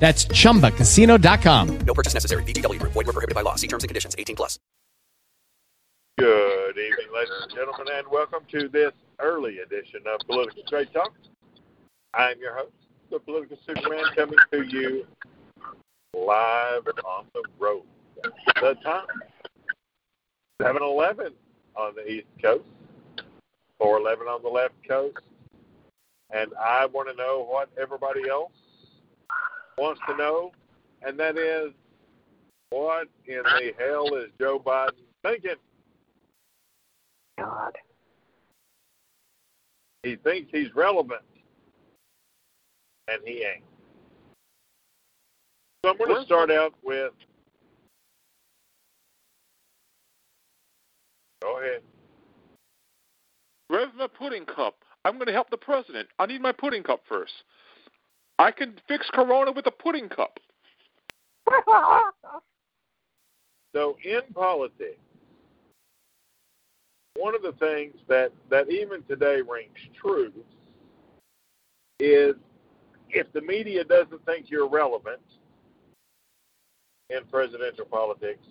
That's ChumbaCasino.com. No purchase necessary. VGW Group. Void where prohibited by law. See terms and conditions. 18+. Good evening, ladies and gentlemen, and welcome to this early edition of Political Straight Talk. I'm your host, the Political Superman, coming to you live on the road. The time, 7:11 on the East Coast, 4:11 on the left coast, and I want to know what everybody else wants to know, and that is, what in the hell is Joe Biden thinking? God. He thinks he's relevant, and he ain't. So I'm going to start out with, go ahead. Where's my pudding cup? I'm going to help the president. I need my pudding cup first. I can fix Corona with a pudding cup. So in politics, one of the things that even today rings true is if the media doesn't think you're relevant in presidential politics,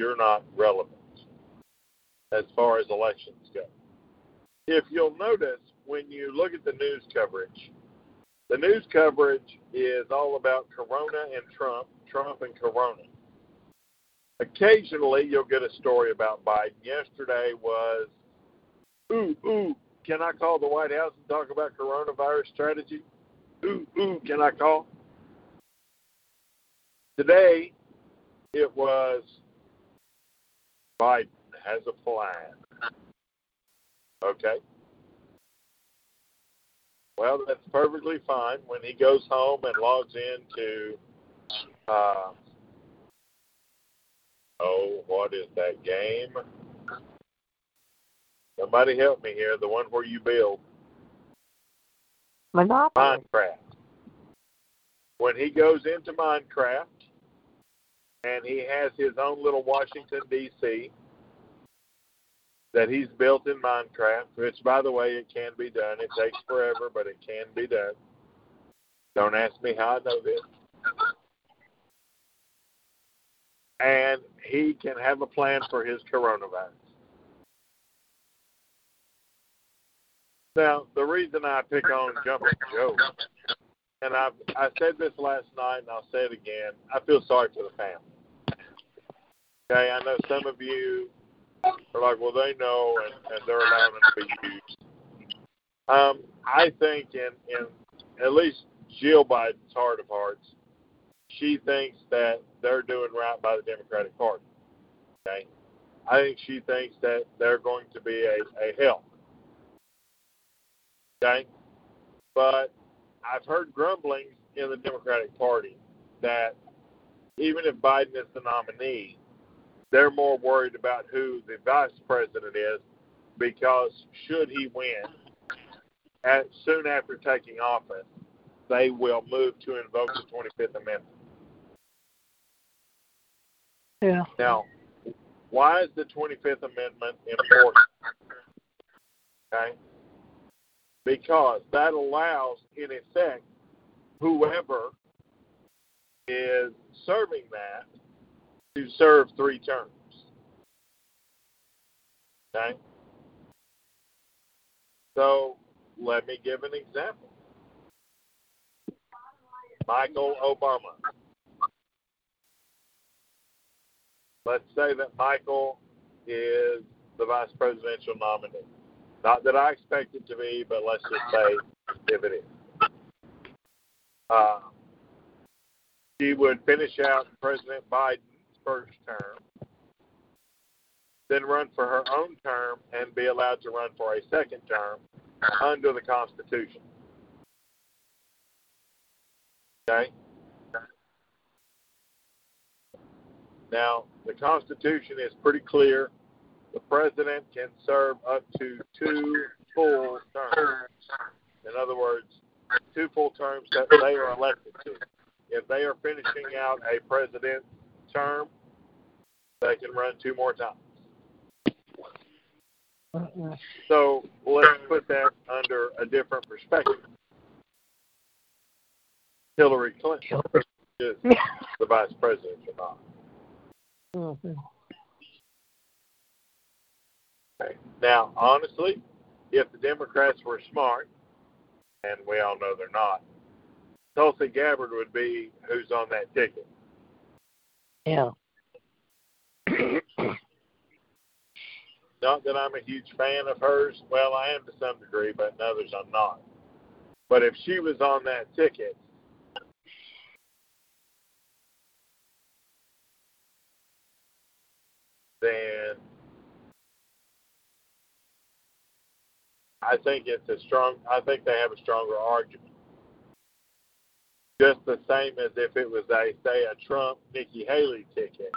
you're not relevant as far as elections go. If you'll notice, when you look at the news coverage, the news coverage is all about Corona and Trump and Corona. Occasionally, you'll get a story about Biden. Yesterday was, can I call the White House and talk about coronavirus strategy? Can I call? Today, it was, Biden has a plan. Okay. Well, that's perfectly fine when he goes home and logs into, what is that game? Somebody help me here, the one where you build. Monopoly. Minecraft. When he goes into Minecraft and he has his own little Washington, D.C., that he's built in Minecraft, which, by the way, it can be done. It takes forever, but it can be done. Don't ask me how I know this. And he can have a plan for his coronavirus. Now, the reason I pick on Jumping Joe, and I said this last night, and I'll say it again, I feel sorry for the family. Okay, I know some of you... they're like, well, they know, and they're allowing it to be used. I think in at least Jill Biden's heart of hearts, she thinks that they're doing right by the Democratic Party. Okay? I think she thinks that they're going to be a help. Okay? But I've heard grumblings in the Democratic Party that even if Biden is the nominee, they're more worried about who the vice president is, because should he win, soon after taking office, they will move to invoke the 25th Amendment. Yeah. Now, why is the 25th Amendment important? Okay? Because that allows, in effect, whoever is serving that to serve 3 terms. Okay? So, let me give an example. Michael Obama. Let's say that Michael is the vice presidential nominee. Not that I expect it to be, but let's just say if it is. He would finish out President Biden's first term, then run for her own term and be allowed to run for a second term under the Constitution. Okay? Now, the Constitution is pretty clear. The president can serve up to two full terms. In other words, two full terms that they are elected to. If they are finishing out a president's term, they can run two more times. So let's put that under a different perspective. Hillary Clinton is the vice president or not. Okay. Now, honestly, if the Democrats were smart, and we all know they're not, Tulsi Gabbard would be who's on that ticket. Yeah. Not that I'm a huge fan of hers. Well, I am to some degree, but in others I'm not. But if she was on that ticket, then I think they have a stronger argument. Just the same as if it was a Trump, Nikki Haley ticket.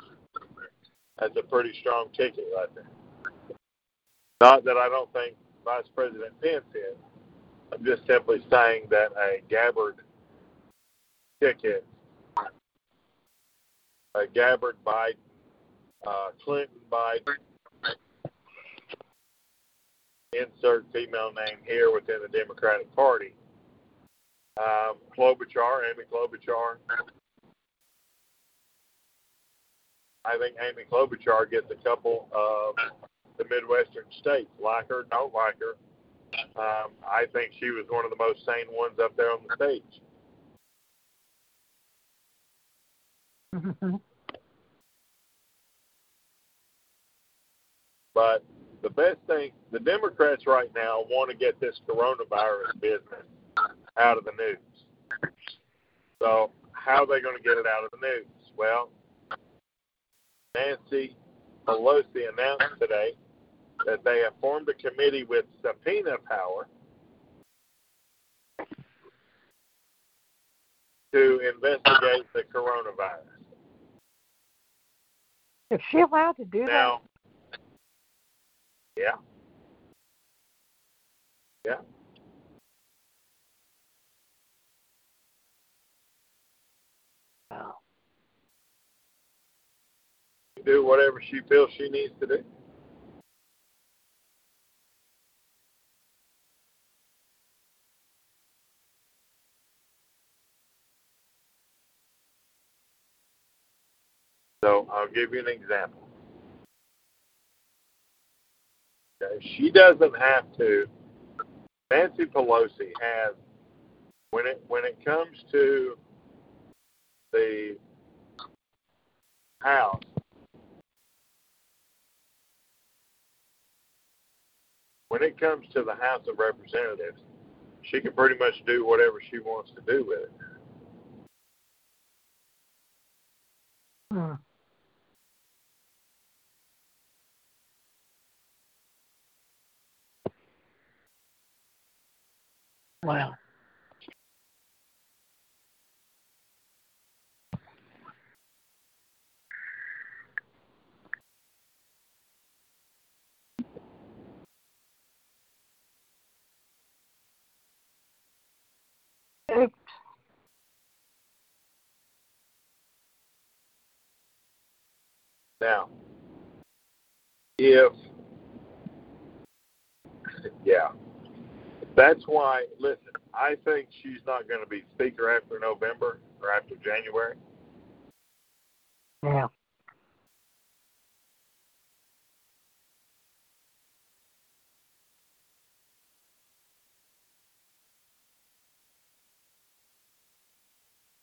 That's a pretty strong ticket right there. Not that I don't think Vice President Pence is. I'm just simply saying that a Gabbard Biden, Clinton Biden, insert female name here within the Democratic Party, Amy Klobuchar. I think Amy Klobuchar gets a couple of the Midwestern states, like her, don't like her. I think she was one of the most sane ones up there on the stage. Mm-hmm. But the best thing, the Democrats right now want to get this coronavirus business out of the news. So how are they going to get it out of the news? Well, Nancy Pelosi announced today that they have formed a committee with subpoena power to investigate the coronavirus. Is she allowed to do that? Yeah. Wow. Do whatever she feels she needs to do. So I'll give you an example. She doesn't have to. Nancy Pelosi has, when it comes to the House, when it comes to the House of Representatives, she can pretty much do whatever she wants to do with it. Wow. Now, that's why, listen, I think she's not going to be speaker after November or after January. Yeah.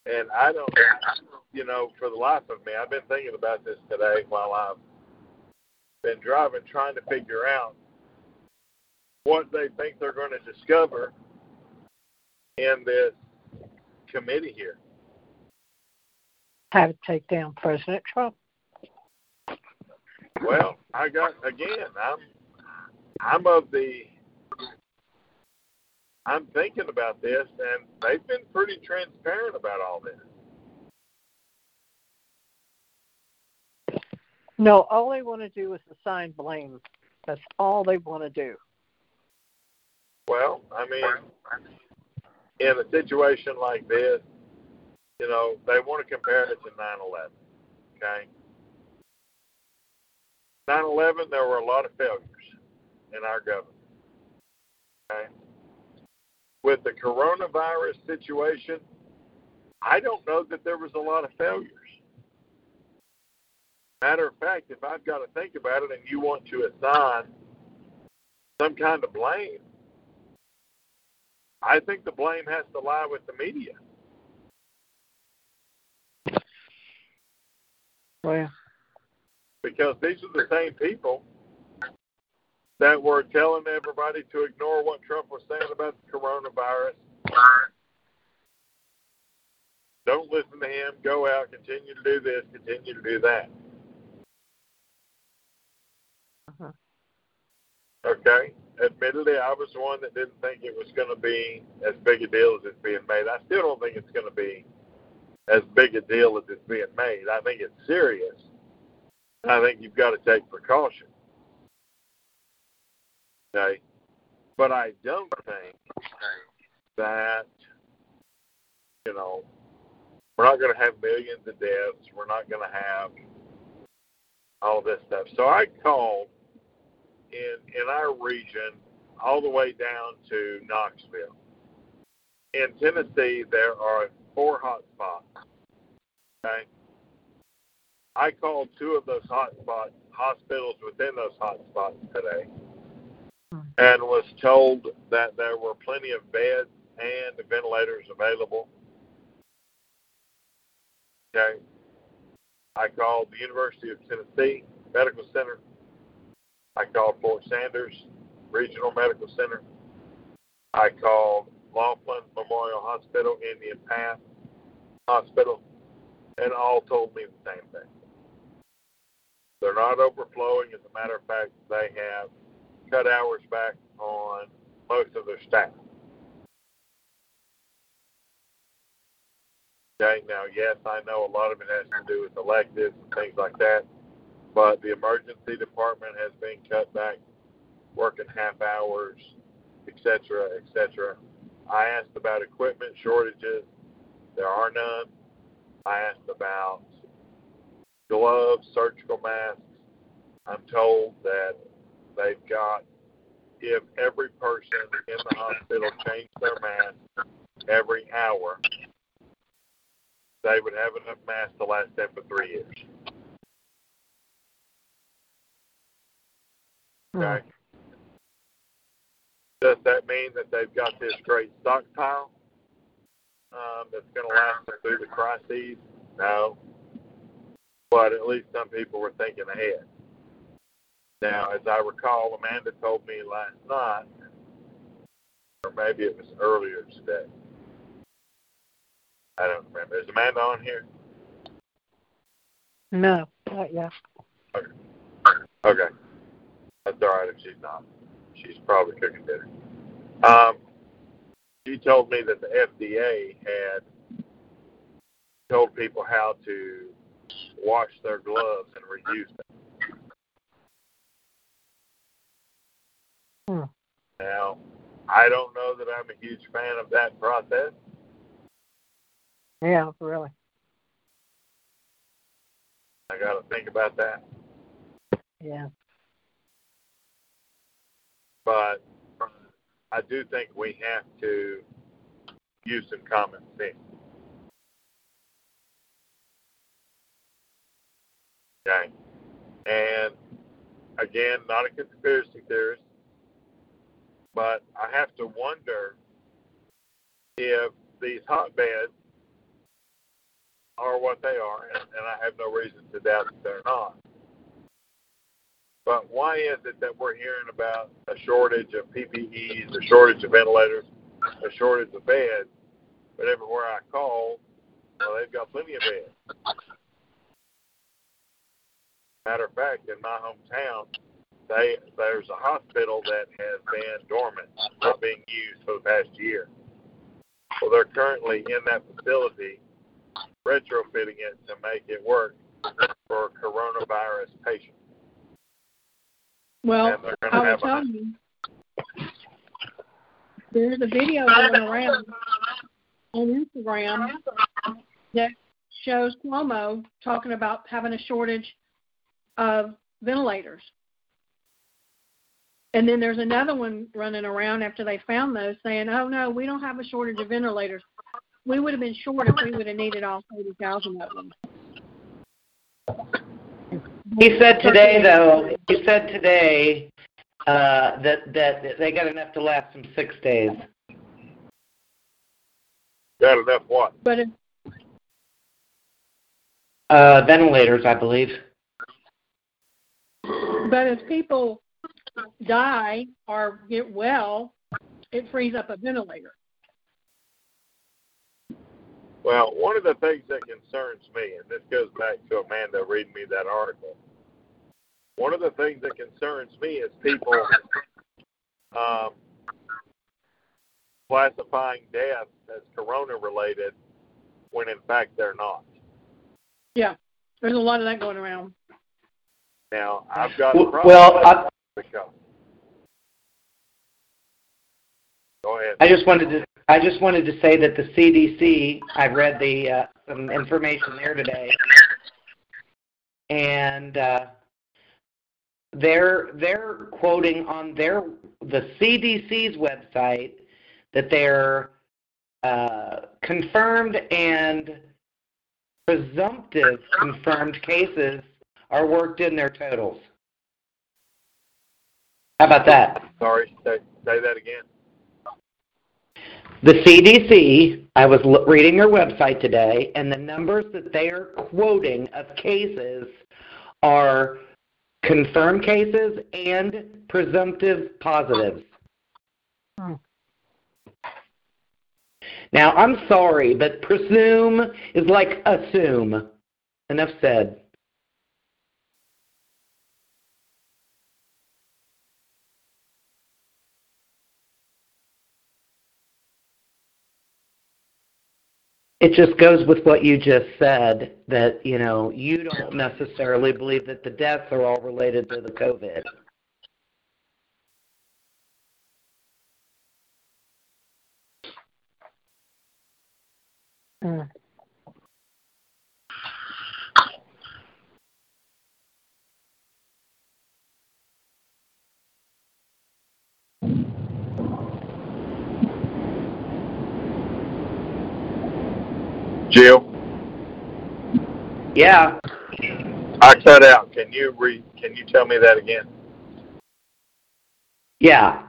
And I don't, for the life of me, I've been thinking about this today while I've been driving, trying to figure out what they think they're going to discover in this committee here. How to take down President Trump. Well, I'm thinking about this, and they've been pretty transparent about all this. No, all they want to do is assign blame. That's all they want to do. Well, I mean, in a situation like this, you know, they want to compare it to 9/11, okay? 9/11, there were a lot of failures in our government, okay? With the coronavirus situation, I don't know that there was a lot of failures. Matter of fact, if I've got to think about it and you want to assign some kind of blame, I think the blame has to lie with the media. Well, yeah. Because these are the same people that were telling everybody to ignore what Trump was saying about the coronavirus. Don't listen to him. Go out. Continue to do this. Continue to do that. Uh-huh. Okay. Admittedly, I was the one that didn't think it was going to be as big a deal as it's being made. I still don't think it's going to be as big a deal as it's being made. I think it's serious. I think you've got to take precaution. Okay? But I don't think that, you know, we're not going to have millions of deaths. We're not going to have all this stuff. So I called in our region all the way down to Knoxville. In Tennessee, there are 4 hot spots. Okay? I called 2 of those hot spots, hospitals within those hot spots today, and was told that there were plenty of beds and ventilators available. Okay. I called the University of Tennessee Medical Center. I called Fort Sanders Regional Medical Center. I called Laughlin Memorial Hospital, Indian Path Hospital, and all told me the same thing. They're not overflowing. As a matter of fact, they have cut hours back on most of their staff. Okay, now, yes, I know a lot of it has to do with electives and things like that, but the emergency department has been cut back, working half hours, et cetera, et cetera. I asked about equipment shortages. There are none. I asked about gloves, surgical masks. I'm told that they've got, if every person in the hospital changed their mask every hour, they would have enough masks to last them for 3 years. Okay. Does that mean that they've got this great stockpile that's going to last them through the crises? No. But at least some people were thinking ahead. Now, as I recall, Amanda told me last night, or maybe it was earlier today. I don't remember. Is Amanda on here? No, not yet. Okay. That's all right if she's not. She's probably cooking dinner. She told me that the FDA had told people how to wash their gloves and reuse them. Now, I don't know that I'm a huge fan of that process. Yeah, really. I got to think about that. Yeah. But I do think we have to use some common sense. Okay. And, again, not a conspiracy theorist, but I have to wonder if these hotbeds are what they are, and I have no reason to doubt that they're not. But why is it that we're hearing about a shortage of PPEs, a shortage of ventilators, a shortage of beds, but everywhere I call, well, they've got plenty of beds. Matter of fact, in my hometown, there's a hospital that has been dormant, not being used for the past year. Well, they're currently in that facility retrofitting it to make it work for coronavirus patients. Well, I will tell you, there's a video going around on Instagram that shows Cuomo talking about having a shortage of ventilators. And then there's another one running around after they found those saying, oh, no, we don't have a shortage of ventilators. We would have been short if we would have needed all 30,000 of them. He said today that they got enough to last them 6 days. Got enough what? But ventilators, I believe. But if people die or get well, it frees up a ventilator. Well, one of the things that concerns me, and this goes back to Amanda reading me that article, one of the things that concerns me is people classifying death as corona-related when, in fact, they're not. Yeah, there's a lot of that going around. Now, I've got a problem. Well, go ahead. I just wanted to say that the CDC, I read the some information there today, and they're quoting on the CDC's website that their confirmed and presumptive confirmed cases are worked in their totals. How about that? Sorry, say that again. The CDC, I was reading their website today, and the numbers that they are quoting of cases are confirmed cases and presumptive positives. Oh. Now, I'm sorry, but presume is like assume. Enough said. It just goes with what you just said, that, you know, you don't necessarily believe that the deaths are all related to the COVID. Jill? Yeah. I cut out. Can you tell me that again? Yeah.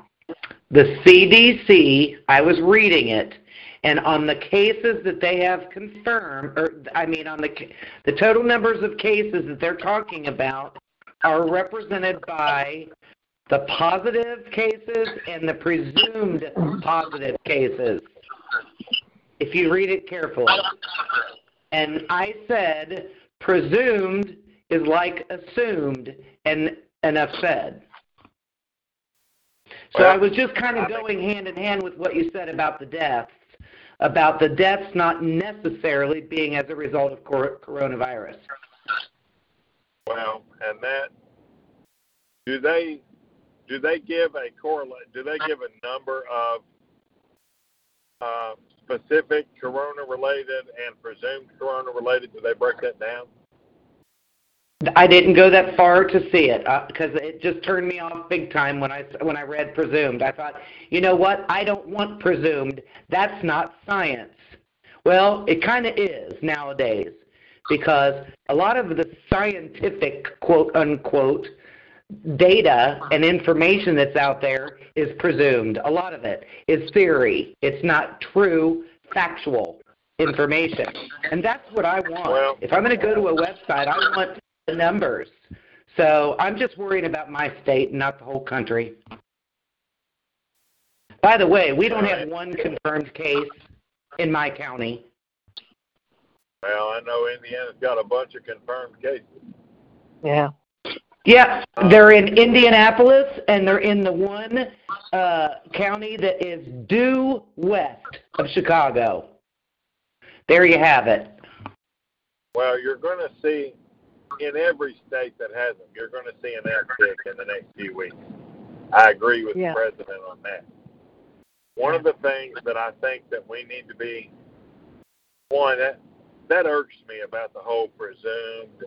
The CDC, I was reading it, and on the cases that they have confirmed, on the total numbers of cases that they're talking about are represented by the positive cases and the presumed positive cases. If you read it carefully. And I said, presumed is like assumed, and enough said. So well, I was just kind of going hand in hand with what you said about the deaths not necessarily being as a result of coronavirus. Well, and that, do they give a correlate? Do they give a number of specific corona-related and presumed corona-related? Do they break that down? I didn't go that far to see it because it just turned me off big time when I read presumed. I thought, you know what? I don't want presumed. That's not science. Well, it kind of is nowadays because a lot of the scientific quote-unquote data and information that's out there is presumed. A lot of it is theory. It's not true, factual information. And that's what I want. Well, if I'm going to go to a website, I want the numbers. So I'm just worried about my state and not the whole country. By the way, we don't have one confirmed case in my county. Well, I know Indiana's got a bunch of confirmed cases. Yeah. Yeah, they're in Indianapolis, and they're in the one county that is due west of Chicago. There you have it. Well, you're going to see in every state that has them, you're going to see an uptick in the next few weeks. I agree with the president on that. One of the things that I think that we need to be, one, that irks me about the whole presumed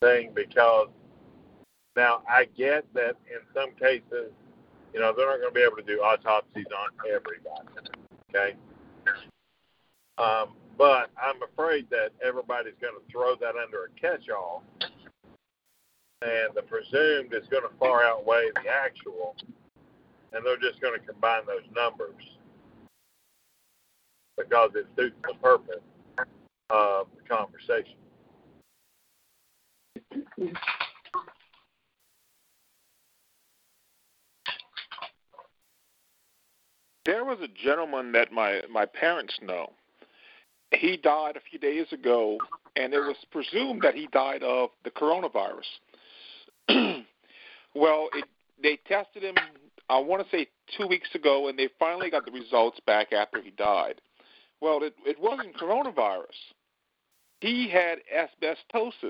thing, because now I get that in some cases, you know, they're not going to be able to do autopsies on everybody, okay? But I'm afraid that everybody's going to throw that under a catch-all, and the presumed is going to far outweigh the actual, and they're just going to combine those numbers because it suits the purpose of the conversation. There was a gentleman that my parents know. He died a few days ago, and it was presumed that he died of the coronavirus. Well, they tested him, I want to say, 2 weeks ago, and they finally got the results back after he died. Well, it wasn't coronavirus. He had asbestosis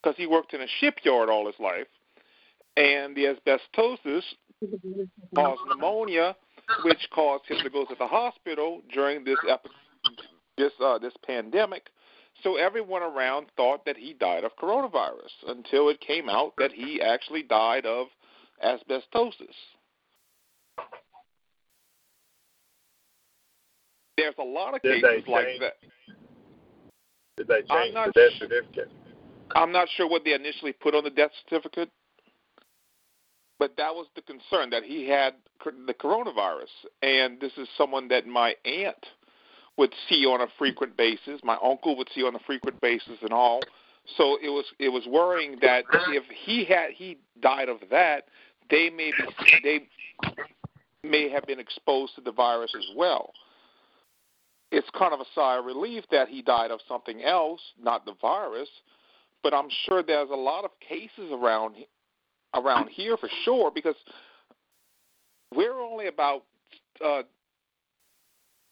because he worked in a shipyard all his life, and the asbestosis caused pneumonia, which caused him to go to the hospital during this this pandemic. So everyone around thought that he died of coronavirus until it came out that he actually died of asbestosis. There's a lot of cases like that. Did they change the death certificate? I'm not sure what they initially put on the death certificate, but that was the concern, that he had the coronavirus. And this is someone that my aunt would see on a frequent basis, my uncle would see on a frequent basis and all. So it was worrying that if he died of that, they may have been exposed to the virus as well. It's kind of a sigh of relief that he died of something else, not the virus, but I'm sure there's a lot of cases around here for sure, because we're only about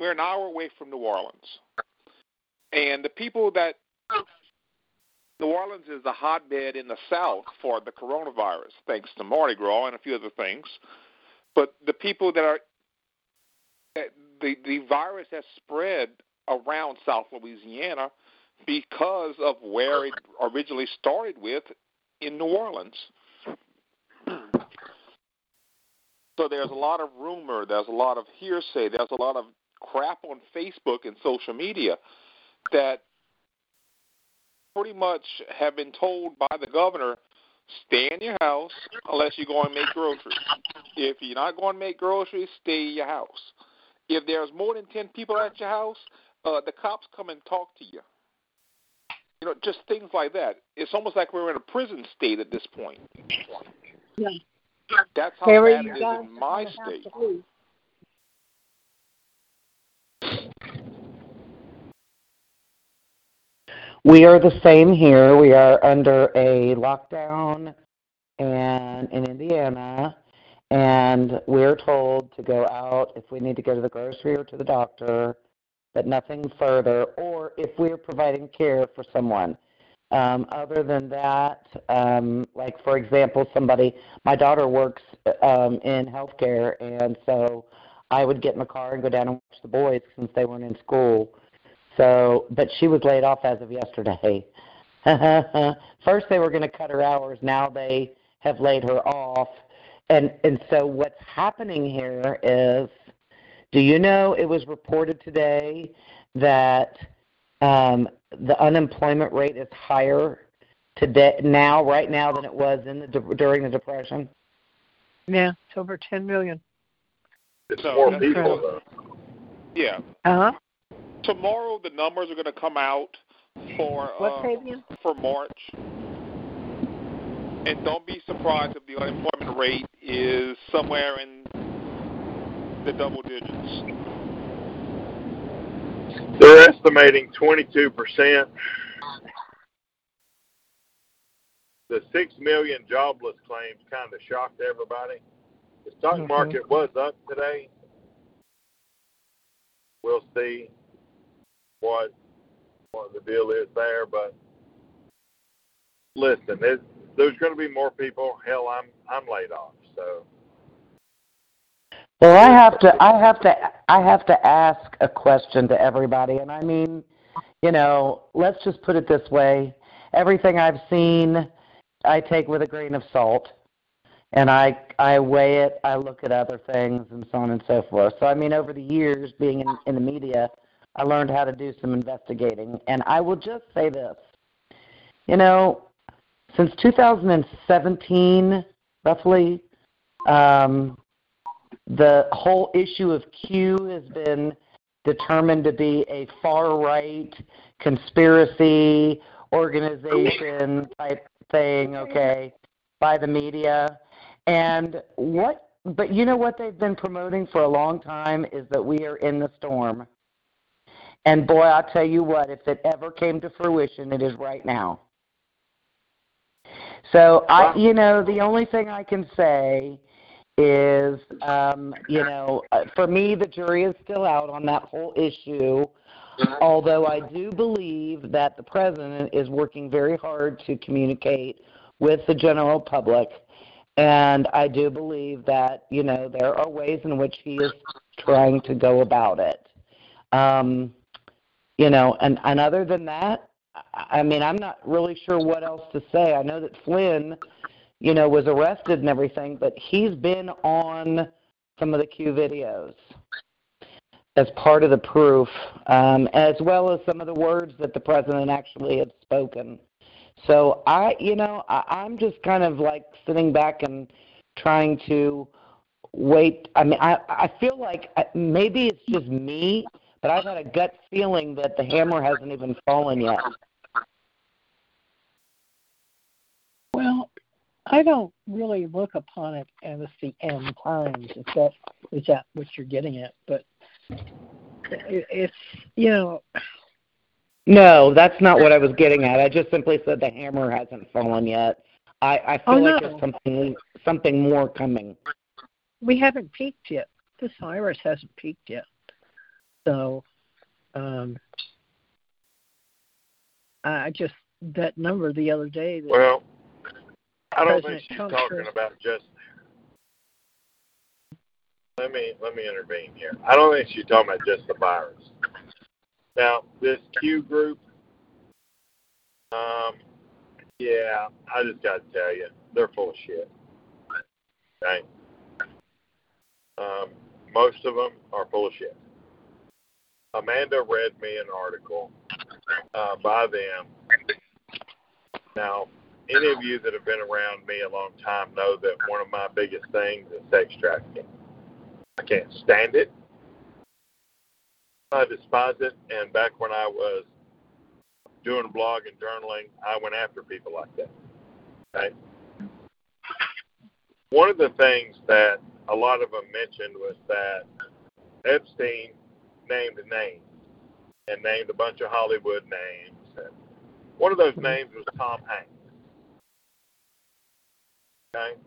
we're an hour away from New Orleans. And the people that New Orleans is the hotbed in the South for the coronavirus, thanks to Mardi Gras and a few other things. But the people that are the virus has spread around South Louisiana because of where it originally started with in New Orleans. So there's a lot of rumor, there's a lot of hearsay, there's a lot of crap on Facebook and social media that pretty much have been told by the governor, stay in your house unless you go and make groceries. If you're not going to make groceries, stay in your house. If there's more than 10 people at your house, the cops come and talk to you. You know, just things like that. It's almost like we're in a prison state at this point. Yeah. That's how bad it is in my state. We are the same here. We are under a lockdown and in Indiana, and we're told to go out if we need to go to the grocery or to the doctor, but nothing further, or if we're providing care for someone. Other than that, like, for example, my daughter works in healthcare, and so I would get in the car and go down and watch the boys since they weren't in school. So, but she was laid off as of yesterday. First they were going to cut her hours. Now they have laid her off. And so what's happening here is, do you know it was reported today that the unemployment rate is higher today right now than it was during the Depression? Yeah, it's over 10 million. It's more people, though. Yeah. Uh-huh. Tomorrow the numbers are going to come out for March. And don't be surprised if the unemployment rate is somewhere in the double digits. They're estimating 22%. The 6 million jobless claims kind of shocked everybody. The stock market was up today. We'll see what the deal is there, but listen, there's going to be more people. Hell, I'm laid off. So. Well, I have to ask a question to everybody, and I mean, you know, let's just put it this way: everything I've seen, I take with a grain of salt, and I weigh it. I look at other things, and so on and so forth. So, I mean, over the years being in the media, I learned how to do some investigating, and I will just say this: you know, since 2017, roughly. The whole issue of Q has been determined to be a far-right conspiracy organization type thing, okay, by the media. And what, but you know what they've been promoting for a long time is that we are in the storm. And boy, I'll tell you what, if it ever came to fruition, it is right now. So, I, you know, the only thing I can say is, you know, for me, the jury is still out on that whole issue, although I do believe that the president is working very hard to communicate with the general public, and I do believe that, you know, there are ways in which he is trying to go about it. You know, and other than that, I mean, I'm not really sure what else to say. I know that Flynn, you know, was arrested and everything, but he's been on some of the Q videos as part of the proof, as well as some of the words that the president actually had spoken. So I, you know, I'm just kind of like sitting back and trying to wait. I mean, I feel like maybe it's just me, but I've had a gut feeling that the hammer hasn't even fallen yet. Well, I don't really look upon it as the end times, if that what you're getting at, but it's, you know. No, that's not what I was getting at. I just simply said the hammer hasn't fallen yet. I feel there's something more coming. We haven't peaked yet. This virus hasn't peaked yet. So I just, that number the other day. That, well, I don't think she's talking about just. Let me intervene here. I don't think she's talking about just the virus. Now, this Q group, yeah, I just got to tell you, they're full of shit. Okay? Most of them are full of shit. Amanda read me an article by them. Now, any of you that have been around me a long time know that one of my biggest things is sex trafficking. I can't stand it. I despise it. And back when I was doing blog and journaling, I went after people like that. Okay? One of the things that a lot of them mentioned was that Epstein named a name and named a bunch of Hollywood names. And one of those names was Tom Hanks. Okay.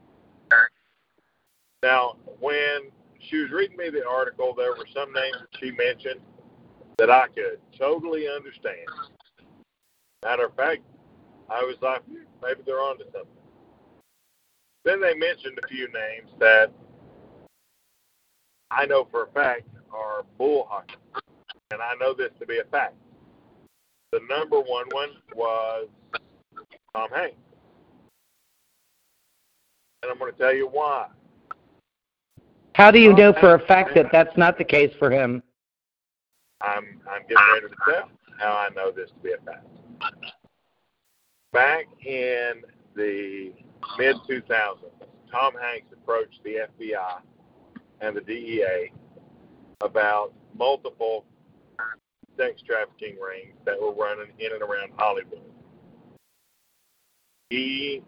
Now, when she was reading me the article, there were some names she mentioned that I could totally understand. Matter of fact, I was like, maybe they're onto something. Then they mentioned a few names that I know for a fact are bull hockey, and I know this to be a fact. The number one was Tom Hanks. And I'm going to tell you why. How do you know for a fact that that's not the case for him? I'm getting ready to tell how I know this to be a fact. Back in the mid-2000s, Tom Hanks approached the FBI and the DEA about multiple sex trafficking rings that were running in and around Hollywood. He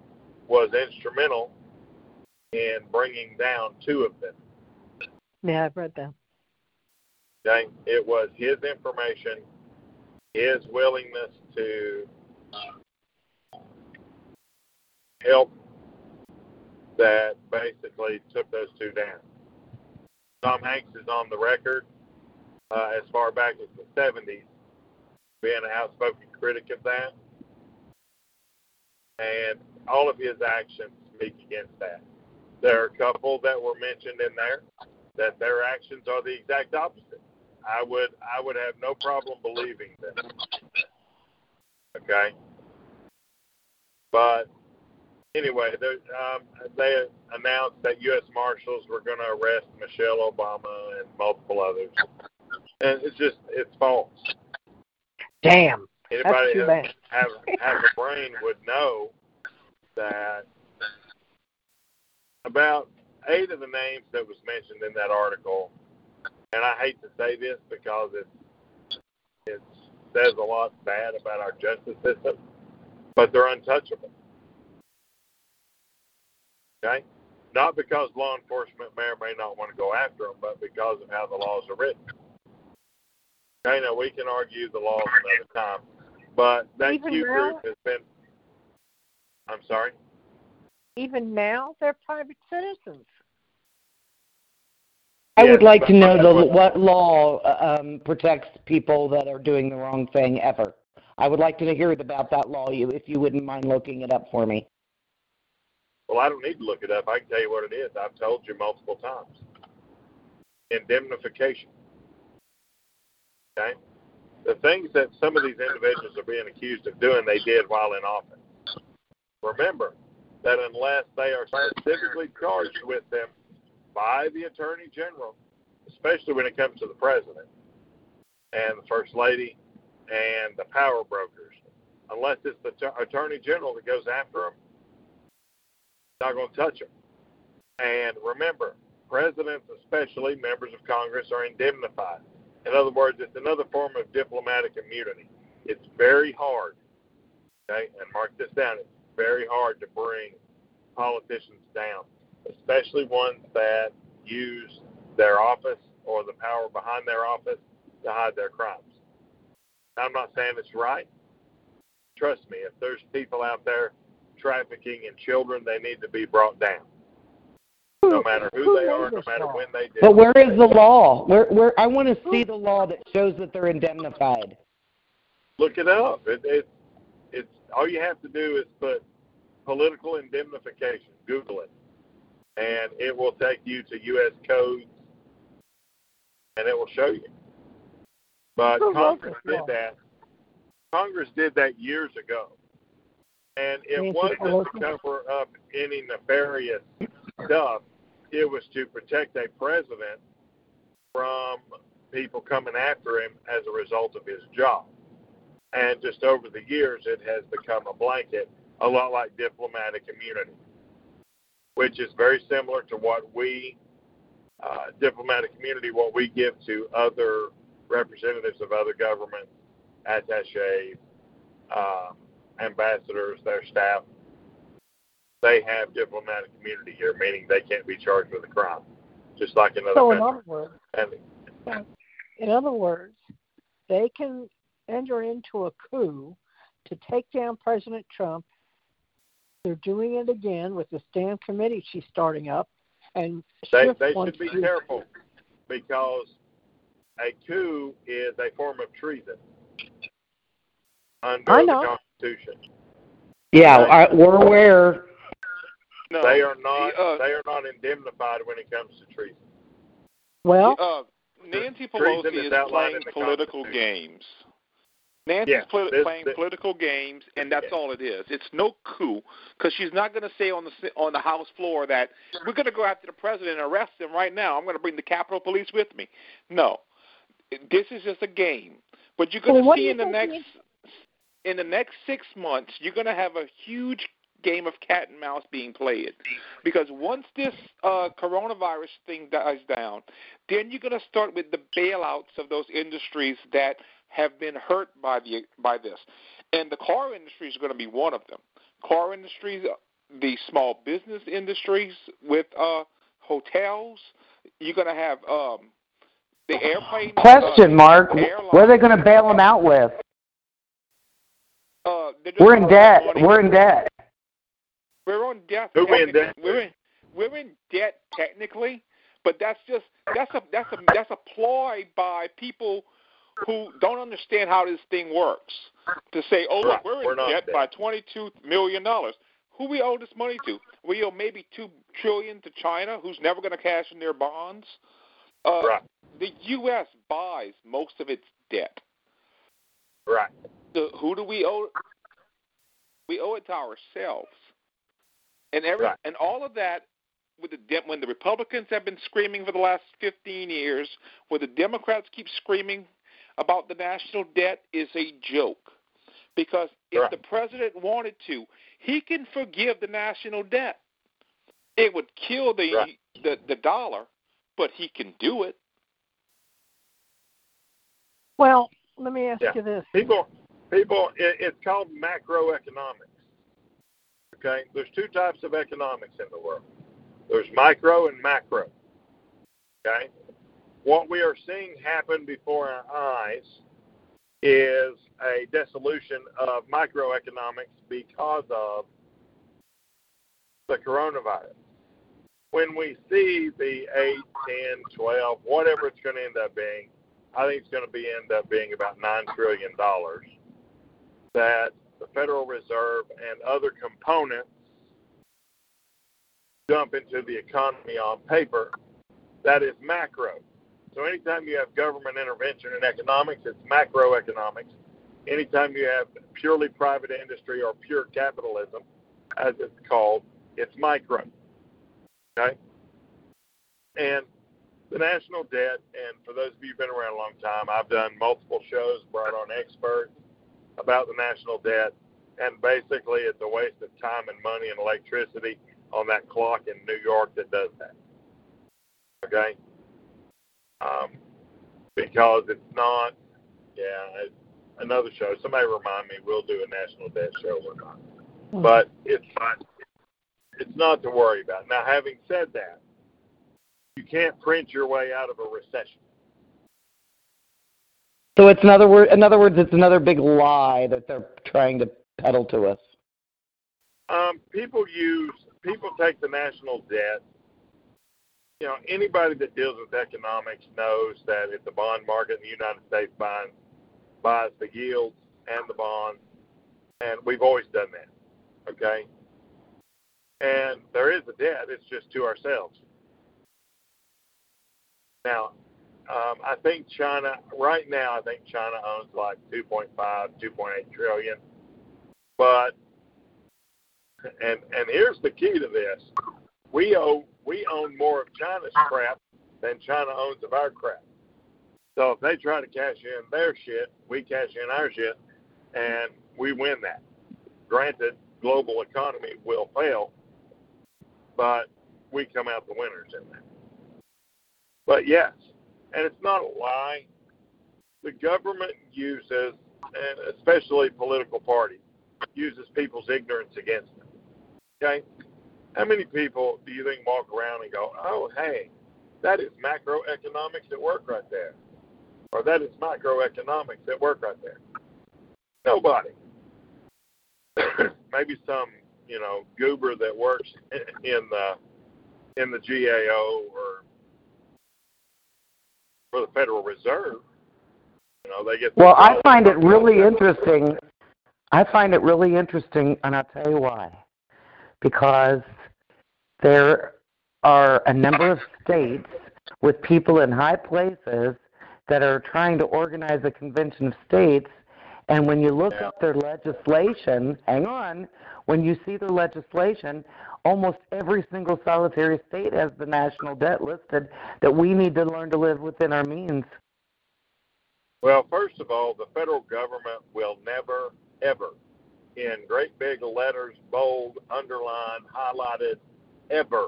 was instrumental in bringing down two of them. Yeah, I've read that. Okay. It was his information, his willingness to help that basically took those two down. Tom Hanks is on the record as far back as the 70s being an outspoken critic of that. and all of his actions speak against that. There are a couple that were mentioned in there that their actions are the exact opposite. I would have no problem believing them. Okay? But anyway, they announced that U.S. Marshals were going to arrest Michelle Obama and multiple others. And it's false. Damn. Anybody who has a brain would know that about 8 of the names that was mentioned in that article, and I hate to say this because it says a lot bad about our justice system, but they're untouchable. Okay? Not because law enforcement may or may not want to go after them, but because of how the laws are written. Okay, now we can argue the laws another time, but that Q group has been... I'm sorry? Even now, they're private citizens. I would like to know what law protects people that are doing the wrong thing ever. I would like to hear about that law, if you wouldn't mind looking it up for me. Well, I don't need to look it up. I can tell you what it is. I've told you multiple times. Indemnification. Okay? The things that some of these individuals are being accused of doing, they did while in office. Remember that unless they are specifically charged with them by the Attorney General, especially when it comes to the President and the First Lady and the power brokers, unless it's the Attorney General that goes after them, not going to touch them. And remember, presidents, especially members of Congress, are indemnified. In other words, it's another form of diplomatic immunity. It's very hard, okay, and mark this down, it's very hard to bring politicians down, especially ones that use their office or the power behind their office to hide their crimes. I'm not saying it's right. Trust me, if there's people out there trafficking in children, they need to be brought down. No matter who they are, no matter when they did. But where is the law? Where I want to see the law that shows that they're indemnified. Look it up. It's all you have to do is put political indemnification. Google it. And it will take you to U.S. codes, and it will show you. But Congress did that. Congress did that years ago. And it wasn't to cover up any nefarious stuff. It was to protect a president from people coming after him as a result of his job. And just over the years, it has become a blanket, a lot like diplomatic immunity, which is very similar to what we, diplomatic immunity, what we give to other representatives of other governments, attachés, ambassadors, their staff. They have diplomatic immunity here, meaning they can't be charged with a crime, just like in other countries. In other words, they can enter into a coup to take down President Trump. They're doing it again with this damn committee she's starting up. And they should be careful because a coup is a form of treason under the Constitution. Yeah, we're aware. No, they are not indemnified when it comes to treason. Well, Nancy Pelosi is playing political games. Nancy's playing political games, and that's all it is. It's no coup, because she's not going to say on the House floor that we're going to go after the president and arrest him right now. I'm going to bring the Capitol Police with me. No, this is just a game. But you're going to see in the next 6 months, you're going to have a huge game of cat and mouse being played, because once this coronavirus thing dies down, then you're going to start with the bailouts of those industries that have been hurt by this. And the car industry is going to be one of them. Car industries, the small business industries with hotels. You're going to have the airplane. Question mark. What are they going to bail them out with? We're in debt. We're on debt. We're in debt technically, but that's a ploy by people who don't understand how this thing works to say, oh, look, we're in debt by $22 million. Who we owe this money to? We owe maybe $2 trillion to China, who's never going to cash in their bonds. Right. The U.S. buys most of its debt. Right. Who do we owe? We owe it to ourselves. And and all of that, with the when the Republicans have been screaming for the last 15 years, when the Democrats keep screaming about the national debt, is a joke. Because if the president wanted to, he can forgive the national debt. It would kill the dollar, but he can do it. Well, let me ask you this. People, it's called macroeconomics. Okay? There's two types of economics in the world. There's micro and macro. Okay? What we are seeing happen before our eyes is a dissolution of microeconomics because of the coronavirus. When we see the 8, 10, 12, whatever it's going to end up being, I think it's going to end up being about $9 trillion that the Federal Reserve and other components dump into the economy on paper. That is macro. So anytime you have government intervention in economics, it's macroeconomics. Anytime you have purely private industry or pure capitalism, as it's called, it's micro. Okay? And the national debt, and for those of you who've been around a long time, I've done multiple shows, brought on experts about the national debt, and basically it's a waste of time and money and electricity on that clock in New York that does that. Okay? Because it's not, another show. Somebody remind me, we'll do a national debt show or not. But it's not to worry about. Now, having said that, you can't print your way out of a recession. So it's in other words, it's another big lie that they're trying to peddle to us. People take the national debt. You know, anybody that deals with economics knows that if the bond market in the United States buys the yields and the bonds, and we've always done that, okay? And there is a debt, it's just to ourselves. Now, I think China, right now, owns like 2.5, 2.8 trillion, but, and here's the key to this, we own more of China's crap than China owns of our crap. So if they try to cash in their shit, we cash in our shit, and we win that. Granted, global economy will fail, but we come out the winners in that. But yes, and it's not a lie. The government uses, and especially political parties, uses people's ignorance against them. Okay? How many people do you think walk around and go, oh, hey, that is macroeconomics at work right there, or that is microeconomics at work right there? Nobody. Maybe some, goober that works in the GAO or for the Federal Reserve. They get. Well, I find it really interesting, and I'll tell you why. Because there are a number of states with people in high places that are trying to organize a convention of states, and when you look up their legislation, when you see their legislation, almost every single solitary state has the national debt listed that we need to learn to live within our means. Well, first of all, the federal government will never, ever, in great big letters, bold, underlined, highlighted, ever,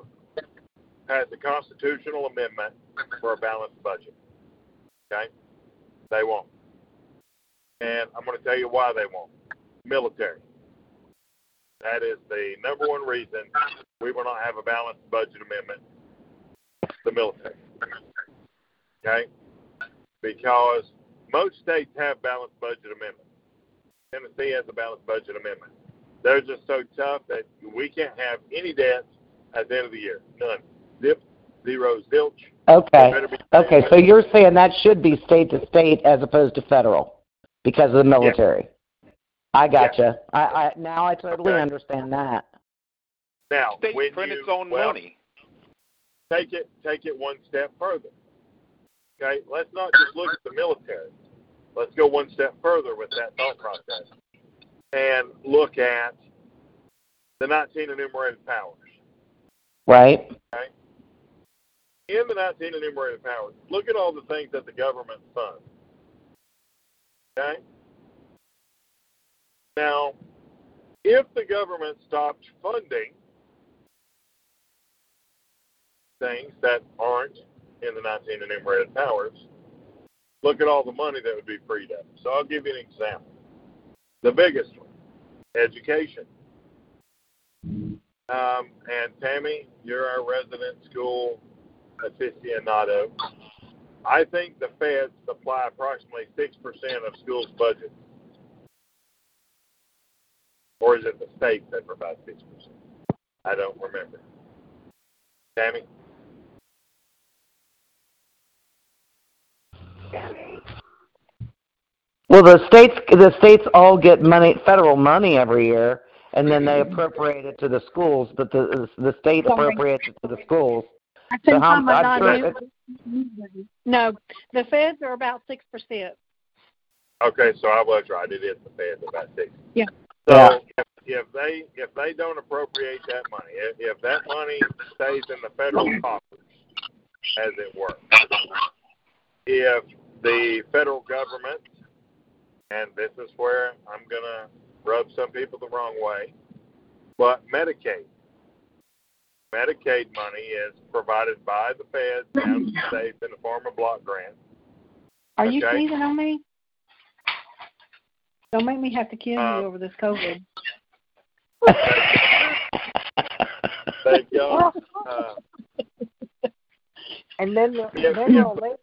has a constitutional amendment for a balanced budget. Okay? They won't. And I'm going to tell you why they won't. Military. That is the number one reason we will not have a balanced budget amendment, the military. Okay? Because most states have balanced budget amendments. Tennessee has a balanced budget amendment. They're just so tough that we can't have any debts at the end of the year. None. Zip. zeros, zilch. Okay. Okay, so you're saying that should be state to state as opposed to federal because of the military. Yes. I gotcha. Yes. I now I totally understand that. Now, state print its own money. Take it one step further. Okay, let's not just look at the military. Let's go one step further with that thought process and look at the 19 enumerated powers. Right. Okay. In the 19 enumerated powers, look at all the things that the government funds. Okay? Now, if the government stopped funding things that aren't in the 19 enumerated powers, look at all the money that would be freed up. So I'll give you an example. The biggest one, education. And Tammy, you're our resident school aficionado. I think the feds supply approximately 6% of schools' budget. Or is it the state that provides 6%? I don't remember. Tammy? Well, the states all get money, federal money every year, and then they appropriate it to the schools, but the state appropriates it to the schools. I think so No, the feds are about 6%. Okay, so I was right. It is the feds about 6. Yeah. So if they don't appropriate that money, if that money stays in the federal coffers, as it were, if the federal government, and this is where I'm going to rub some people the wrong way, but Medicaid money is provided by the feds and the states in the form of block grants. Are you teasing on me? Don't make me have to kill you over this COVID. Thank y'all. And then they'll label it.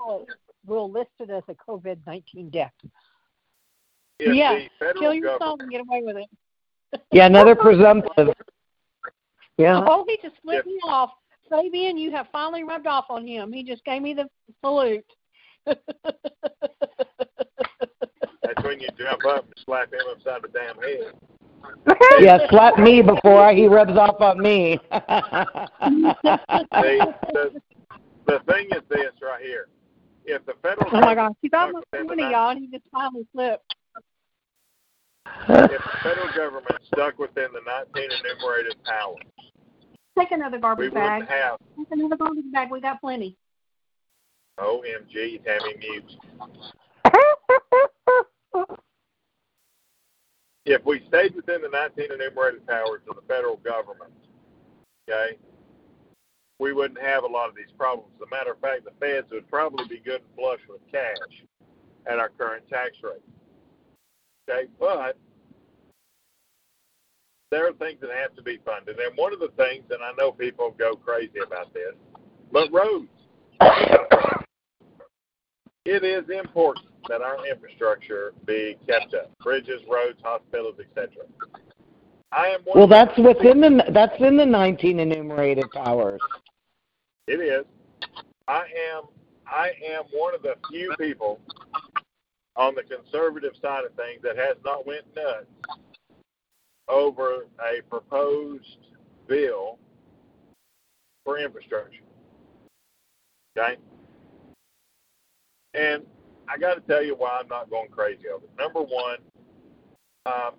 We'll list it as a COVID-19 death. Yeah, kill yourself and get away with it. Yeah, another presumptive. Yeah. Oh, he just flipped me off. Fabian, you have finally rubbed off on him. He just gave me the salute. That's when you jump up and slap him upside the damn head. Yeah, slap me before he rubs off on me. The thing is this right here. If the federal government, oh my gosh, he's almost 20, y'all, and he just finally flipped. If the federal government stuck within the 19 enumerated powers, take another garbage bag. Take another garbage bag. We got plenty. OMG, Tammy mutes. If we stayed within the 19 enumerated powers of the federal government, okay, we wouldn't have a lot of these problems. As a matter of fact, the feds would probably be good and flush with cash at our current tax rate. Okay, but there are things that have to be funded. And one of the things, and I know people go crazy about this, but roads. It is important that our infrastructure be kept up. Bridges, roads, hospitals, etc. Well, that's within that's in the 19 enumerated powers. It is. I am one of the few people on the conservative side of things that has not went nuts over a proposed bill for infrastructure. Okay? And I got to tell you why I'm not going crazy over it. Number one,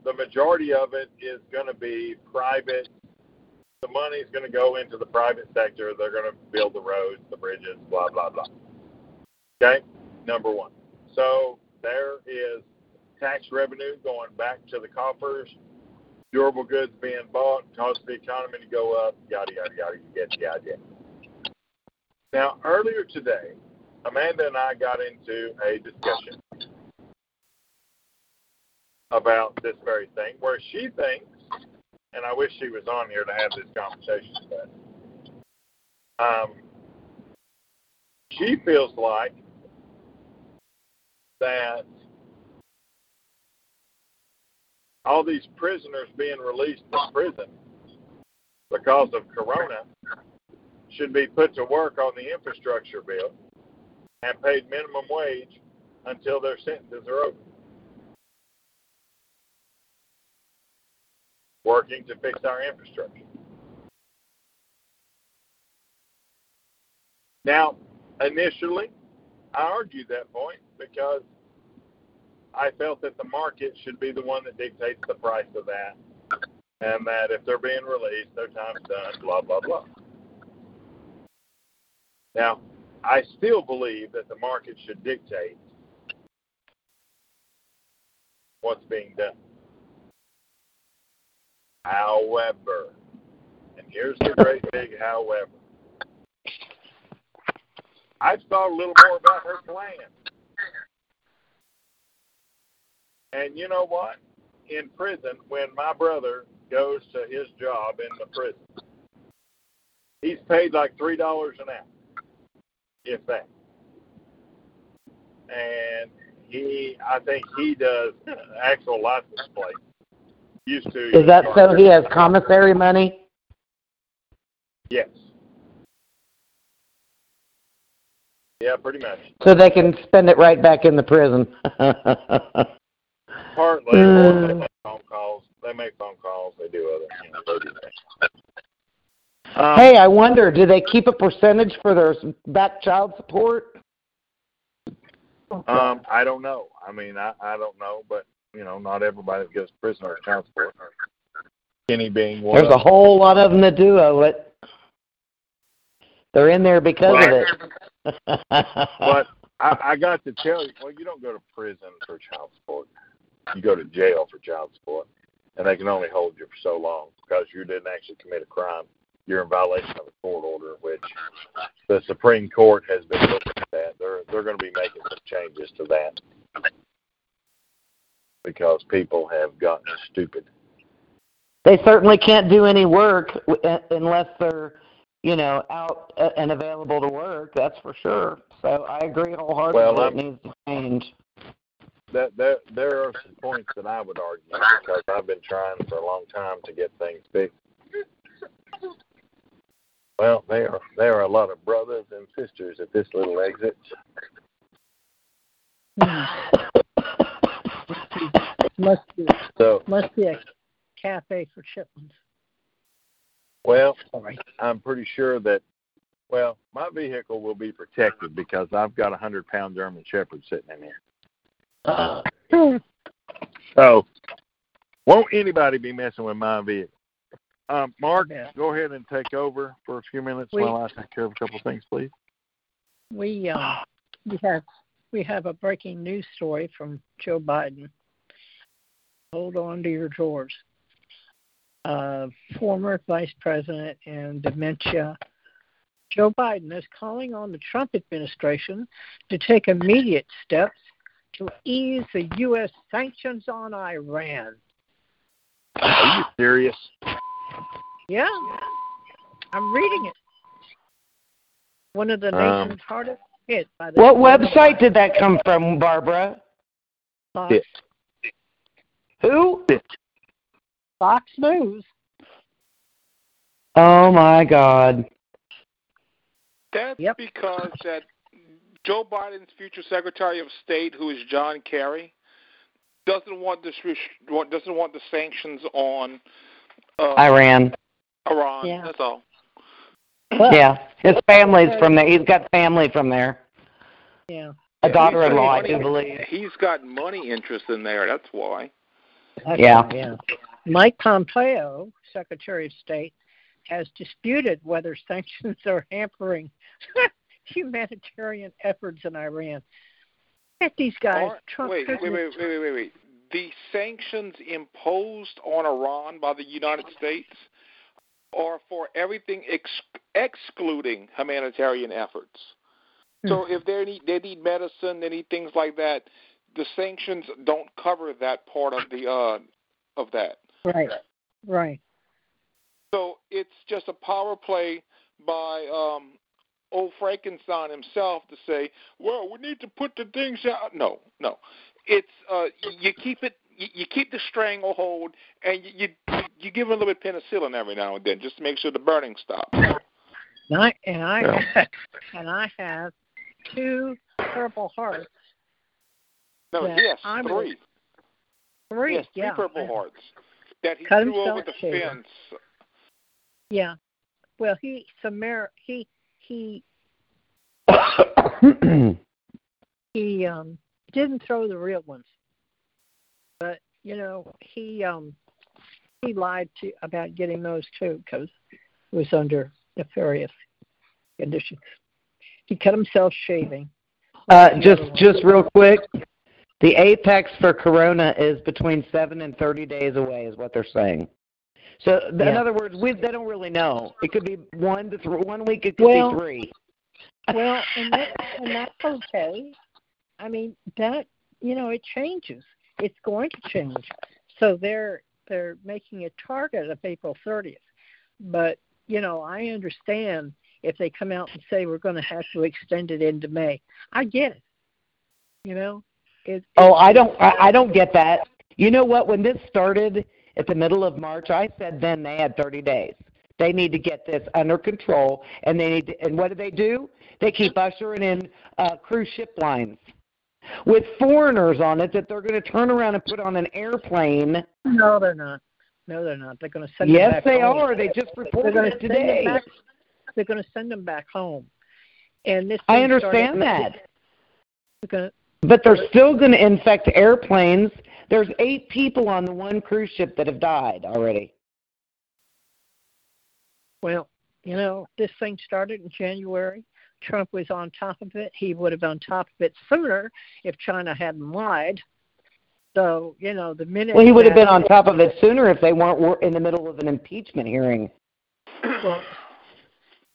the majority of it is going to be private. The money's going to go into the private sector. They're going to build the roads, the bridges, blah, blah, blah. Okay? Number one. So there is tax revenue going back to the coffers, durable goods being bought, cause the economy to go up, yada, yada, yada, you get the idea. Now, earlier today, Amanda and I got into a discussion about this very thing where she thinks, and I wish she was on here to have this conversation today, she feels like that all these prisoners being released from prison because of Corona should be put to work on the infrastructure bill and paid minimum wage until their sentences are over. Working to fix our infrastructure. Now, initially, I argued that point because I felt that the market should be the one that dictates the price of that, and that if they're being released, their time's done, blah, blah, blah. Now, I still believe that the market should dictate what's being done. However, and here's the great big however, I thought a little more about her plan. And you know what? In prison, when my brother goes to his job in the prison, he's paid like $3 an hour, if that. And I think he does actual license plate. Used to. Is that so he has commissary money? Yes. Yeah, pretty much. So they can spend it right back in the prison. Partly, or they make phone calls. They do other things. Hey, I wonder, do they keep a percentage for their back child support? I don't know. I mean, I don't know, but you know, not everybody that gives prisoner child support. Kenny being one. There's a whole lot of them that do owe it. They're in there because of it. But I got to tell you, well, you don't go to prison for child support. You go to jail for child support, and they can only hold you for so long because you didn't actually commit a crime. You're in violation of a court order, which the Supreme Court has been looking at that. They're going to be making some changes to that because people have gotten stupid. They certainly can't do any work unless they're, you know, out and available to work, that's for sure. So I agree wholeheartedly it needs to change. There are some points that I would argue because I've been trying for a long time to get things fixed. Well, there are a lot of brothers and sisters at this little exit. Must be a cafe for chitlins. Well, I'm pretty sure that, well, my vehicle will be protected because I've got a 100-pound German Shepherd sitting in here. So, won't anybody be messing with my vehicle? Mark, go ahead and take over for a few minutes while I take care of a couple of things, please. We have a breaking news story from Joe Biden. Hold on to your drawers. Former vice president and dementia, Joe Biden is calling on the Trump administration to take immediate steps to ease the U.S. sanctions on Iran. Are you serious? Yeah. I'm reading it. One of the nation's hardest hit by the... What website did that come from, Barbara? Fox. Who? Fox News. Oh, my God. That's because that Joe Biden's future Secretary of State, who is John Kerry, doesn't want the sanctions on Iran. Iran, that's all. Well, his family's from there. He's got family from there. Yeah. A daughter-in-law, I do believe. He's got money interest in there, that's why. Yeah. Mike Pompeo, Secretary of State, has disputed whether sanctions are hampering humanitarian efforts in Iran. At these guys, Trump... Wait. The sanctions imposed on Iran by the United States are for everything excluding humanitarian efforts. So if they need medicine, they need things like that, the sanctions don't cover that part of the of that. Right. So it's just a power play by old Frankenstein himself to say, well, we need to put the things out. No. It's you keep the stranglehold, and you give it a little bit of penicillin every now and then just to make sure the burning stops. And I have two Purple Hearts. No, yes, three. Three, yes, yeah. Three Purple Hearts that he threw over the fence. Yeah. Well, he didn't throw the real ones, but you know he lied to about getting those too because it was under nefarious conditions. He cut himself shaving. Just real quick, the apex for corona is between 7 and 30 days away, is what they're saying. So in other words, they don't really know. It could be 1 to 3, 1 week. It could be 3. Well, and that's okay. I mean that it changes. It's going to change. So they're making a target of April 30th. But I understand if they come out and say we're going to have to extend it into May. I get it. I don't get that. You know what? When this started at the middle of March, I said then they had 30 days. They need to get this under control, and they need to, and what do? They keep ushering in cruise ship lines with foreigners on it that they're going to turn around and put on an airplane. No, they're not. They're going to send them back home. Yes, they are. They just reported it today. They're going to send them back home. And this I understand that. But they're still going to infect airplanes. There's 8 people on the one cruise ship that have died already. Well, this thing started in January. Trump was on top of it. He would have been on top of it sooner if China hadn't lied. So, the minute... Well, he would have been on top of it sooner if they weren't in the middle of an impeachment hearing. Well,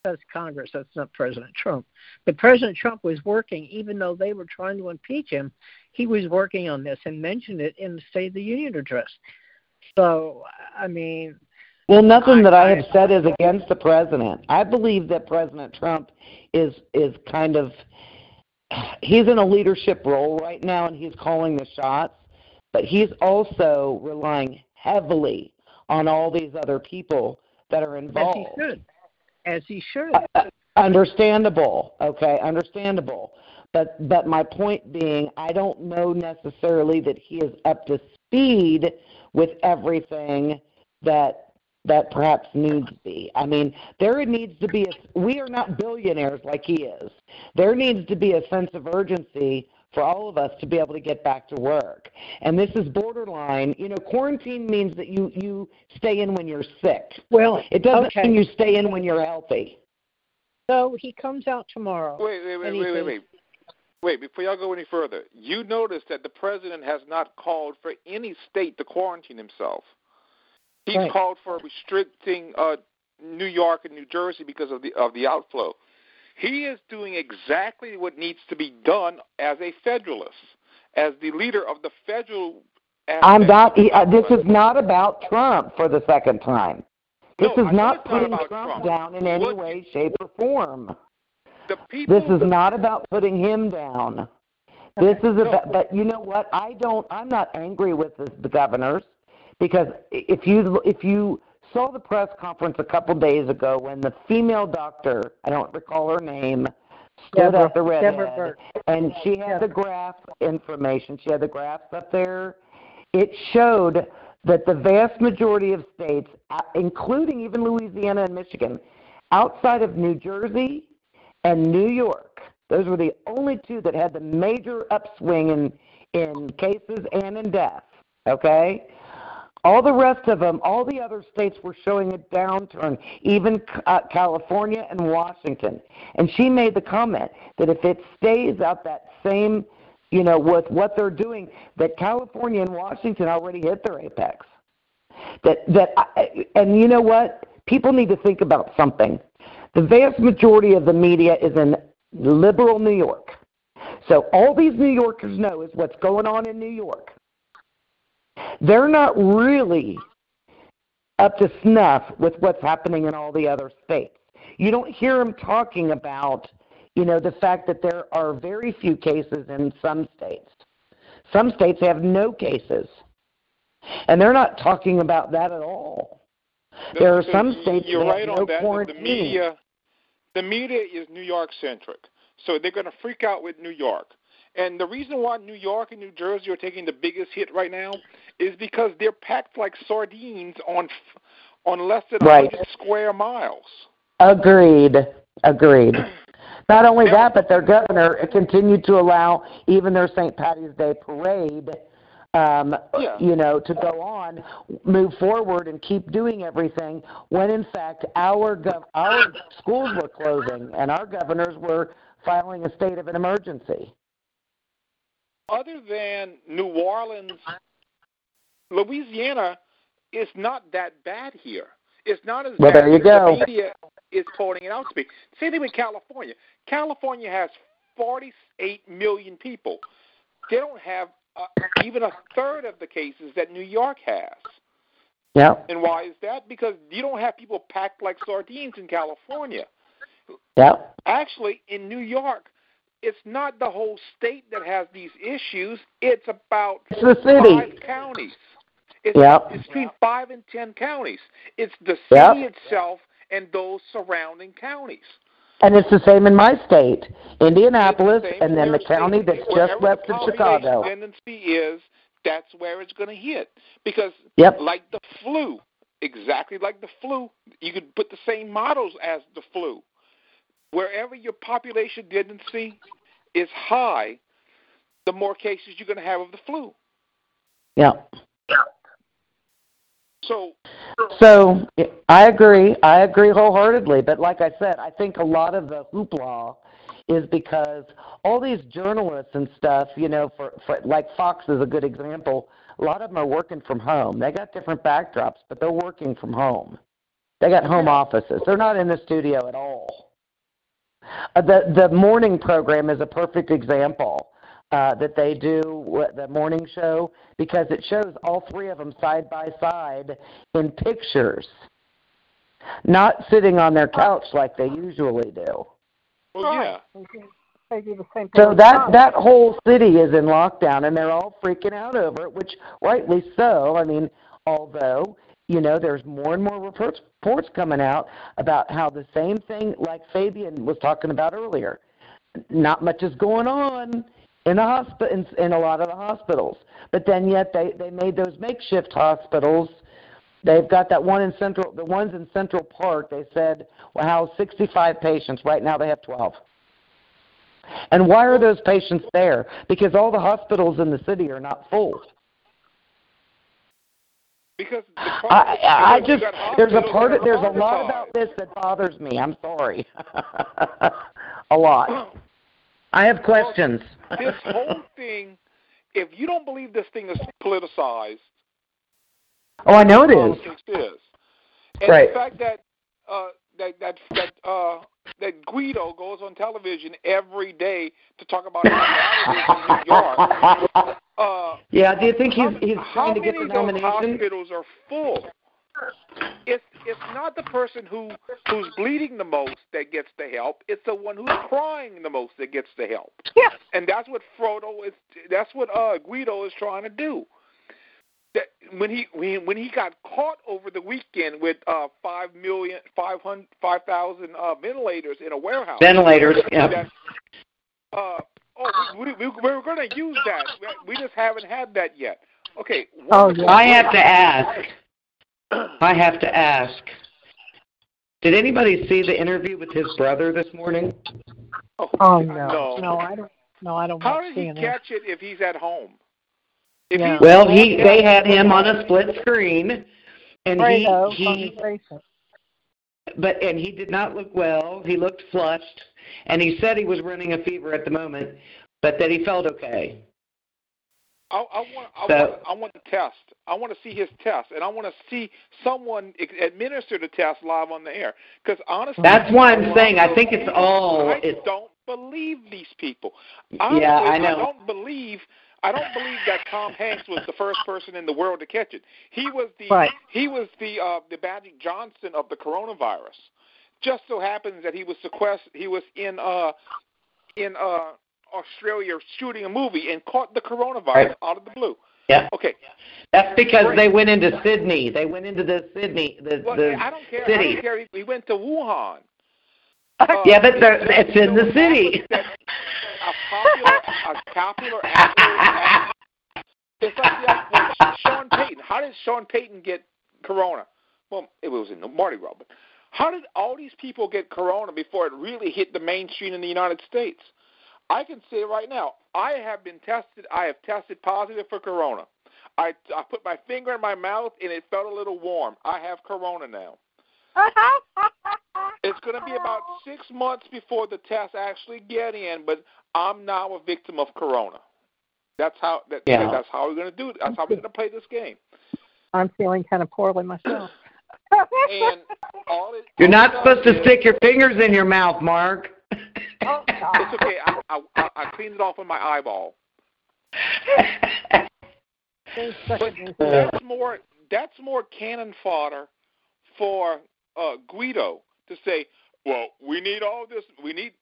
that's Congress. That's not President Trump. But President Trump was working, even though they were trying to impeach him, he was working on this and mentioned it in the State of the Union address. So, I mean... Well, nothing that I have said is against the president. I believe that President Trump is kind of, he's in a leadership role right now, and he's calling the shots, but he's also relying heavily on all these other people that are involved. As he should. Understandable. But my point being, I don't know necessarily that he is up to speed with everything that perhaps needs to be. I mean, there needs to be we are not billionaires like he is. There needs to be a sense of urgency for all of us to be able to get back to work. And this is borderline. Quarantine means that you stay in when you're sick. Well, it doesn't mean you stay in when you're healthy. So he comes out tomorrow. Wait, before y'all go any further, you notice that the president has not called for any state to quarantine himself. He's called for restricting New York and New Jersey because of the outflow. He is doing exactly what needs to be done as a federalist, as the leader of the federal. This is not about Trump for the second time. This is not putting Trump down in any way, shape, or form. This is not about putting him down. This is about. But you know what? I'm not angry with the governors. Because if you saw the press conference a couple days ago when the female doctor, I don't recall her name, stood up, the redhead, and she had the graph information. She had the graphs up there. It showed that the vast majority of states, including even Louisiana and Michigan, outside of New Jersey and New York, those were the only two that had the major upswing in cases and in death, okay? All the rest of them, all the other states were showing a downturn, even California and Washington. And she made the comment that if it stays out that same, with what they're doing, that California and Washington already hit their apex. And you know what? People need to think about something. The vast majority of the media is in liberal New York. So all these New Yorkers know is what's going on in New York. They're not really up to snuff with what's happening in all the other states. You don't hear them talking about, the fact that there are very few cases in some states. Some states have no cases. And they're not talking about that at all. There are some states that have no quarantine. The media is New York-centric, so they're going to freak out with New York. And the reason why New York and New Jersey are taking the biggest hit right now is because they're packed like sardines on less than 100 square miles. Agreed. Not only that, but their governor continued to allow even their St. Patty's Day parade, to go on, move forward, and keep doing everything when, in fact, our schools were closing and our governors were filing a state of an emergency. Other than New Orleans, Louisiana is not that bad here. It's not as bad as the media is pointing it out to me. Same thing with California. California has 48 million people. They don't have even a third of the cases that New York has. Yeah. And why is that? Because you don't have people packed like sardines in California. Yeah. Actually, in New York, it's not the whole state that has these issues. It's about the city. 5 counties. It's between 5 and 10 counties. It's the city itself and those surrounding counties. And it's the same in my state, Indianapolis, and then the county that's just west of Chicago. The tendency is that's where it's going to hit. Because like the flu, exactly like the flu, you could put the same models as the flu. Wherever your population density is high, the more cases you're going to have of the flu. Yeah. So I agree wholeheartedly. But like I said, I think a lot of the hoopla is because all these journalists and stuff, for like Fox is a good example. A lot of them are working from home. They got different backdrops, but they're working from home. They got home offices. They're not in the studio at all. The morning program is a perfect example that they do, the morning show, because it shows all three of them side by side in pictures, not sitting on their couch like they usually do. Well, yeah. They do the same thing. So that whole city is in lockdown, and they're all freaking out over it, which rightly so. I mean, although, there's more and more reports coming out about how the same thing, like Fabian was talking about earlier, not much is going on in the hospital, in a lot of the hospitals. But then yet they made those makeshift hospitals. They've got that one in Central, the ones in Central Park, they said, well, house 65 patients. Right now they have 12. And why are those patients there? Because all the hospitals in the city are not full. Because there's a lot about this that bothers me. I'm sorry. A lot. I have questions. This whole thing, if you don't believe this thing is politicized. Oh, I know it is. And the fact that that Guido goes on television every day to talk about how New York. Do you think he's trying to get the nomination? How many of those hospitals are full? It's not the person who's bleeding the most that gets the help. It's the one who's crying the most that gets the help. Yes. And that's what Guido is trying to do. That when he got caught over the weekend with 5,000 ventilators in a warehouse. Ventilators, yeah. We're going to use that. We just haven't had that yet. Okay. I have to ask. Did anybody see the interview with his brother this morning? Oh no. No, I don't. How did he catch it if he's at home? They had him on a split screen, and he did not look well. He looked flushed, and he said he was running a fever at the moment, but that he felt okay. I want the test. I want to see his test, and I want to see someone administer the test live on the air. Because honestly, that's why I'm saying I think it's all. I don't believe these people. Honestly, yeah, I know. I don't believe that Tom Hanks was the first person in the world to catch it. He was the Magic Johnson of the coronavirus. Just so happens that he was sequestered. He was in Australia shooting a movie and caught the coronavirus out of the blue. Yeah. Okay. That's because they went into Sydney. They went into the Sydney, the city. I don't care. He went to Wuhan. Yeah, but it's in the city. A popular athlete. It's like Sean Payton. How did Sean Payton get corona? Well, it was in the Mardi Gras. But how did all these people get corona before it really hit the mainstream in the United States? I can say right now, I have been tested. I have tested positive for corona. I put my finger in my mouth, and it felt a little warm. I have corona now. It's going to be about 6 months before the tests actually get in, but I'm now a victim of corona. That's how we're going to do it. That's how we're going to play this game. I'm feeling kind of poorly myself. And you're not supposed to stick your fingers in your mouth, Mark. Oh, it's okay. I cleaned it off with my eyeball. But that's more cannon fodder for Guido to say, well, we need all this. We need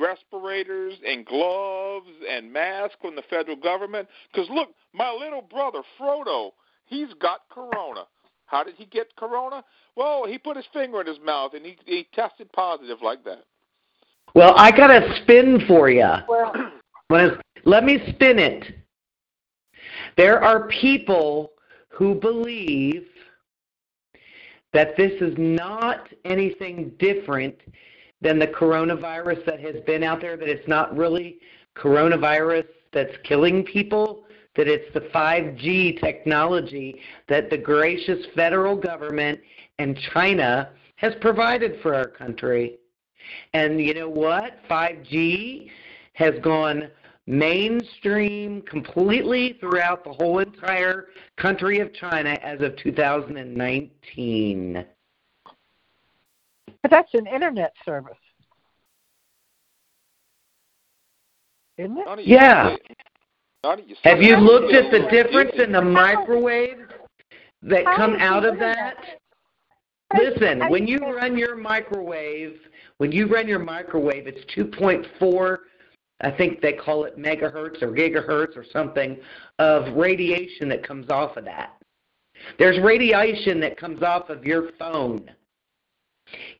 respirators and gloves and masks from the federal government. Because, look, my little brother, Frodo, he's got corona. How did he get corona? Well, he put his finger in his mouth, and he tested positive like that. Well, I got a spin for you. Well, let me spin it. There are people who believe that this is not anything different than the coronavirus that has been out there, that it's not really coronavirus that's killing people, that it's the 5G technology that the gracious federal government and China has provided for our country. And you know what? 5G has gone mainstream completely throughout the whole entire country of China as of 2019. But that's an internet service, isn't it? Yeah. Have you looked at the difference in the microwaves that come out of that? Listen, when you run your microwave, it's 2.4, I think they call it megahertz or gigahertz or something, of radiation that comes off of that. There's radiation that comes off of your phone.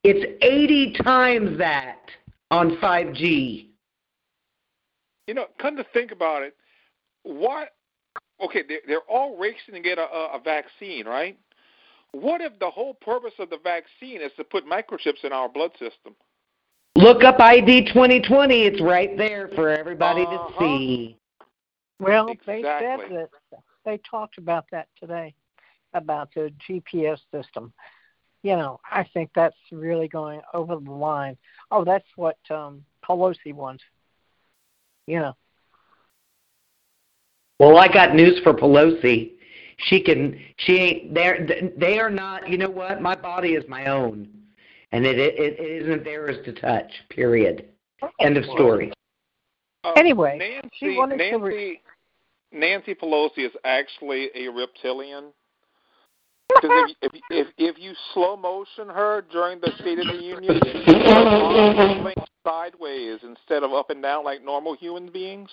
It's 80 times that on 5G. You know, come to think about it, okay, they're all racing to get a vaccine, right? What if the whole purpose of the vaccine is to put microchips in our blood system? Look up ID 2020. It's right there for everybody to see. Well, exactly. They said that. They talked about that today, about the GPS system. You know, I think that's really going over the line. Oh, that's what Pelosi wants. You know. Well, I got news for Pelosi. They are not, you know what? My body is my own. And it isn't theirs to touch, period. End of story. Anyway, Nancy Pelosi is actually a reptilian. Because if you slow motion her during the State of the Union, she's sideways instead of up and down like normal human beings.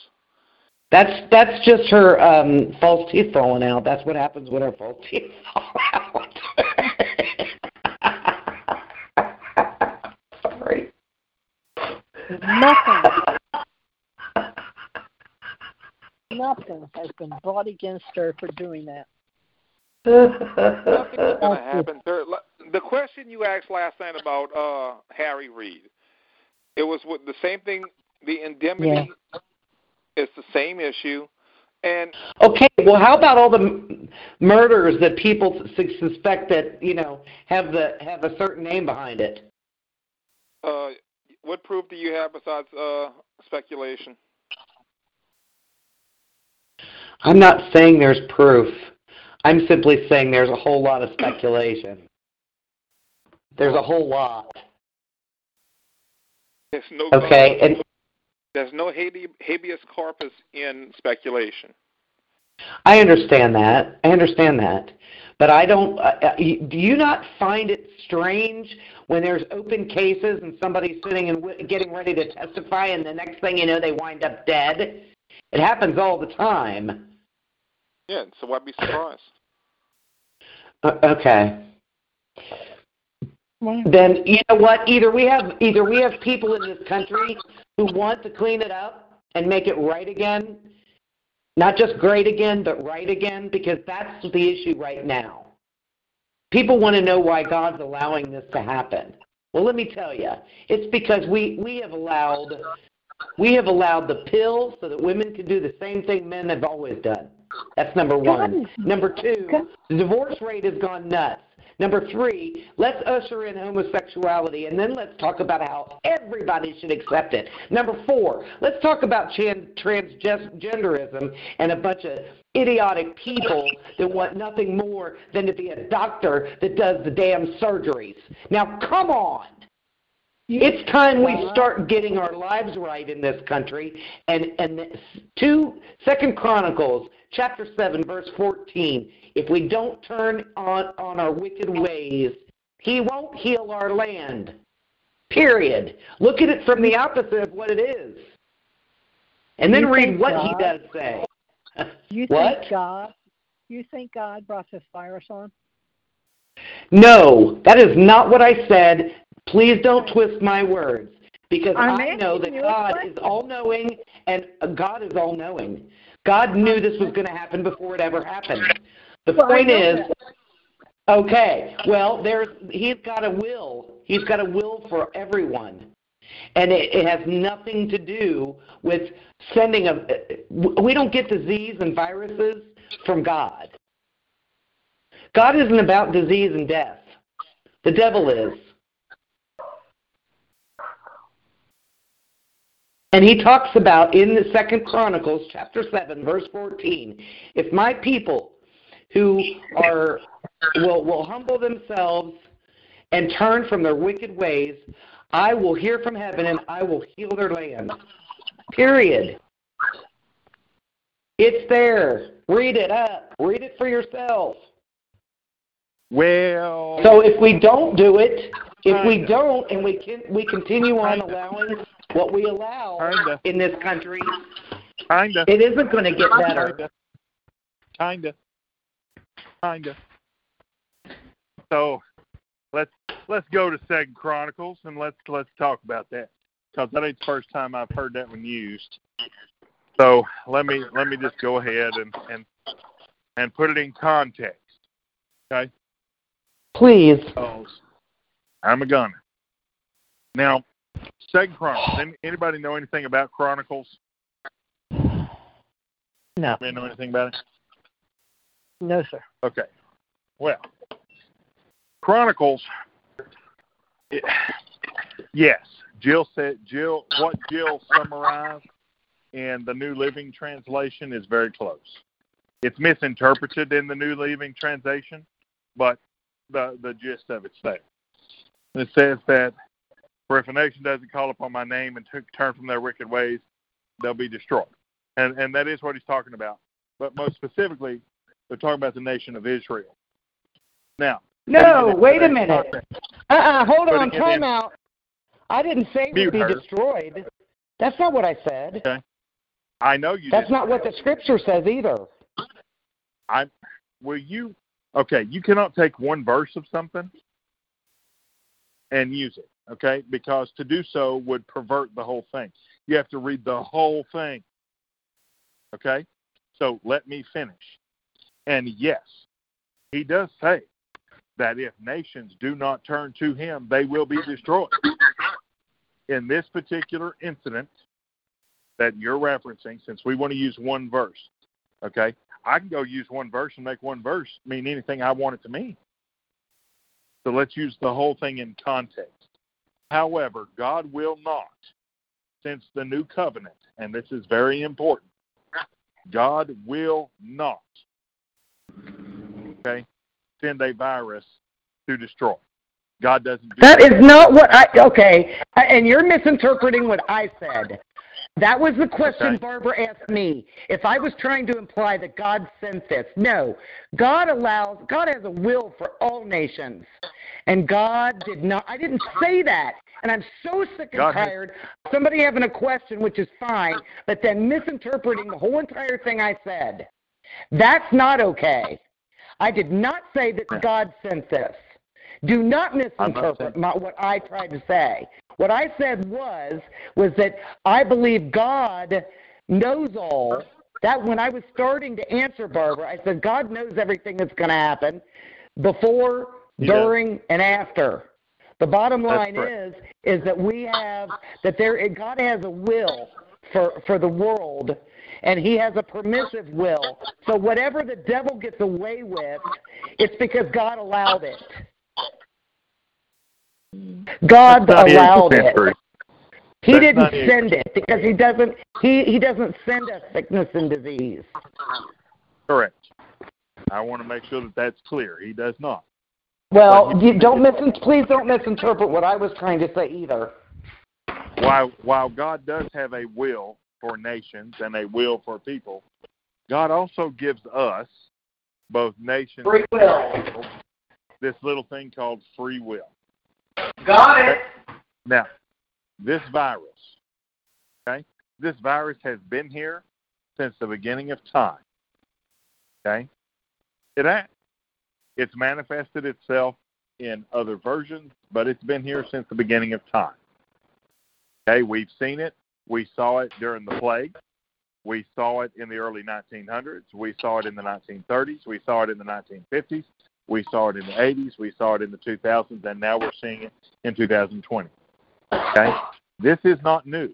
That's just her false teeth falling out. That's what happens when her false teeth fall out. Sorry. Nothing has been brought against her for doing that. Nothing's going to happen. The question you asked last night about Harry Reid, it was the same thing, the indemnity. Yeah. It's the same issue. And okay, well, how about all the murders that people suspect that, you know, have a certain name behind it? What proof do you have besides speculation? I'm not saying there's proof. I'm simply saying there's a whole lot of speculation. There's a whole lot. There's no okay, and there's no habeas corpus in speculation. I understand that. But I don't. Do you not find it strange when there's open cases and somebody's sitting and getting ready to testify, and the next thing you know, they wind up dead? It happens all the time. Yeah. So I'd be surprised. Okay. Then you know what? Either we have people in this country who want to clean it up and make it right again, not just great again, but right again, because that's the issue right now. People want to know why God's allowing this to happen. Well, let me tell you, it's because we have allowed the pill so that women can do the same thing men have always done. That's number one. Number two, the divorce rate has gone nuts. Number three, let's usher in homosexuality, and then let's talk about how everybody should accept it. Number four, let's talk about transgenderism and a bunch of idiotic people that want nothing more than to be a doctor that does the damn surgeries. Now, come on. It's time we start getting our lives right in this country. And 2 Chronicles, chapter 7, verse 14, if we don't turn on our wicked ways, he won't heal our land, period. Look at it from the opposite of what it is. And then read what God, he does say. You think God brought this virus on? No, that is not what I said. Please don't twist my words, because I know that God is all-knowing, and God is all-knowing. God knew this was going to happen before it ever happened. The point is, okay, well, he's got a will for everyone, and it has nothing to do with we don't get disease and viruses from God. God isn't about disease and death. The devil is. And he talks about in the 2 Chronicles, chapter 7, verse 14, if my people who will humble themselves and turn from their wicked ways, I will hear from heaven and I will heal their land. Period. It's there. Read it up. Read it for yourself. Well. So if we don't do it, and we continue on allowing what we allow in this country, it isn't going to get better. Kinda. So let's go to 2 Chronicles and let's talk about that, because that ain't the first time I've heard that one used. So let me just go ahead and put it in context. Okay. Please. So, I'm a gunner. Now, 2 Chronicles. Anybody know anything about Chronicles? No. Anybody know anything about it? No, sir. Okay. Well, Chronicles. Yes, Jill said. What Jill summarized in the New Living Translation is very close. It's misinterpreted in the New Living Translation, but the gist of it's there. It says that, for if a nation doesn't call upon my name and turn from their wicked ways, they'll be destroyed. And that is what he's talking about. But most specifically, they're talking about the nation of Israel. Now. No, wait a minute. Hold on, time out. I didn't say we'd be destroyed. That's not what I said. Okay. I know you didn't. That's not what the scripture says either. You cannot take one verse of something and use it, okay? Because to do so would pervert the whole thing. You have to read the whole thing, okay? So let me finish. And yes, he does say that if nations do not turn to him, they will be destroyed. In this particular incident that you're referencing, since we want to use one verse, okay, I can go use one verse and make one verse mean anything I want it to mean. So let's use the whole thing in context. However, God will not, since the new covenant, and this is very important, God will not, okay, send a virus to destroy. God doesn't do that. That is not what and you're misinterpreting what I said. That was the question Barbara asked me, if I was trying to imply that God sent this. No, God has a will for all nations, and God did not. I didn't say that, and I'm so sick and tired of somebody having a question, which is fine, but then misinterpreting the whole entire thing I said. That's not okay. I did not say that God sent this. Do not misinterpret what I tried to say. What I said was that I believe God knows all. That when I was starting to answer Barbara, I said God knows everything that's going to happen before, during, and after. The bottom line is that we have that there. God has a will for the world, and He has a permissive will. So whatever the devil gets away with, it's because God allowed it. God allowed it. He didn't send it because He doesn't. He doesn't send us sickness and disease. Correct. I want to make sure that that's clear. He does not. Well, please don't misinterpret what I was trying to say either. While God does have a will for nations and a will for people, God also gives us, both nations free will, and people, this little thing called free will. Got it. Now, this virus, okay? This virus has been here since the beginning of time, okay? It's manifested itself in other versions, but it's been here since the beginning of time. Okay, we've seen it. We saw it during the plague. We saw it in the early 1900s. We saw it in the 1930s. We saw it in the 1950s. We saw it in the 80s. We saw it in the 2000s, and now we're seeing it in 2020. Okay, this is not new.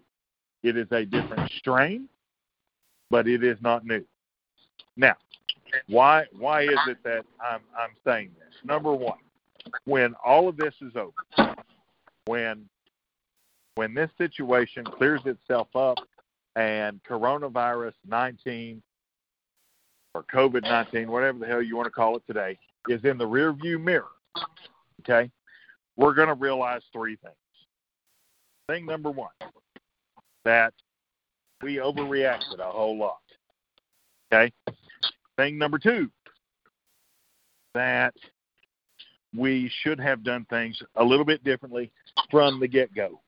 It is a different strain, but it is not new. Now, why is it that I'm saying this? Number one, when all of this is over, when this situation clears itself up and coronavirus 19 or COVID-19, whatever the hell you want to call it today, is in the rearview mirror, okay, we're going to realize three things. Thing number one, that we overreacted a whole lot, okay? Thing number two, that we should have done things a little bit differently from the get-go.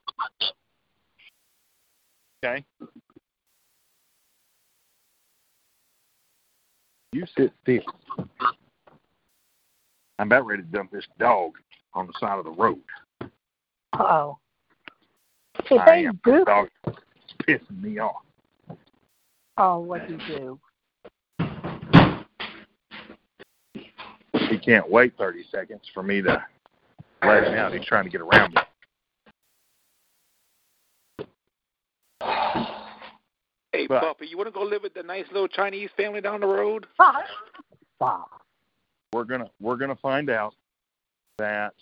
Okay? You sit still. I'm about ready to dump this dog on the side of the road. Uh-oh. This dog is pissing me off. Oh, what do you do? He can't wait 30 seconds for me to let him out. He's trying to get around me. Hey, but, Papa, you want to go live with the nice little Chinese family down the road? Stop. We're gonna find out that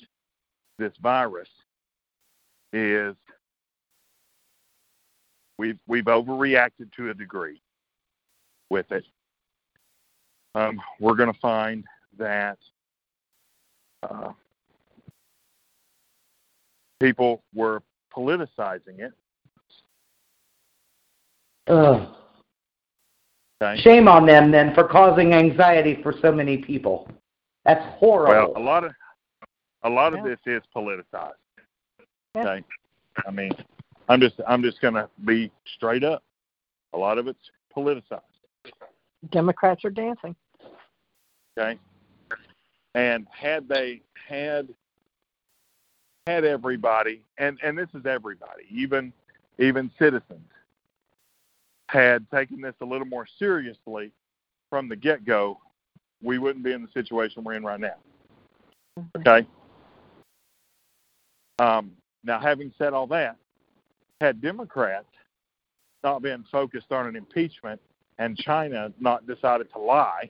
this virus is we've overreacted to a degree with it. We're gonna find that people were politicizing it. Okay. Shame on them, then, for causing anxiety for so many people. That's horrible. Well, a lot of this is politicized. Yeah. Okay, I mean, I'm just gonna be straight up. A lot of it's politicized. Democrats are dancing. Okay. And had everybody, and this is everybody, even citizens, had taken this a little more seriously from the get-go, we wouldn't be in the situation we're in right now. Okay? Now, having said all that, had Democrats not been focused on an impeachment and China not decided to lie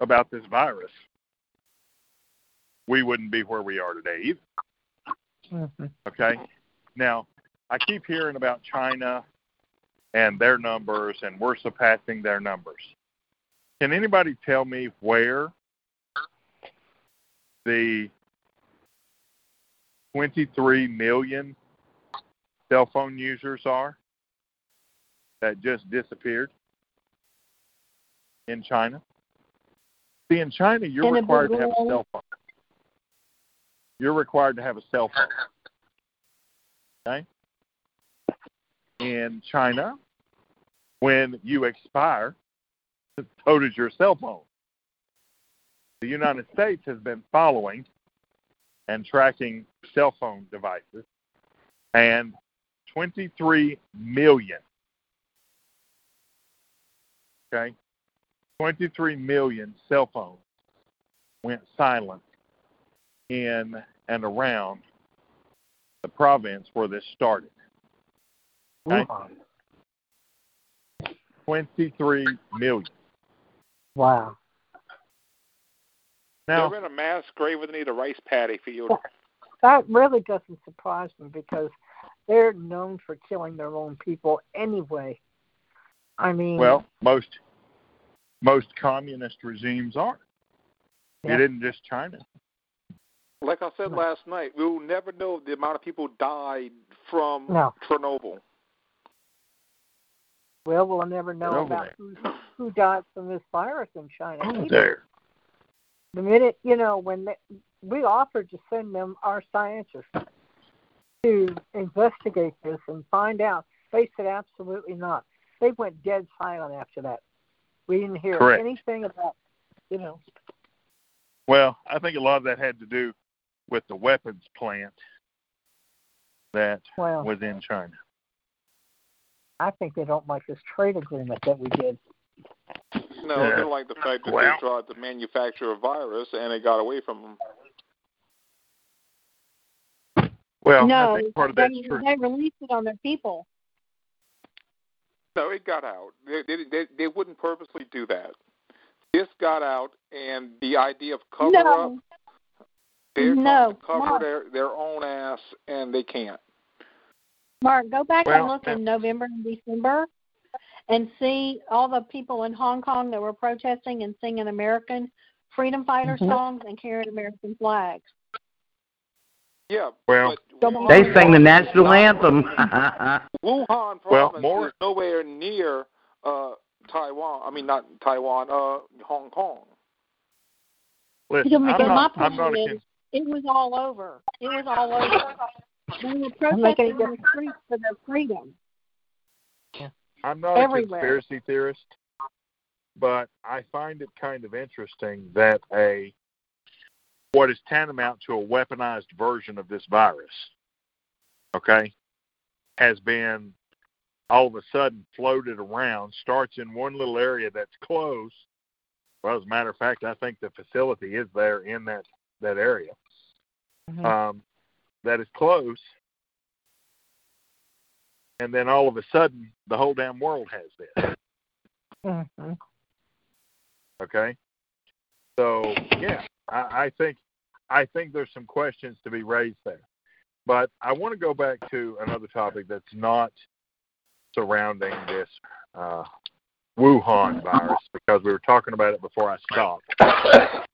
about this virus, we wouldn't be where we are today either. Okay? Now, I keep hearing about China and their numbers, and we're surpassing their numbers. Can anybody tell me where the 23 million cell phone users are that just disappeared in China? See, in China, you're required to have a cell phone. You're required to have a cell phone. Okay? In China, when you expire, so does your cell phone. The United States has been following and tracking cell phone devices, and 23 million. Okay? 23 million cell phones went silent in and around the province where this started. Okay? 23 million. Wow. Now, they're in a mass grave with a rice paddy field. That really doesn't surprise me because they're known for killing their own people anyway. I mean... Well, most communist regimes are. Yeah. It isn't just China. Like I said last night, we will never know the amount of people died from Chernobyl. Well, we'll never know about who died from this virus in China. Oh, there. The minute, you know, when we offered to send them our scientists to investigate this and find out, they said absolutely not. They went dead silent after that. We didn't hear anything about, you know. Well, I think a lot of that had to do with the weapons plant that was in China. I think they don't like this trade agreement that we did. No, they don't like the fact that they tried to manufacture a virus and it got away from them. Well, no, I think part of that's true. They released it on their people. No, it got out. They wouldn't purposely do that. This got out, and the idea of cover-up, they're trying to cover their own ass, and they can't. Mark, go back and look in November and December and see all the people in Hong Kong that were protesting and singing American freedom fighter songs and carrying American flags. Yeah. Well, they sang the national anthem. Wuhan province is nowhere near Taiwan. I mean, not Taiwan, Hong Kong. Listen, my point is, it was all over. It was all over. They were protesting the streets for their freedom. I'm not a conspiracy theorist, but I find it kind of interesting that what is tantamount to a weaponized version of this virus, okay, has been all of a sudden floated around, starts in one little area that's close. Well, as a matter of fact, I think the facility is there in that area. Mm-hmm. That is close, and then all of a sudden, the whole damn world has this. Mm-hmm. Okay? So, yeah, I think there's some questions to be raised there. But I want to go back to another topic that's not surrounding this Wuhan virus, because we were talking about it before I stopped.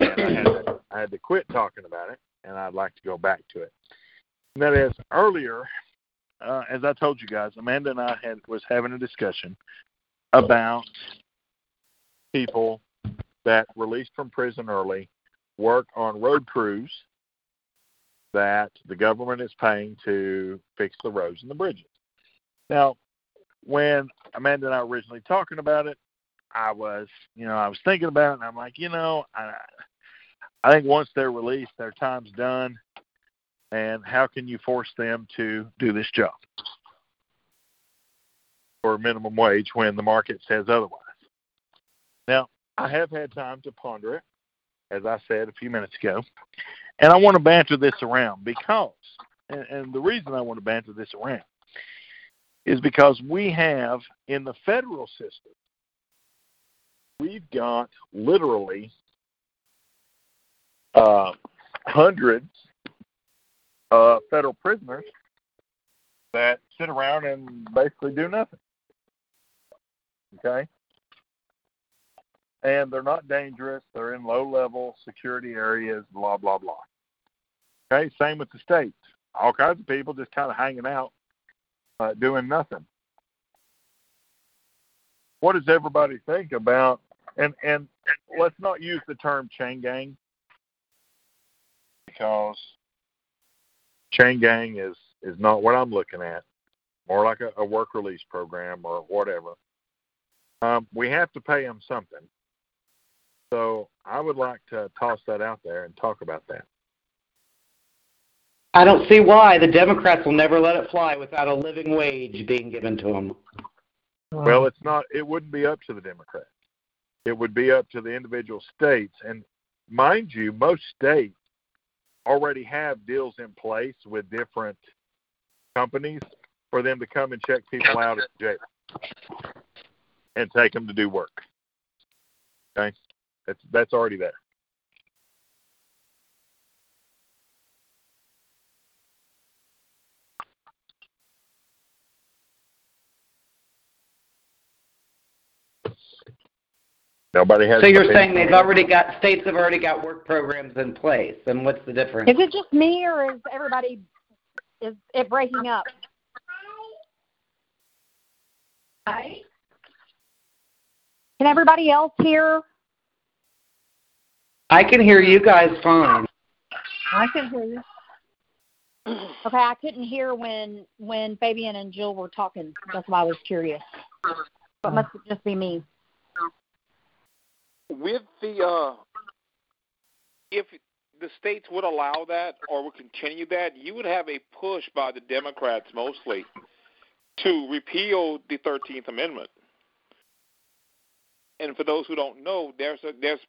And I had to quit talking about it, and I'd like to go back to it. And that is, earlier, as I told you guys, Amanda and I was having a discussion about people that released from prison early work on road crews that the government is paying to fix the roads and the bridges. Now, when Amanda and I were originally talking about it, I was thinking about it, and I'm like, I think once they're released, their time's done. And how can you force them to do this job for minimum wage when the market says otherwise? Now, I have had time to ponder it, as I said a few minutes ago, and I want to banter this around because, and the reason I want to banter this around is because we have, in the federal system, we've got literally hundreds federal prisoners that sit around and basically do nothing. Okay? And they're not dangerous. They're in low-level security areas, blah, blah, blah. Okay? Same with the states. All kinds of people just kind of hanging out, doing nothing. What does everybody think about, and let's not use the term chain gang, because chain gang is not what I'm looking at, more like a work release program or whatever. We have to pay them something. So I would like to toss that out there and talk about that. I don't see why the Democrats will never let it fly without a living wage being given to them. Well, it's not. It wouldn't be up to the Democrats. It would be up to the individual states. And mind you, most states already have deals in place with different companies for them to come and check people out at jail and take them to do work. Okay? That's already there. Nobody has. So you're saying they've already got, states have already got work programs in place, and what's the difference? Is it just me, or is everybody, is it breaking up? Hi. Can everybody else hear? I can hear you guys fine. I can hear you. Okay, I couldn't hear when Fabian and Jill were talking. That's why I was curious. But it must just be me. With the if the states would allow that or would continue that, you would have a push by the Democrats mostly to repeal the 13th Amendment. And for those who don't know, there's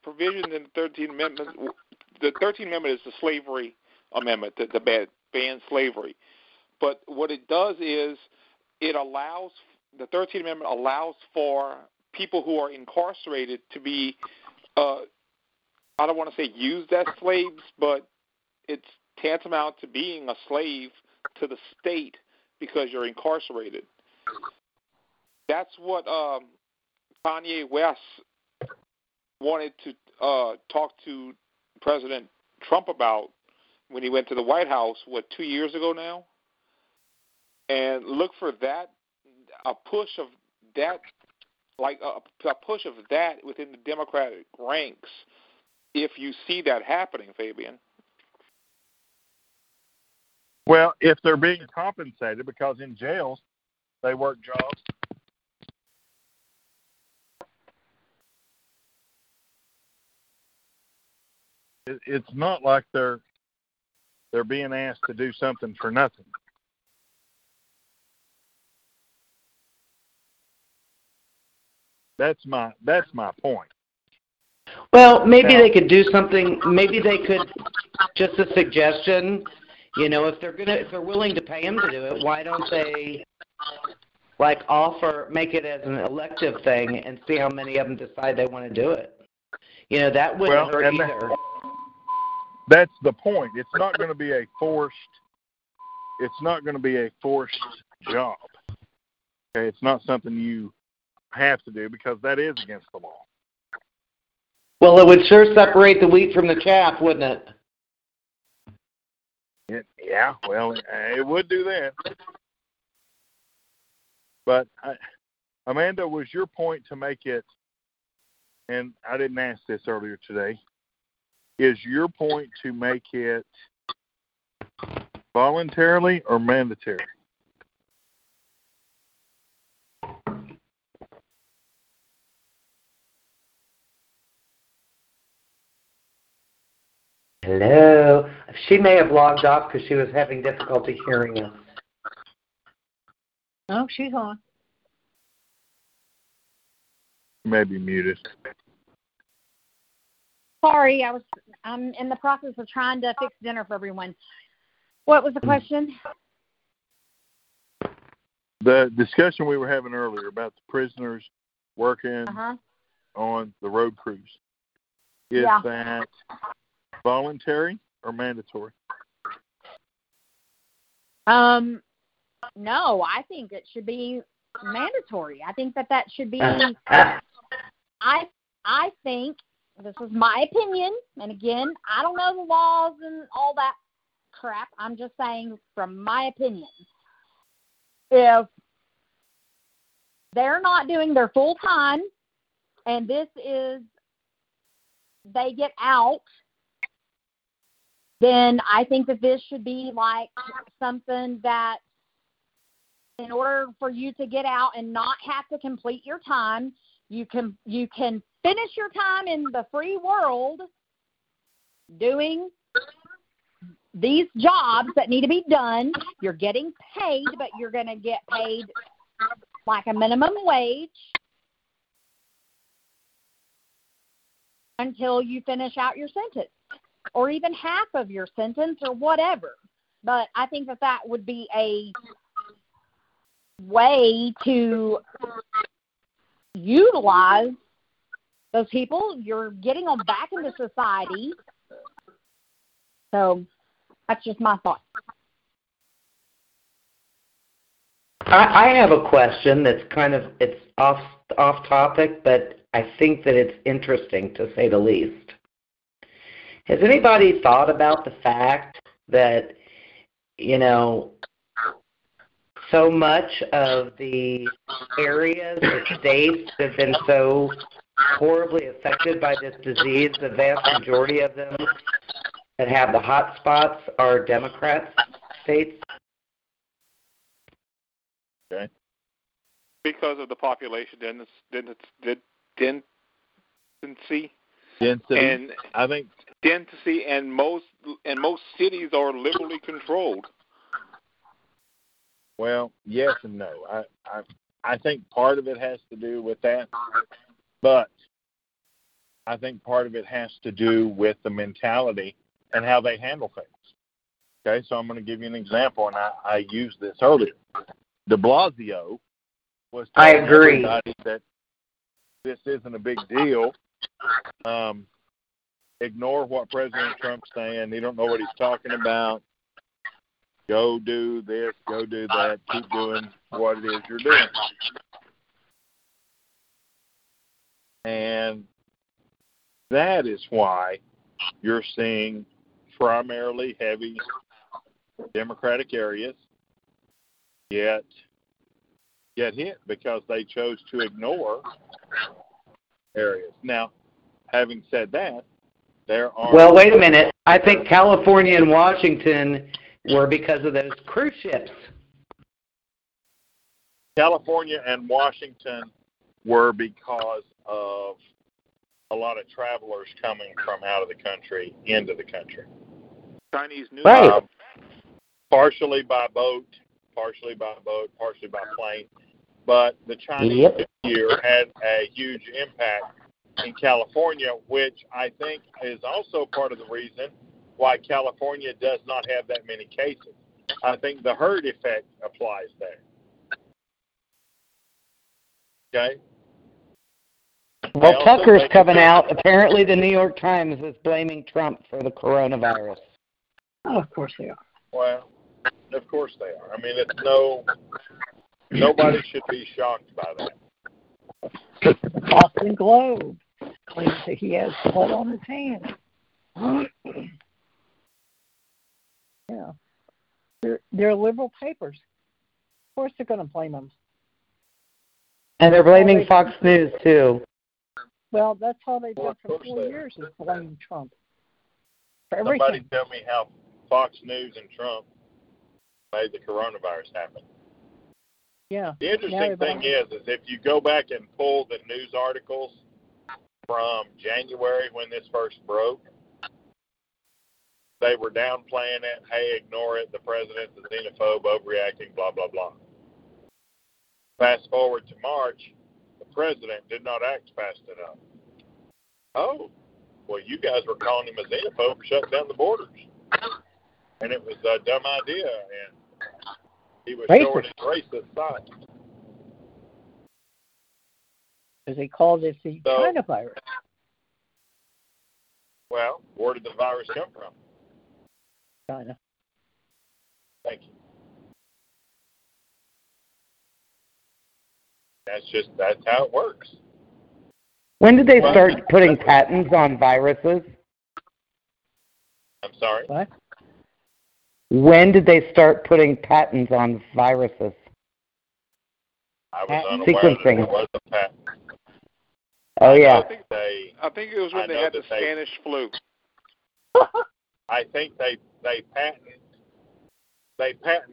provisions in the 13th Amendment. The 13th Amendment is the slavery amendment that bans slavery. But what it does is it allows, the 13th Amendment allows for people who are incarcerated to be, I don't want to say used as slaves, but it's tantamount to being a slave to the state because you're incarcerated. That's what Kanye West wanted to talk to President Trump about when he went to the White House, 2 years ago now? And look for that, a push of that, like a push of that within the Democratic ranks, if you see that happening, Fabian. Well, if they're being compensated, because in jails they work jobs. It's not like they're being asked to do something for nothing. That's my point. Well, maybe now, they could do something. Maybe they could, just a suggestion. You know, if they're willing to pay them to do it, why don't they make it as an elective thing and see how many of them decide they want to do it? You know, that wouldn't hurt either. That's the point. It's not going to be a forced job. Okay, it's not something you have to do because that is against the law. Well, it would sure separate the wheat from the chaff, wouldn't it? Yeah, well, it would do that. But, Amanda, was your point to make it, and I didn't ask this earlier today, is your point to make it voluntarily or mandatory? Hello. She may have logged off because she was having difficulty hearing us. Oh, she's on. Maybe muted. Sorry, I'm in the process of trying to fix dinner for everyone. What was the question? The discussion we were having earlier about the prisoners working on the road crews. Is that voluntary or mandatory? No, I think it should be mandatory. I think that should be. I think. This is my opinion, and again, I don't know the laws and all that crap. I'm just saying from my opinion. If they're not doing their full time, and they get out, then I think that this should be like something that in order for you to get out and not have to complete your time, you can finish your time in the free world doing these jobs that need to be done, you're getting paid, but you're going to get paid like a minimum wage until you finish out your sentence or even half of your sentence or whatever. But I think that that would be a way to utilize those people. You're getting them back into society. So that's just my thought. I have a question that's kind of, it's off topic, but I think that it's interesting to say the least. Has anybody thought about the fact that, you know, so much of the areas and states have been so horribly affected by this disease, the vast majority of them that have the hot spots are Democrat states? Okay. Because of the population density. And I think density, and most cities are liberally controlled. Well, yes and no. I think part of it has to do with that, but I think part of it has to do with the mentality and how they handle things. Okay, so I'm going to give you an example, and I used this earlier. De Blasio was telling everybody that this isn't a big deal. Ignore what President Trump's saying. He don't know what he's talking about. Go do this, go do that. Keep doing what it is you're doing. And that is why you're seeing primarily heavy Democratic areas get hit because they chose to ignore areas. Now, having said that, there are... Well, wait a minute. I think California and Washington were because of those cruise ships. California and Washington were because of a lot of travelers coming from out of the country into the country. Chinese New Year. Right. Partially by boat, partially by plane. But the Chinese New Year had a huge impact in California, which I think is also part of the reason why California does not have that many cases. I think the herd effect applies there. Okay? Well, Tucker's coming out. Apparently the New York Times is blaming Trump for the coronavirus. Oh, of course they are. Well, of course they are. I mean, it's nobody should be shocked by that. Boston Globe claims that he has blood on his hands. Yeah. They're liberal papers. Of course they're going to blame them. And they're blaming Fox News, too. Well, that's all they did for 4 years is blame Trump for everything. Somebody tell me how Fox News and Trump made the coronavirus happen. Yeah. The interesting thing is if you go back and pull the news articles from January when this first broke, they were downplaying it. Hey, ignore it. The president's a xenophobe, overreacting, blah, blah, blah. Fast forward to March, the president did not act fast enough. Oh, well, you guys were calling him a xenophobe for shutting down the borders. And it was a dumb idea, and he was showing his racist side. Because they called it the China virus. Well, where did the virus come from? China. Thank you. That's how it works. When did they start putting patents on viruses? I'm sorry? What? When did they start putting patents on viruses? I was unaware that there was a patent. Oh, yeah. I think it was when they had the Spanish flu. I think they patented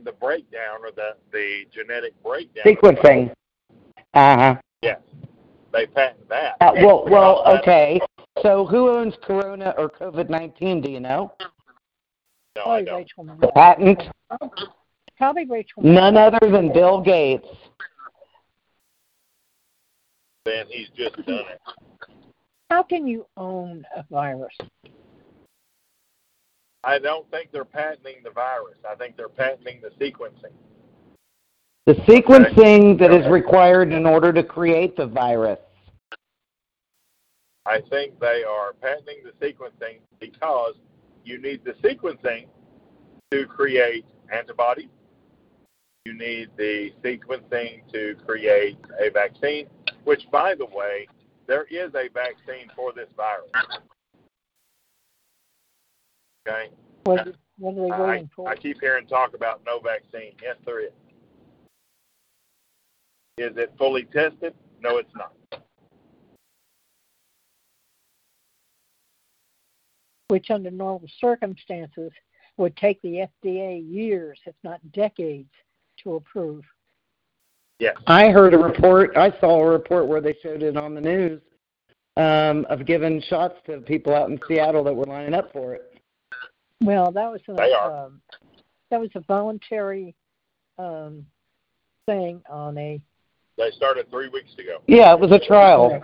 the breakdown or the genetic breakdown. Sequencing. Uh-huh. Yes. They patented that. Okay. So who owns Corona or COVID-19, do you know? No, I don't. The patent? Probably Rachel Maddow. None other than Bill Gates. Then he's just done it. How can you own a virus? I don't think they're patenting the virus. I think they're patenting the sequencing. The sequencing that is required in order to create the virus. I think they are patenting the sequencing because you need the sequencing to create antibodies. You need the sequencing to create a vaccine, which, by the way, there is a vaccine for this virus. Okay? What are they waiting for? I keep hearing talk about no vaccine. Yes, there is. Is it fully tested? No, it's not. Which, under normal circumstances, would take the FDA years, if not decades, to approve. Yes. I saw a report where they showed it on the news of giving shots to people out in Seattle that were lining up for it. Well, that was a voluntary thing on a... They started 3 weeks ago. Yeah, it was a trial.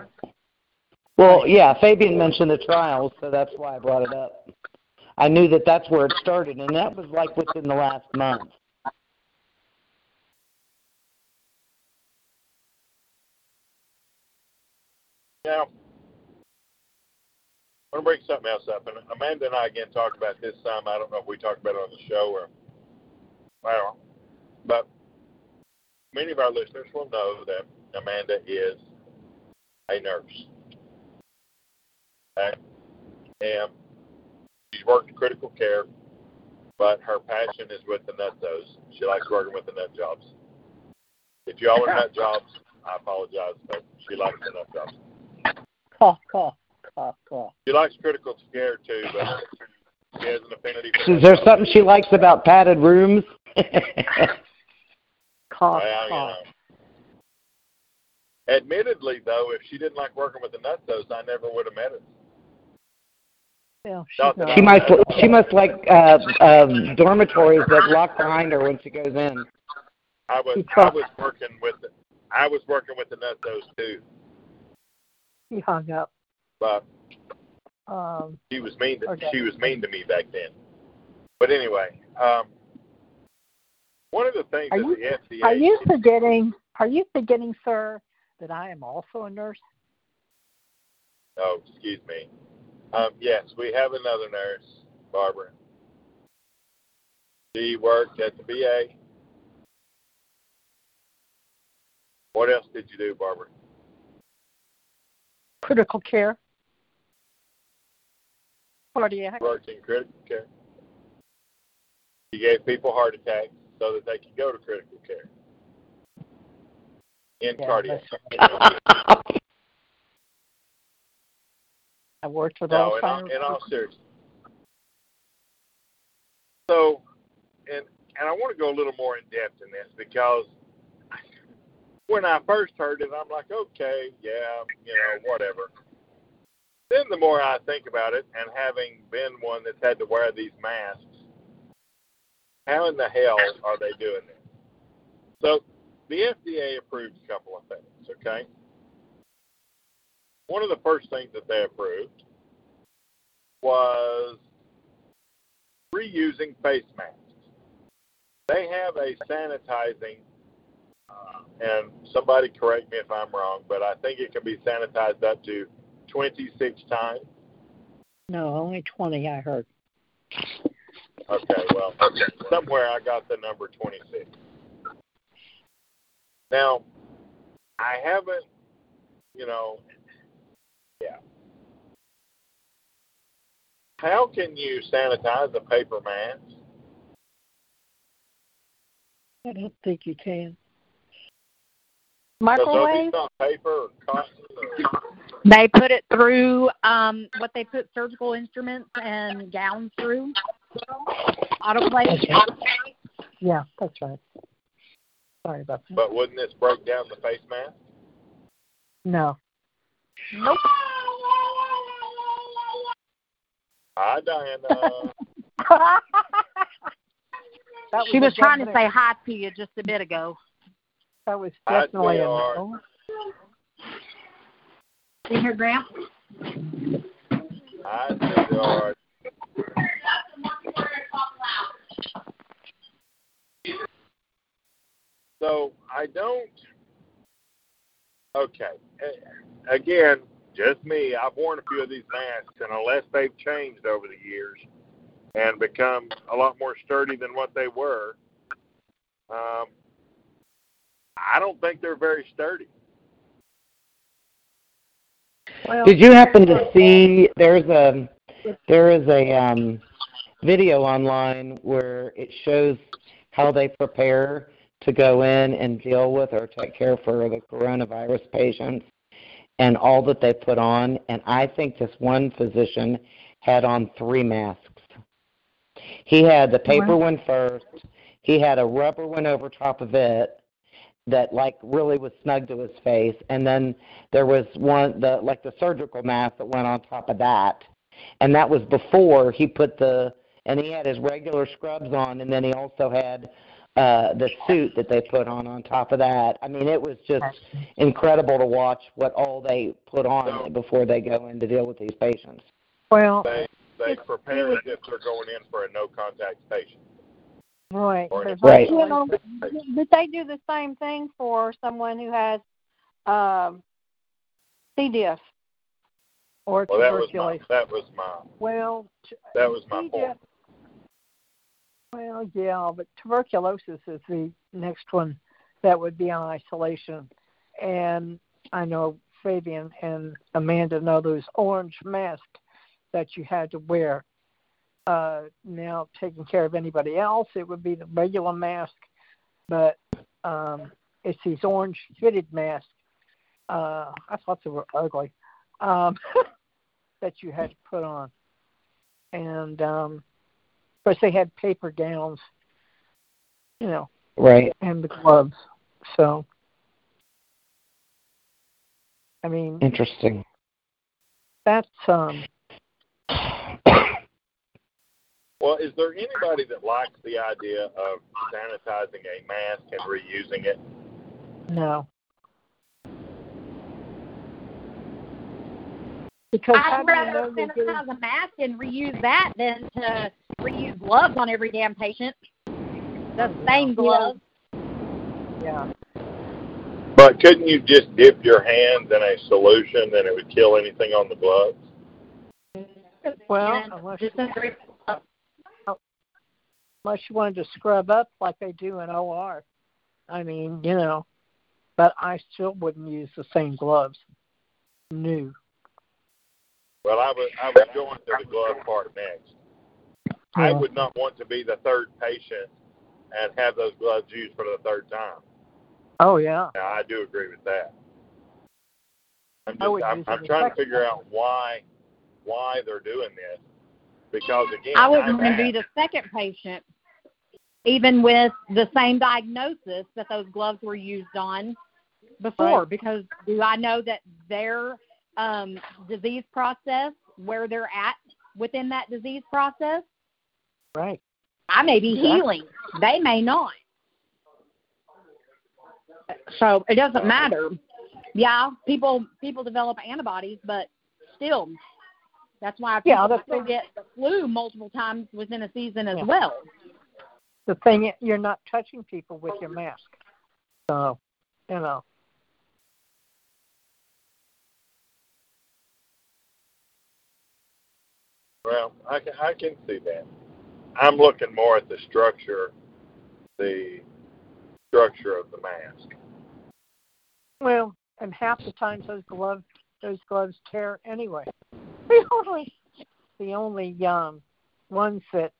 Well, yeah, Fabian mentioned the trial, so that's why I brought it up. I knew that that's where it started, and that was like within the last month. Now, I want to bring something else up, and Amanda and I again talked about this time. I don't know if we talked about it on the show or, well, but many of our listeners will know that Amanda is a nurse. Okay? And she's worked in critical care, but her passion is with the nutsos. She likes working with the nut jobs. If y'all are nut jobs, I apologize, but she likes the nut jobs. She likes critical care too, but she has an affinity for... Is there something she likes about padded rooms? Admittedly, though, if she didn't like working with the nutsos, I never would have met her. Yeah, she must like dormitories that lock behind her when she goes in. I was working with the nutsos too. He hung up. But she was mean to me back then. But anyway, one of the things the FDA... Are you forgetting, sir, that I am also a nurse? Oh, excuse me. Yes, we have another nurse, Barbara. She worked at the VA. What else did you do, Barbara? Critical care. Cardiac. Worked in critical care. She gave people heart attacks so that they could go to critical care. Cardiac. I worked with Alzheimer's. In all seriousness. So, and I want to go a little more in depth in this because when I first heard it, I'm like, okay, yeah, you know, whatever. Then the more I think about it, and having been one that's had to wear these masks, how in the hell are they doing this? So the FDA approved a couple of things, okay? One of the first things that they approved was reusing face masks. They have a sanitizing... and somebody correct me if I'm wrong, but I think it can be sanitized up to 26 times. No, only 20 I heard. Okay, well, somewhere I got the number 26. Now, I haven't, you know, yeah. How can you sanitize a paper mask? I don't think you can. Microwave? Paper or... They put it through what they put surgical instruments and gowns through. Autoclave. Right. Yeah, that's right. Sorry about that. But wouldn't this break down the face mask? No. Nope. Hi, Diana. She was trying to say hi to you just a bit ago. That was definitely a no. See her, Graham? Hi, so I don't. Okay. Again, just me. I've worn a few of these masks, and unless they've changed over the years and become a lot more sturdy than what they were, I don't think they're very sturdy. Well, did you happen to see there is a video online where it shows how they prepare to go in and deal with or take care for the coronavirus patients and all that they put on? And I think this one physician had on 3 masks. He had the paper one first. He had a rubber one over top of it that, like, really was snug to his face. And then there was one, the surgical mask that went on top of that. And that was before he put and he had his regular scrubs on, and then he also had the suit that they put on top of that. I mean, it was just incredible to watch what all they put on before they go in to deal with these patients. Well, they prepare as if they're going in for a no-contact patient. Right. Right. You know, but they do the same thing for someone who has C. diff or tuberculosis. That was my point. Well, yeah, but tuberculosis is the next one that would be on isolation. And I know Fabian and Amanda know those orange masks that you had to wear. Now, taking care of anybody else, it would be the regular mask, but it's these orange fitted masks. I thought they were ugly that you had to put on. And of course, they had paper gowns, you know, right, and the gloves. So, I mean, interesting. That's Well, is there anybody that likes the idea of sanitizing a mask and reusing it? No. Because I'd rather sanitize a mask and reuse that than to reuse gloves on every damn patient. The same gloves. Yeah. But couldn't you just dip your hands in a solution and it would kill anything on the gloves? Well, unless you wanted to scrub up like they do in OR. I mean, you know, but I still wouldn't use the same gloves. No. Well, I would go into the glove part next. Yeah. I would not want to be the third patient and have those gloves used for the third time. Oh, yeah. Now, I do agree with that. I'm trying to figure out why they're doing this. Because again, I wouldn't want to be the second patient, even with the same diagnosis that those gloves were used on before. Right. Because do I know that their disease process, where they're at within that disease process? Right. I may be healing. They may not. So it doesn't matter. Yeah, people develop antibodies, but still. That's why people get the flu multiple times within a season as well. The thing is, you're not touching people with your mask. So, you know. Well, I can see that. I'm looking more at the structure of the mask. Well, and half the times those gloves tear anyway. The only ones that,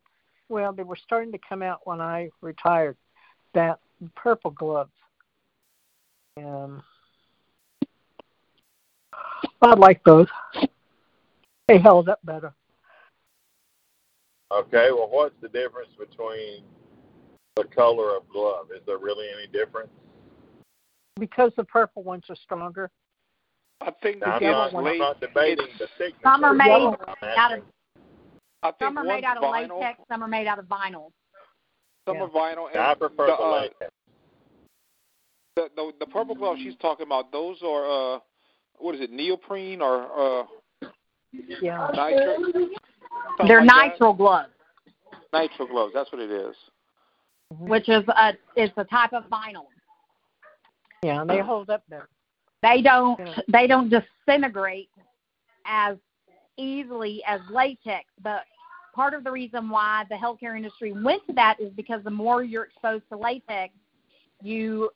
well, they were starting to come out when I retired, that purple gloves. I like those. They held up better. Okay, well, what's the difference between the color of glove? Is there really any difference? Because the purple ones are stronger. I think I'm not debating the thickness. Some are made out of latex, some are made out of vinyl. Summer vinyl. And I prefer the light. The purple gloves she's talking about, those are, what is it, neoprene or They're like nitrile gloves. Nitrile gloves, that's what it is. Which is a type of vinyl. Yeah, they hold up better. They don't disintegrate as easily as latex, but part of the reason why the healthcare industry went to that is because the more you're exposed to latex, you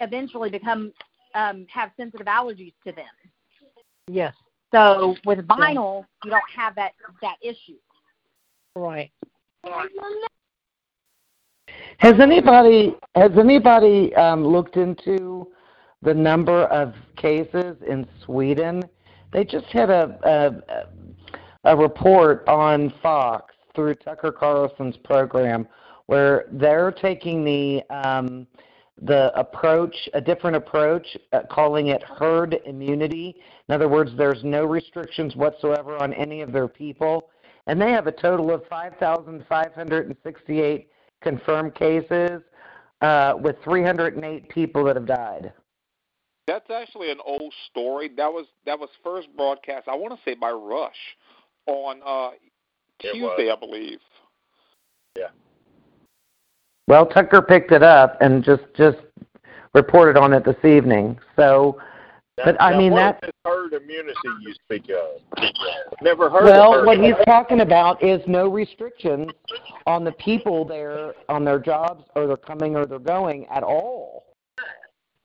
eventually become have sensitive allergies to them. Yes. So with vinyl, you don't have that issue. Right. Has anybody looked into the number of cases in Sweden? They just had a report on Fox through Tucker Carlson's program where they're taking the approach, a different approach, calling it herd immunity. In other words, there's no restrictions whatsoever on any of their people. And they have a total of 5,568 confirmed cases with 308 people that have died. That's actually an old story. That was first broadcast, I want to say, by Rush on Tuesday, I believe. Yeah. Well, Tucker picked it up and just reported on it this evening. So, what is herd immunity you speak of? Never heard of herd. Well, what he's talking about is no restrictions on the people there, on their jobs, or they're coming or they're going at all.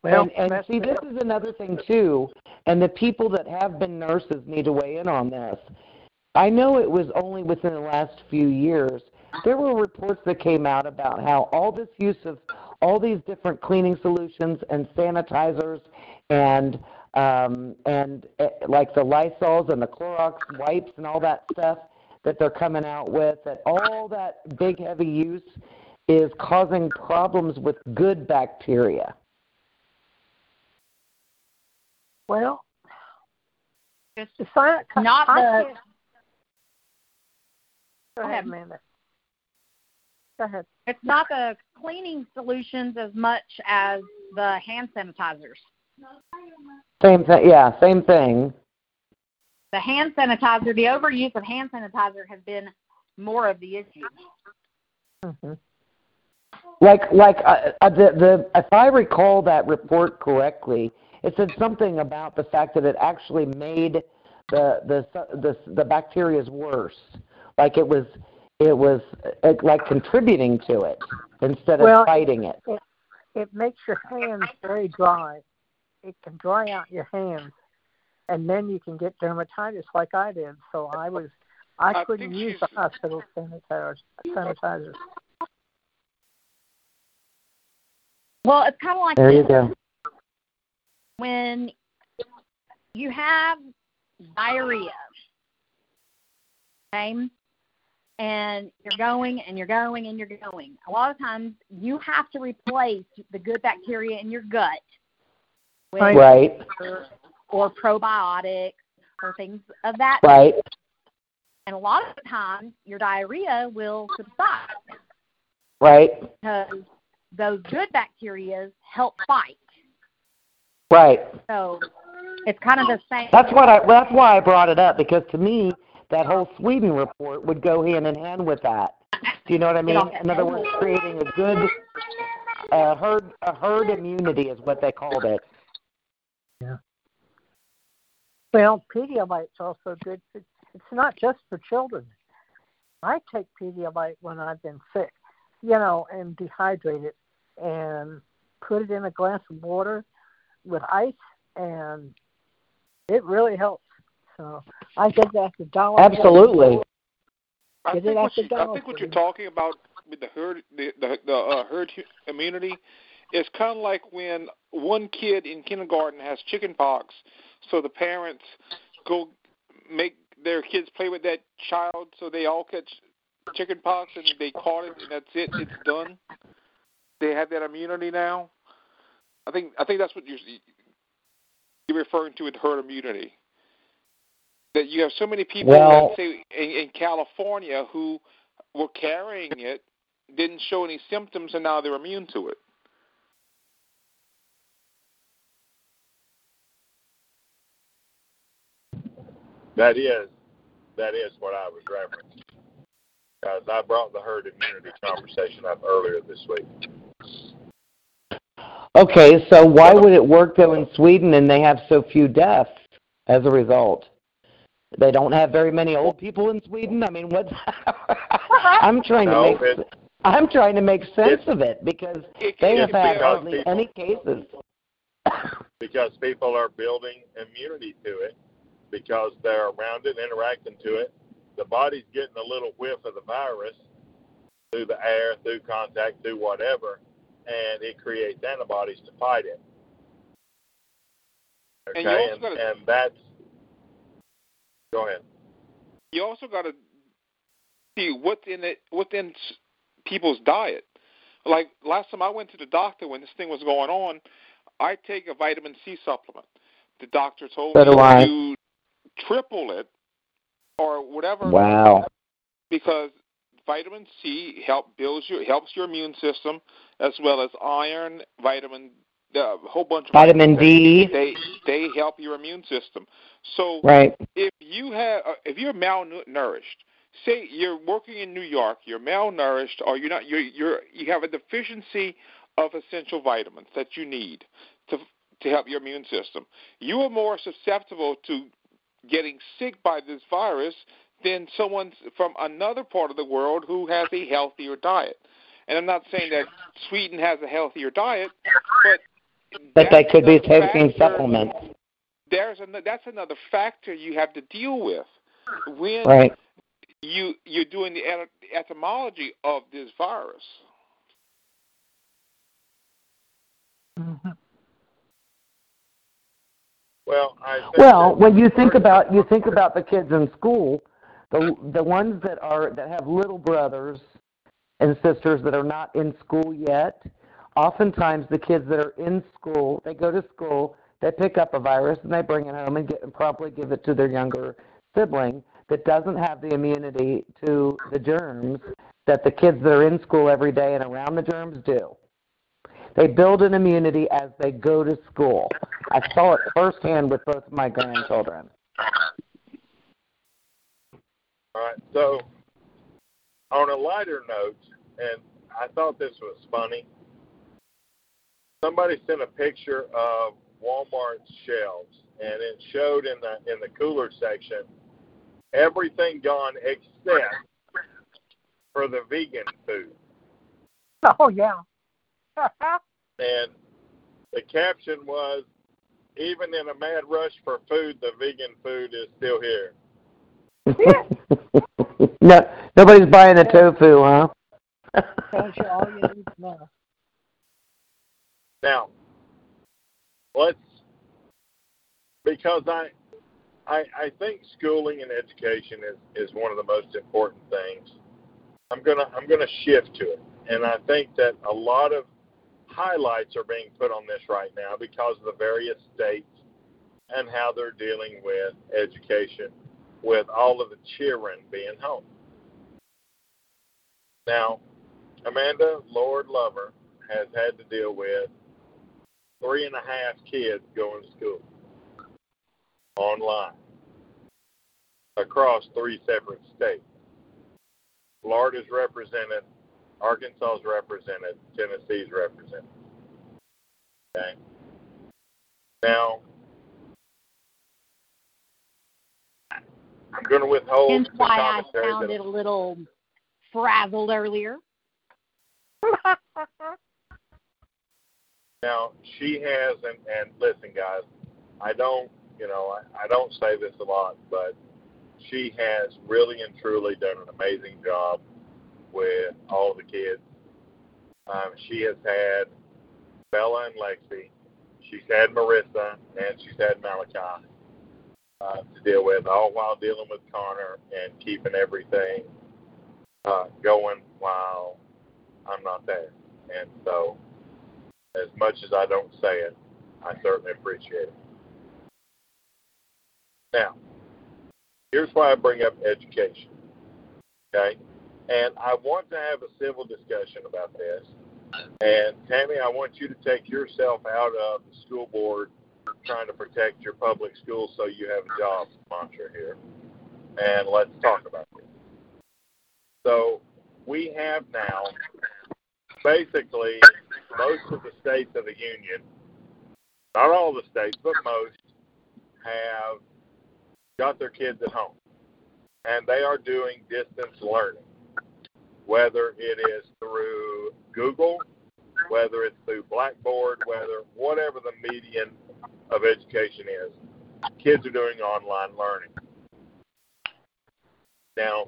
Well, and see, this is another thing, too, and the people that have been nurses need to weigh in on this. I know it was only within the last few years. There were reports that came out about how all this use of all these different cleaning solutions and sanitizers and like the Lysols and the Clorox wipes and all that stuff that they're coming out with, that all that big, heavy use is causing problems with good bacteria. Well, it's the science. Not the... Go ahead, Amanda. Go ahead. It's not the cleaning solutions as much as the hand sanitizers. Same thing. Yeah, same thing. The hand sanitizer, the overuse of hand sanitizer has been more of the issue. Mm-hmm. Like if I recall that report correctly, it said something about the fact that it actually made the bacteria's worse. Like it was like contributing to it instead of fighting it. It makes your hands very dry. It can dry out your hands, and then you can get dermatitis like I did. So I couldn't use the hospital sanitizers. Well, it's kind of like there you go. When you have diarrhea, okay, and you're going, a lot of times you have to replace the good bacteria in your gut with or probiotics or things of that nature. And a lot of the times your diarrhea will subside. Right. Because those good bacteria help fight. Right. So it's kind of the same. That's why I brought it up, because to me, that whole Sweden report would go hand in hand with that. Do you know what I mean? In other words, creating a good herd immunity is what they called it. Yeah. Well, Pedialyte's also good. It's not just for children. I take Pedialyte when I've been sick, and dehydrated, and put it in a glass of water with ice, and it really helps. So I think that's a dollar. Absolutely. I think what you're talking about with the herd immunity is kind of like when one kid in kindergarten has chicken pox, so the parents go make their kids play with that child so they all catch chicken pox and they caught it and that's it, it's done. They have that immunity now. I think that's what you're referring to with herd immunity. That you have so many people, let's say, in California who were carrying it, didn't show any symptoms, and now they're immune to it. That is what I was referencing. Because I brought the herd immunity conversation up earlier this week. Okay, so why would it work, though, in Sweden and they have so few deaths as a result? They don't have very many old people in Sweden? I mean, what's... I'm trying to make sense of it because they have had hardly any cases. Because people are building immunity to it, because they're around it, interacting to it. The body's getting a little whiff of the virus through the air, through contact, through whatever, and it creates antibodies to fight it. Okay, Go ahead. You also got to see what's in people's diet. Like last time I went to the doctor when this thing was going on, I take a vitamin C supplement. The doctor told me to triple it or whatever. Wow. Because vitamin C helps your immune system, as well as iron, vitamin, a whole bunch of vitamin D. They help your immune system. So if you're malnourished, say you're working in New York, you're malnourished, or you have a deficiency of essential vitamins that you need to help your immune system. You are more susceptible to getting sick by this virus than someone from another part of the world who has a healthier diet. And I'm not saying that Sweden has a healthier diet, but they could be taking supplements. That's another factor you have to deal with. When you're doing the etymology of this virus. Mm-hmm. When you think about the kids in school, the ones that have little brothers and sisters that are not in school yet, oftentimes the kids that are in school, they go to school, they pick up a virus and they bring it home and probably give it to their younger sibling that doesn't have the immunity to the germs that the kids that are in school every day and around the germs do. They build an immunity as they go to school. I saw it firsthand with both of my grandchildren. All right, so on a lighter note, and I thought this was funny, somebody sent a picture of Walmart's shelves, and it showed in the cooler section everything gone except for the vegan food. Oh, yeah. And the caption was, even in a mad rush for food, the vegan food is still here. No, nobody's buying the tofu, huh? Now, because I think schooling and education is one of the most important things. I'm gonna shift to it, and I think that a lot of highlights are being put on this right now because of the various states and how they're dealing with education, with all of the children being home. Now, Amanda, Lord Lover, has had to deal with 3.5 kids going to school online across 3 separate states. Florida's represented, Arkansas's represented, Tennessee's represented. Okay. Now, I'm going to withhold. Hence why I sounded a little frazzled earlier. Now, she has, and listen, guys, I don't say this a lot, but she has really and truly done an amazing job with all the kids. She has had Bella and Lexi. She's had Marissa, and she's had Malachi to deal with, all while dealing with Connor and keeping everything going while I'm not there. And so, as much as I don't say it, I certainly appreciate it. Now, here's why I bring up education. Okay? And I want to have a civil discussion about this. And, Tammy, I want you to take yourself out of the school board trying to protect your public school so you have a job sponsor here. And let's talk about it. So we have now basically most of the states of the union, not all the states, but most, have got their kids at home. And they are doing distance learning, whether it is through Google, whether it's through Blackboard, whatever the median of education is. Kids are doing online learning. Now,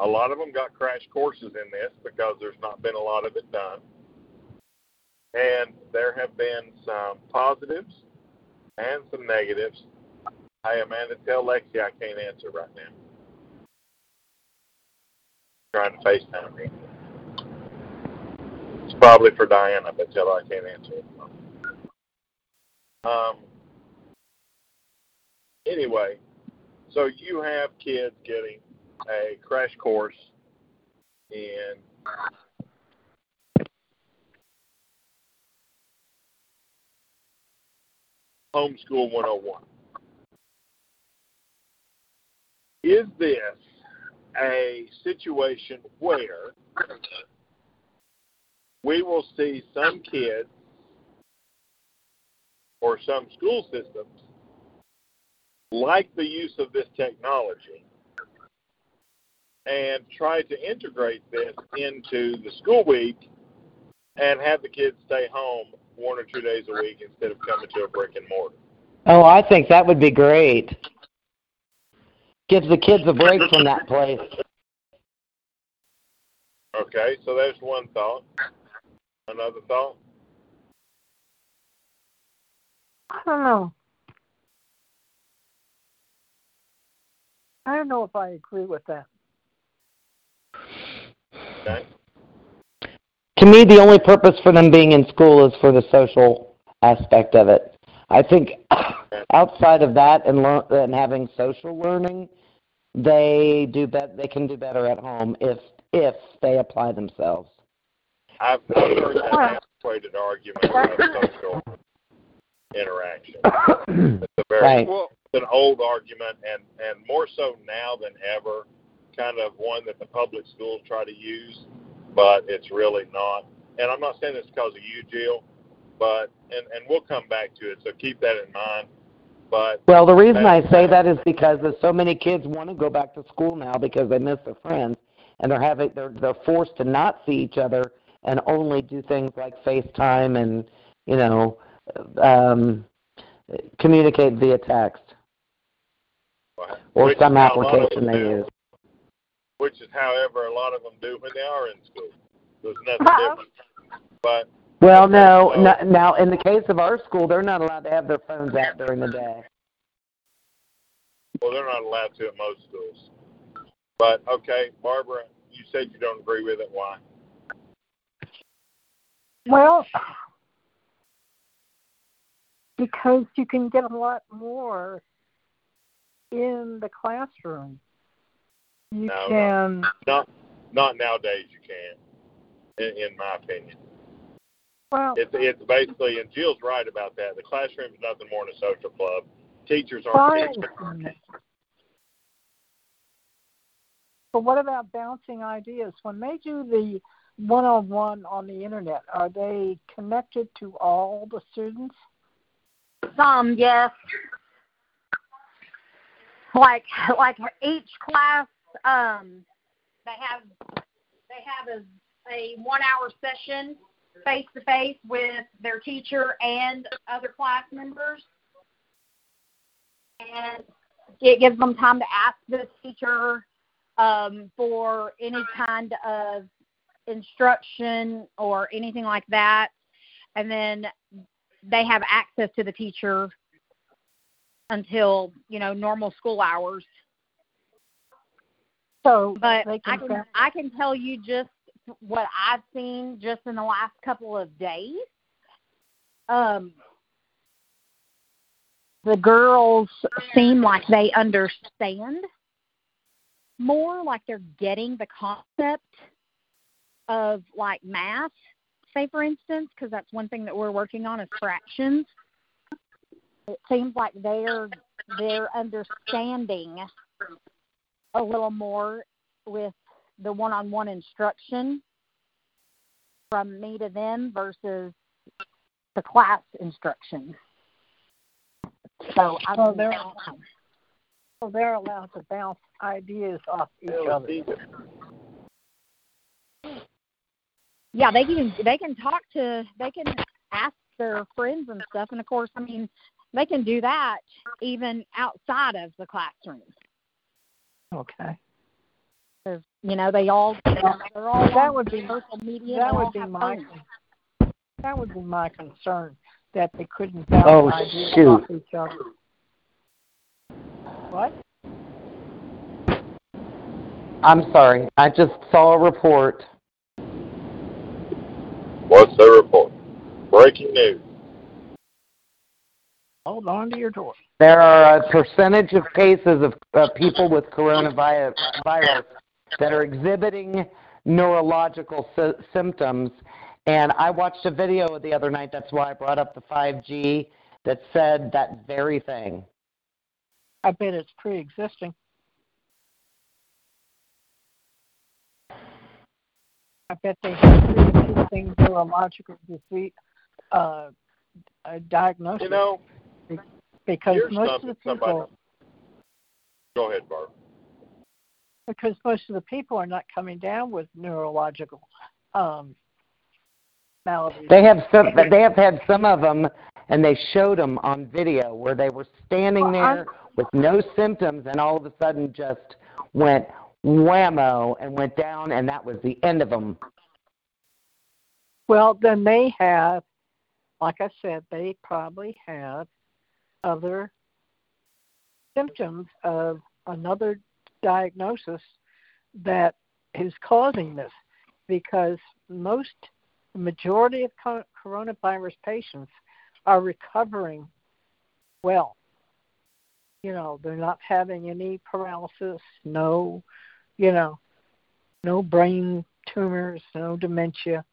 a lot of them got crash courses in this because there's not been a lot of it done. And there have been some positives and some negatives. Hey, Amanda, tell Lexi I can't answer right now. Trying to FaceTime me. It's probably for Diana, but tell her I can't answer it. Anyway, so you have kids getting a crash course in Homeschool 101. Is this a situation where we will see some kids or some school systems like the use of this technology and try to integrate this into the school week and have the kids stay home 1 or 2 days a week instead of coming to a brick and mortar? Oh, I think that would be great. Gives the kids a break from that place. Okay, so there's one thought. Another thought? I don't know. I don't know if I agree with that. Okay. To me, the only purpose for them being in school is for the social aspect of it. I think outside of that and having social learning, they can do better at home if they apply themselves. I've heard that antiquated argument about social interaction. It's a very an old argument, and more so now than ever, kind of one that the public schools try to use, but it's really not. And I'm not saying this because of you, Jill. But and we'll come back to it, so keep that in mind. But well, the reason I say that is because there's so many kids want to go back to school now because they miss their friends, and they're forced to not see each other and only do things like FaceTime and communicate via text or some application they use. Which is, however, a lot of them do when they are in school. There's nothing different, but. Well, no. Now, in the case of our school, they're not allowed to have their phones out during the day. Well, they're not allowed to at most schools. But, okay, Barbara, you said you don't agree with it. Why? Well, because you can get a lot more in the classroom. You can. Not nowadays you can, in my opinion. Well, it's basically, and Jill's right about that. The classroom is nothing more than a social club. Teachers aren't teachers. But what about bouncing ideas? When they do the one-on-one on the internet, are they connected to all the students? Some, yes. Like each class, they have a 1 hour session. Face-to-face with their teacher and other class members. And it gives them time to ask the teacher for any kind of instruction or anything like that. And then they have access to the teacher until, normal school hours. But I can tell you just what I've seen just in the last couple of days, the girls seem like they understand more like they're getting the concept of like math, say for instance, because that's one thing that we're working on is fractions. It seems like they're understanding a little more with the one-on-one instruction from me to them versus the class instruction. So they're allowed to bounce ideas off each other. Yeah, they can ask their friends and stuff, and of course, I mean, they can do that even outside of the classroom. Okay. You know, they're all that would be social media. That would be my concern, that they couldn't bounce ideas off each other. What? I'm sorry. I just saw a report. What's the report? Breaking news. Hold on to your door. There are a percentage of cases of people with coronavirus that are exhibiting neurological symptoms. And I watched a video the other night, that's why I brought up the 5G, that said that very thing. I bet it's pre-existing. I bet they have pre-existing neurological disease diagnosis. You know, because most of the people... Go ahead, Barb. Because most of the people are not coming down with neurological maladies. They have had some of them, and they showed them on video where they were standing with no symptoms, and all of a sudden just went whammo and went down, and that was the end of them. Well, then they have, like I said, they probably have other symptoms of another diagnosis that is causing this, because majority of coronavirus patients are recovering well. You know, they're not having any paralysis, no brain tumors, no dementia.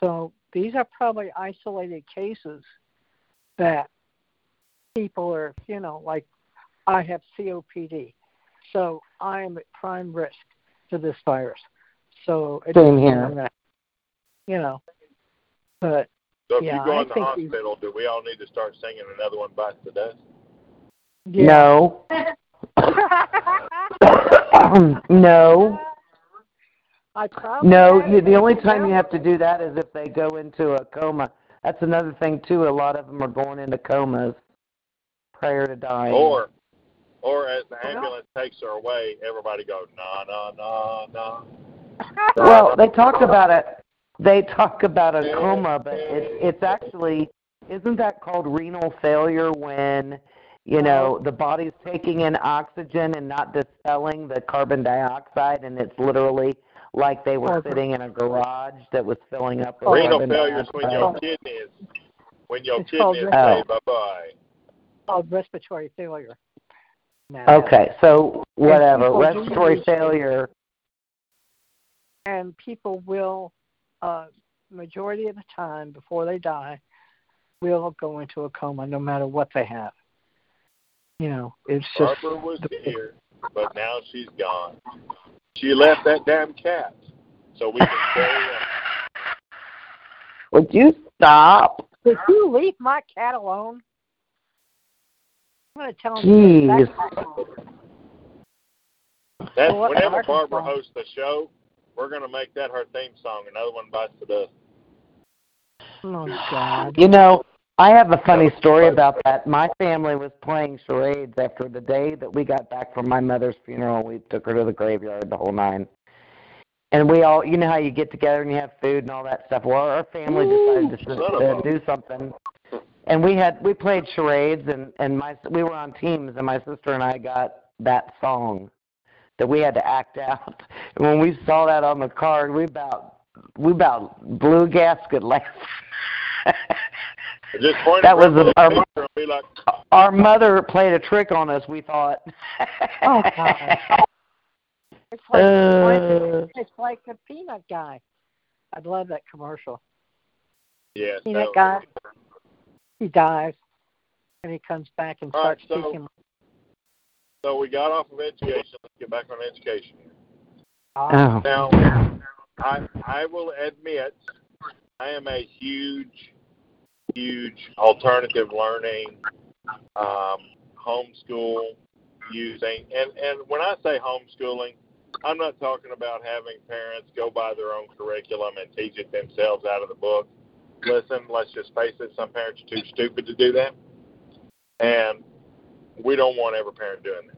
So these are probably isolated cases that people are, like I have COPD, so I am at prime risk to this virus. So it's same here. But so if you go in the hospital, do we all need to start singing Another One Bites the Dust? Yeah. No. No. The only time you have to do that is if they go into a coma. That's another thing, too. A lot of them are going into comas prior to dying. Or as the ambulance takes her away, everybody goes, nah, nah, nah, nah. Well, they talk about it. They talk about a coma, but it's actually, isn't that called renal failure when, the body's taking in oxygen and not dispelling the carbon dioxide, and it's literally like they were sitting in a garage that was filling up with carbon dioxide. Renal failure is when your kidneys say bye-bye. Called respiratory failure. No. Okay, so whatever, respiratory failure. And people will, majority of the time before they die, will go into a coma no matter what they have. It's just... Barbara was here, but now she's gone. She left that damn cat, so we can carry on. Would you stop? Would you leave my cat alone? I'm going to tell him... Jeez. Whenever Barbara hosts the show, we're going to make that her theme song, Another One Bites the Dust. Oh, God. I have a funny story about that. My family was playing charades after the day that we got back from my mother's funeral. We took her to the graveyard, the whole nine. And we all, how you get together and you have food and all that stuff. Well, our family decided to do something. And we played charades, and we were on teams, and my sister and I got that song that we had to act out. And when we saw that on the card, we about blew a gasket laughing. That was our mother played a trick on us, we thought. Oh, God. It's like the peanut guy. I'd love that commercial. Yeah. Peanut guy. He dies, and he comes back and starts speaking. So we got off of education. Let's get back on education. Now, I will admit I am a huge alternative learning, homeschool using. And when I say homeschooling, I'm not talking about having parents go buy their own curriculum and teach it themselves out of the book. Listen, let's just face it, some parents are too stupid to do that. And we don't want every parent doing that.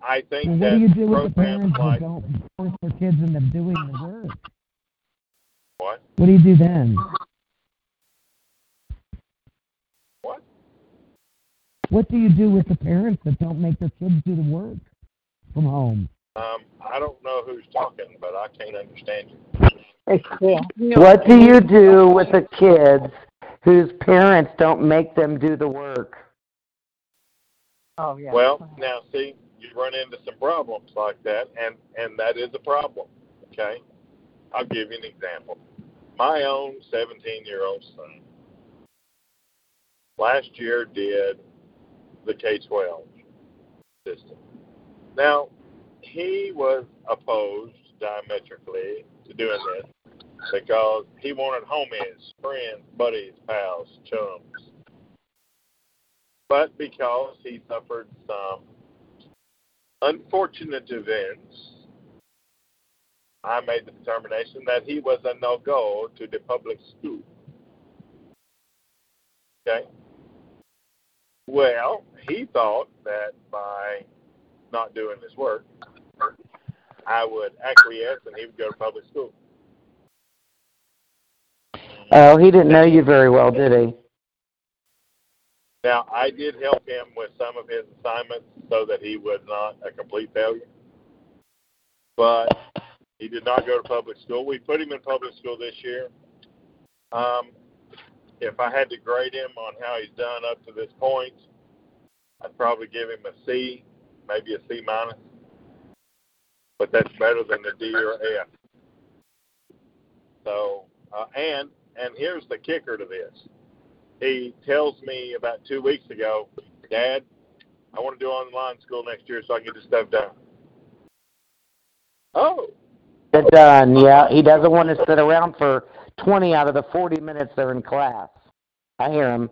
I think what do you do with the parents who don't force their kids into doing the work? What do you do then? What do you do with the parents that don't make their kids do the work from home? I don't know who's talking, but I can't understand you. What do you do with the kids whose parents don't make them do the work? Oh, yeah. Well, now, see, you run into some problems like that, and that is a problem, okay? I'll give you an example. My own 17-year-old son last year did the K-12 system. Now, he was opposed diametrically to doing this because he wanted homies, friends, buddies, pals, chums. But because he suffered some unfortunate events, I made the determination that he was a no-go to the public school. Okay? Well, he thought that by not doing his work, I would acquiesce and he would go to public school. Oh, he didn't know you very well, did he? Now, I did help him with some of his assignments so that he was not a complete failure. But he did not go to public school. We put him in public school this year. If I had to grade him on how he's done up to this point, I'd probably give him a C, maybe a C minus. But that's better than a D or F. So, and here's the kicker to this. He tells me about 2 weeks ago, Dad, I want to do online school next year so I can get this stuff done. Oh. They're done, yeah. He doesn't want to sit around for 20 out of the 40 minutes they're in class. I hear him.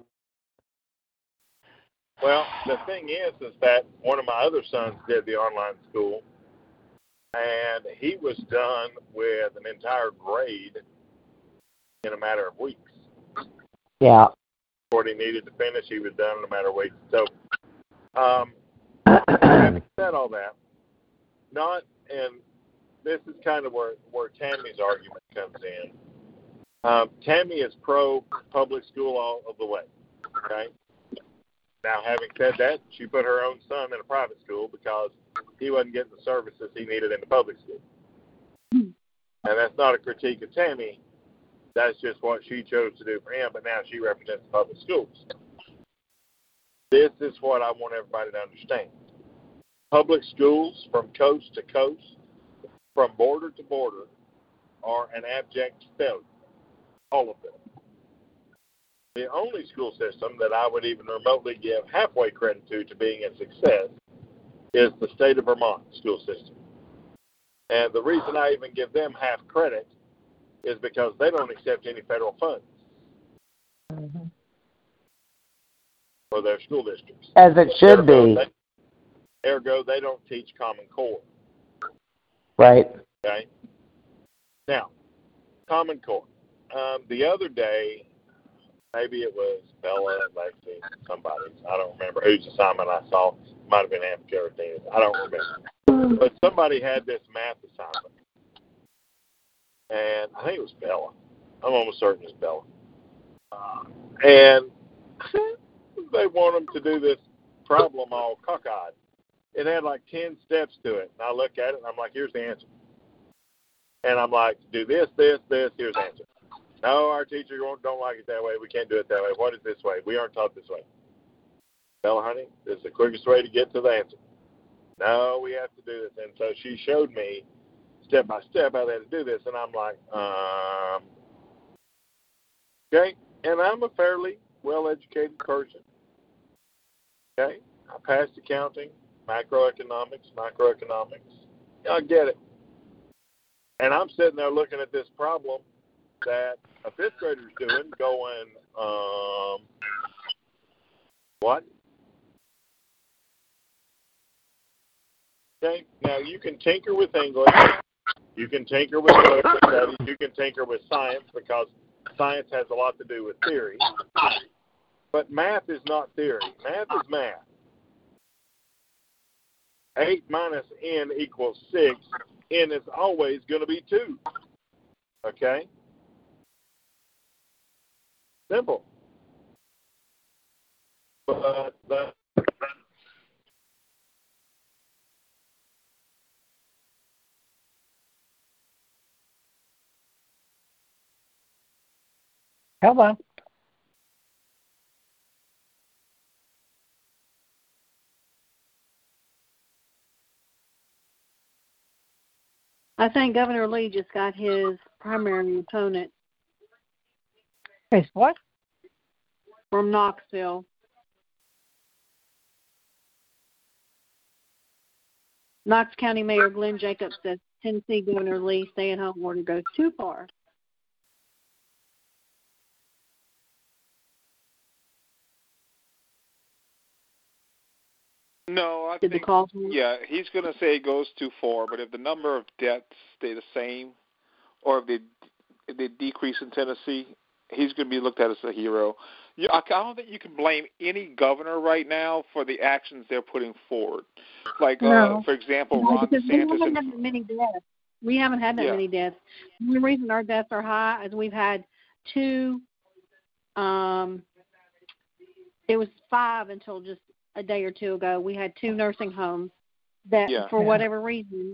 Well, the thing is that one of my other sons did the online school, and he was done with an entire grade in a matter of weeks. Yeah. What he needed to finish, he was done in a matter of weeks. So, having said all that, this is kind of where Tammy's argument comes in. Tammy is pro public school all of the way. Okay. Now, having said that, she put her own son in a private school because he wasn't getting the services he needed in the public school. And that's not a critique of Tammy. That's just what she chose to do for him, but now she represents the public schools. This is what I want everybody to understand. Public schools from coast to coast, from border to border, are an abject failure. All of them. The only school system that I would even remotely give halfway credit to being a success is the state of Vermont school system. And the reason I even give them half credit is because they don't accept any federal funds for their school districts. As it should be. Ergo, they don't teach Common Core. Right. Okay. Now, Common Core. The other day, maybe it was Bella, Lexi, somebody's. I don't remember whose assignment I saw. It might have been Amber Davis. I don't remember. But somebody had this math assignment. And I think it was Bella. I'm almost certain it's Bella. And they want them to do this problem all cockeyed. It had like 10 steps to it. And I look at it, and I'm like, here's the answer. And I'm like, do this, here's the answer. No, our teacher don't like it that way. We can't do it that way. What is this way? We aren't taught this way. Bella, honey, this is the quickest way to get to the answer. no, we have to do this. And so she showed me step by step how they had to do this. And I'm like, okay. And I'm a fairly well-educated person. Okay. I passed accounting, microeconomics. I get it. And I'm sitting there looking at this problem that a fifth grader's doing, going, what? Okay, now you can tinker with English, you can tinker with social studies, you can tinker with science because science has a lot to do with theory. But math is not theory. Math is math. 8 minus n equals 6. N is always going to be 2. Okay? Simple. But hello. I think Governor Lee just got his primary opponent. His what? From Knoxville. Knox County Mayor Glenn Jacobs says Tennessee Governor Lee stay-at-home order goes too far. No, I think, yeah, he's going to say it goes too far, but if the number of deaths stay the same or if they decrease in Tennessee, he's going to be looked at as a hero. I don't think you can blame any governor right now for the actions they're putting forward. Like, no. For example, no, Ron DeSantis. We haven't had that many deaths. The only reason our deaths are high is we've had 2. It was 5 until just a day or two ago. We had 2 nursing homes that, for whatever reason,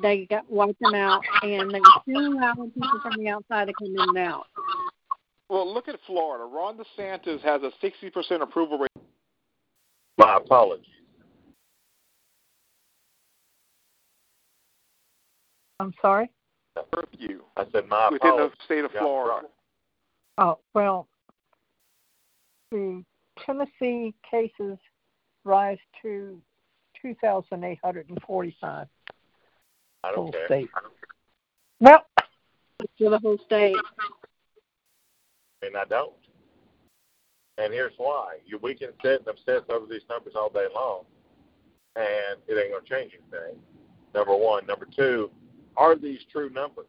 they wiped them out, and they were still allowing people from the outside to come in and out. Well, look at Florida. Ron DeSantis has a 60% approval rate. My apologies. I'm sorry? Curfew. I said my apologies. Within the state of Florida. Oh, well, the Tennessee cases rise to 2,845. I don't care. State. Well, to the whole state. And I don't. And here's why. We can sit and obsess over these numbers all day long, and it ain't going to change anything, number one. Number two, are these true numbers?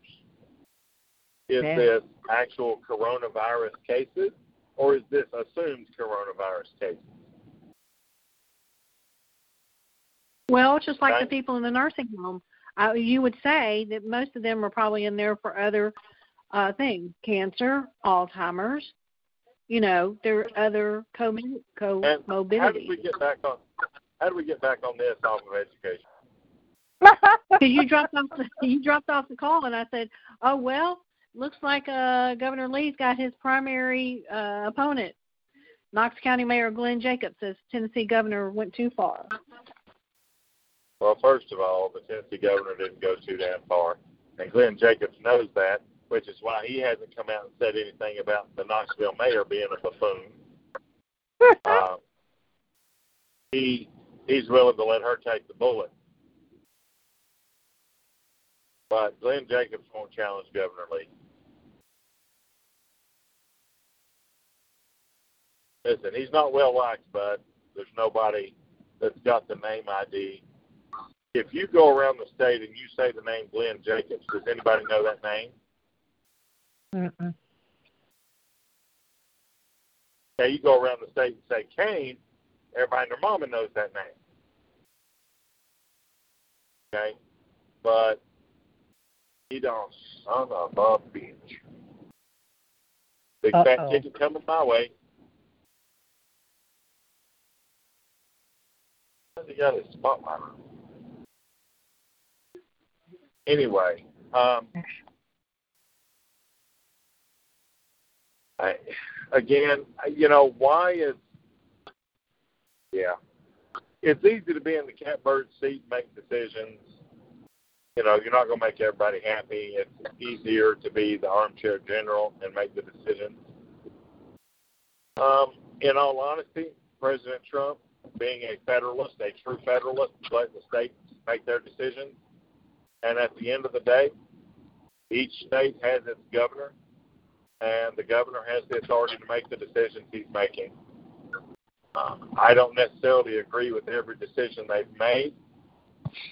Is this actual coronavirus cases, or is this assumed coronavirus cases? Well, it's just like the people in the nursing home. You would say that most of them are probably in there for other things, cancer, Alzheimer's, there are other comorbidities. How do we get back on this off of education? Because you dropped off the call, and I said, oh, well, looks like Governor Lee's got his primary opponent. Knox County Mayor Glenn Jacobs says Tennessee governor went too far. Well, first of all, the Tennessee governor didn't go too damn far, and Glenn Jacobs knows that, which is why he hasn't come out and said anything about the Knoxville mayor being a buffoon. He's willing to let her take the bullet. But Glenn Jacobs won't challenge Governor Lee. Listen, he's not well-liked, bud. There's nobody that's got the name ID. If you go around the state and you say the name Glenn Jacobs, does anybody know that name? Mm-mm. Now you go around the state and say Kane, everybody and their mama knows that name. Okay? But he don't, son of a bitch. Big fat chicken coming my way. He got his spotlight on. Anyway, why is it's easy to be in the catbird seat and make decisions. You know, you're not going to make everybody happy. It's easier to be the armchair general and make the decisions. In all honesty, President Trump, being a federalist, a true federalist, let the states make their decisions. And at the end of the day, each state has its governor, and the governor has the authority to make the decisions he's making. I don't necessarily agree with every decision they've made,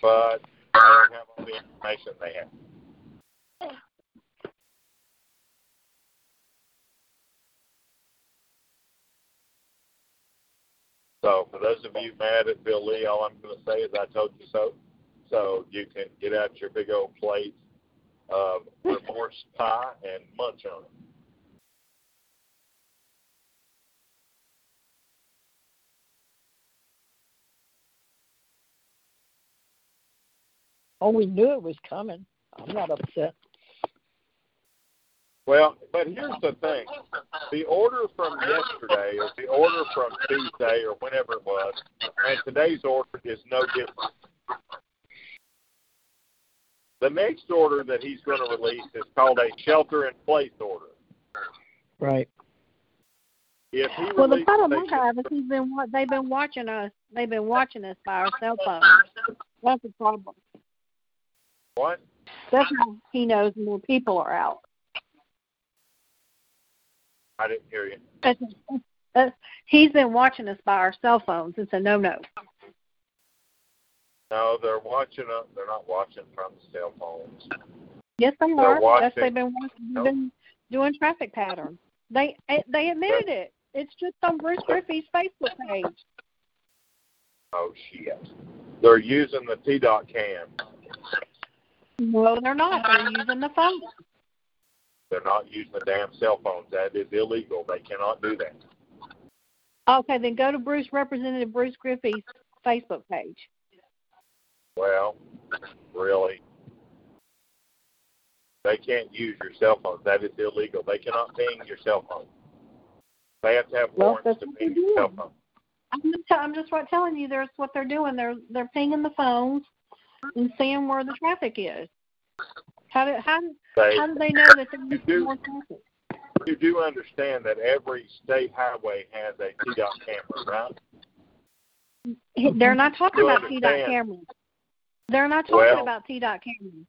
but I don't have all the information they have. So for those of you mad at Bill Lee, all I'm going to say is I told you so. So you can get out your big old plate of remorse pie and munch on it. Oh, we knew it was coming. I'm not upset. Well, but here's the thing. The order from yesterday or the order from Tuesday or whenever it was, and today's order is no different. The next order that he's going to release is called a shelter-in-place order. Right. If he well, the problem we have is they've been watching us. They've been watching us by our cell phones. That's the problem. What? That's how he knows more people are out. I didn't hear you. He's been watching us by our cell phones. It's a no-no. No, they're watching us. They're not watching from the cell phones. Yes, they are. Yes, they've been watching. They've been doing traffic patterns. They admitted it. It's just on Bruce Griffey's Facebook page. Oh, shit. They're using the TDOT cam. No, they're not. They're using the phone. They're not using the damn cell phones. That is illegal. They cannot do that. Okay, then go to Representative Bruce Griffey's Facebook page. Well, really, they can't use your cell phones. That is illegal. They cannot ping your cell phone. They have to have warrants to ping your cell phone. I'm just telling you, that's what they're doing. They're pinging the phones and seeing where the traffic is. How do they know that there's more traffic? You do understand that every state highway has a TDOT camera, right? They're not talking about TDOT cameras. They're not talking about TDOT cameras.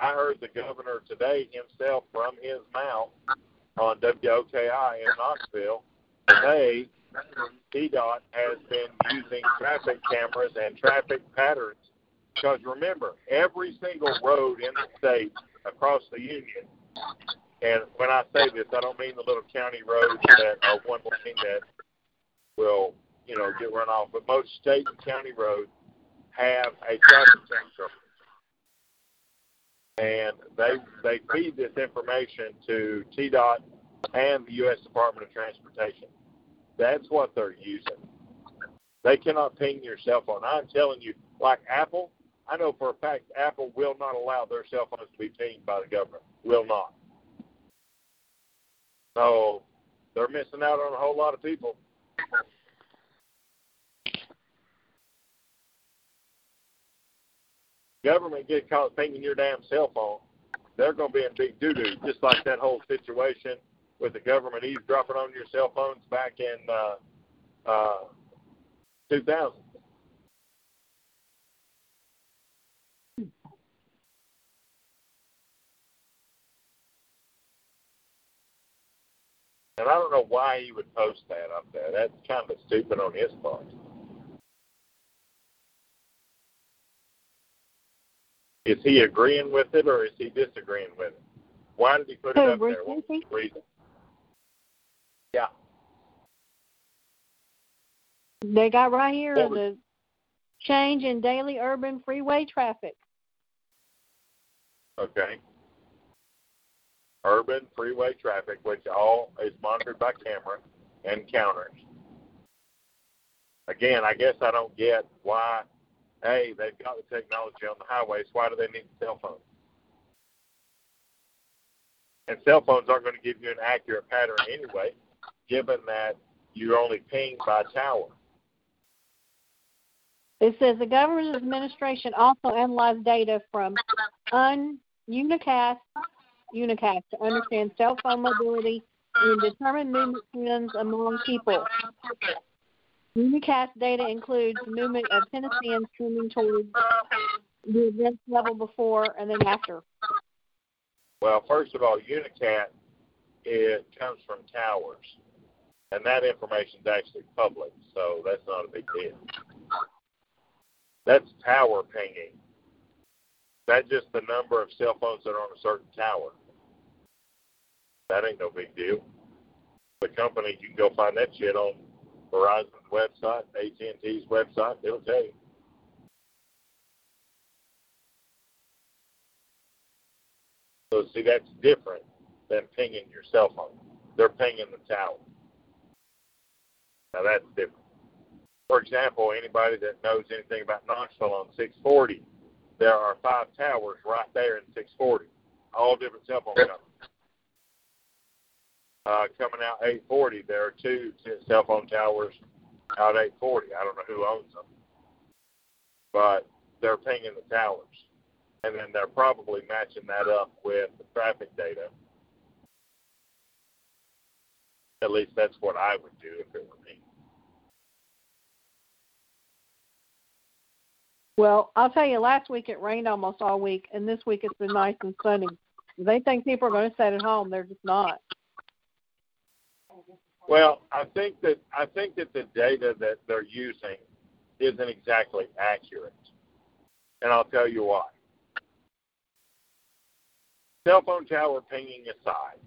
I heard the governor today himself from his mouth on WOKI in Knoxville today. TDOT has been using traffic cameras and traffic patterns because, remember, every single road in the state across the union, and when I say this, I don't mean the little county roads that are one lane that will, you know, get run off, but most state and county roads have a traffic cam. And they feed this information to TDOT and the U.S. Department of Transportation. That's what they're using. They cannot ping your cell phone. I'm telling you, like Apple, I know for a fact Apple will not allow their cell phones to be pinged by the government. Will not. So they're missing out on a whole lot of people. Government get caught pinging your damn cell phone, they're going to be in big doo-doo, just like that whole situation with the government eavesdropping on your cell phones back in 2000. And I don't know why he would post that up there. That's kind of stupid on his part. Is he agreeing with it or is he disagreeing with it? Why did he put it up there? What was the reason? Yeah. They got right here the change in daily urban freeway traffic. Okay. Urban freeway traffic, which all is monitored by camera and counters. Again, I guess I don't get why, hey, they've got the technology on the highways. Why do they need cell phones? And cell phones aren't going to give you an accurate pattern anyway, given that you're only pinged by tower. It says the government administration also analyzed data from Unicast to understand cell phone mobility and determine movement trends among people. Unicast data includes movement of Tennesseans trending towards the event level before and then after. Well, first of all, Unicast, it comes from towers, and that information is actually public, so that's not a big deal. That's tower pinging. That's just the number of cell phones that are on a certain tower. That ain't no big deal. The company, you can go find that shit on Verizon's website, AT&T's website, it'll tell you. So, see, that's different than pinging your cell phone. They're pinging the tower. Now, that's different. For example, anybody that knows anything about Knoxville on 640, there are 5 towers right there in 640, all different cell phone companies. Coming out 840, there are 2 cell phone towers out 840. I don't know who owns them, but they're pinging the towers. And then they're probably matching that up with the traffic data. At least that's what I would do if it were me. Well, I'll tell you, last week it rained almost all week, and this week it's been nice and sunny. They think people are going to sit at home. They're just not. Well, I think that the data that they're using isn't exactly accurate, and I'll tell you why. Cell phone tower pinging aside,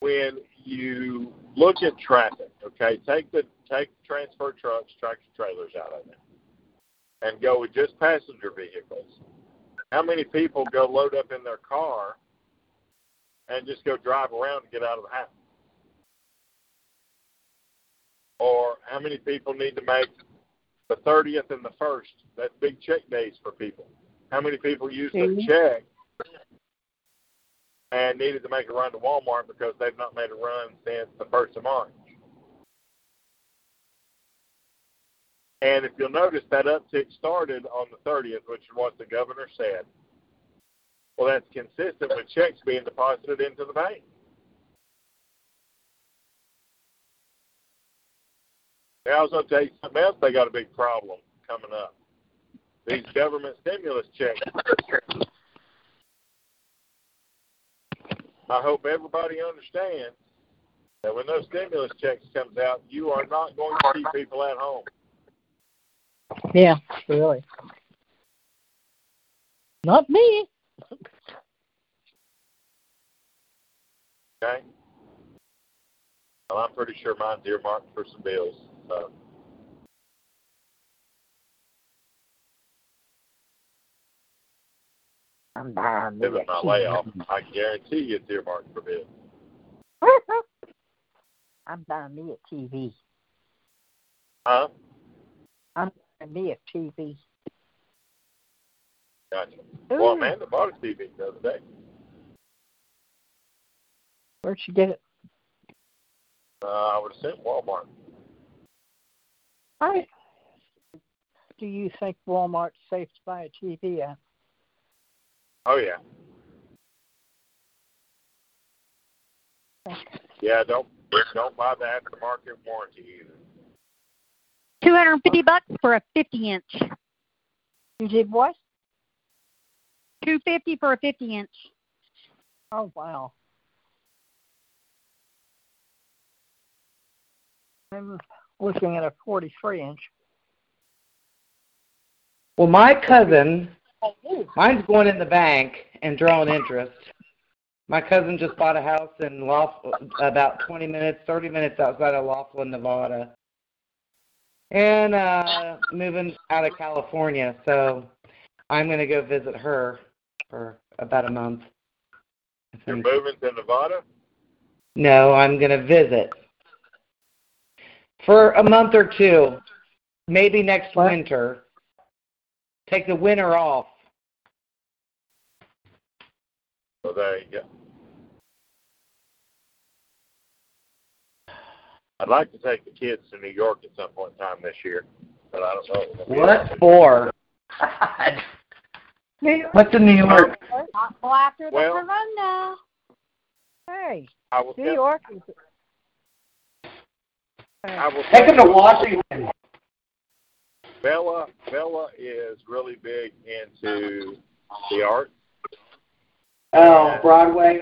when you look at traffic, okay, take transfer trucks, tractor trailers out of it, and go with just passenger vehicles. How many people go load up in their car and just go drive around and get out of the house? Or how many people need to make the 30th and the 1st? That's big check days for people. How many people used their check and needed to make a run to Walmart because they've not made a run since the 1st of March? And if you'll notice, that uptick started on the 30th, which is what the governor said. Well, that's consistent with checks being deposited into the bank. I also tell you something else, they got a big problem coming up. These government stimulus checks. I hope everybody understands that when those stimulus checks comes out, you are not going to see people at home. Yeah, really. Not me. Okay. Well, I'm pretty sure mine's earmarked for some bills. It was my layoff. I guarantee you it's earmarked for bills. I'm buying me a TV. Huh? I'm buying me a TV. Gotcha. Ooh. Well, Amanda bought a TV the other day. Where'd she get it? I would have said Walmart. All right. Do you think Walmart's safe to buy a TV at? Oh, yeah. Okay. Yeah, don't buy the aftermarket warranty either. $250 for a 50-inch. You did what? $250 for a 50-inch. Oh, wow. I'm looking at a 43-inch. Well, my cousin, mine's going in the bank and drawing interest. My cousin just bought a house in Laughlin, about 30 minutes outside of Laughlin, Nevada, and moving out of California. So I'm going to go visit her for about a month. You're moving to Nevada? No, I'm going to visit. For a month or two, maybe next winter. Take the winter off. Well, there you go. I'd like to take the kids to New York at some point in time this year. but I don't know. What for? God. What's in New York? Not after the corona. Hey, New York. Take them to Washington. Bella is really big into the arts. Oh, Broadway.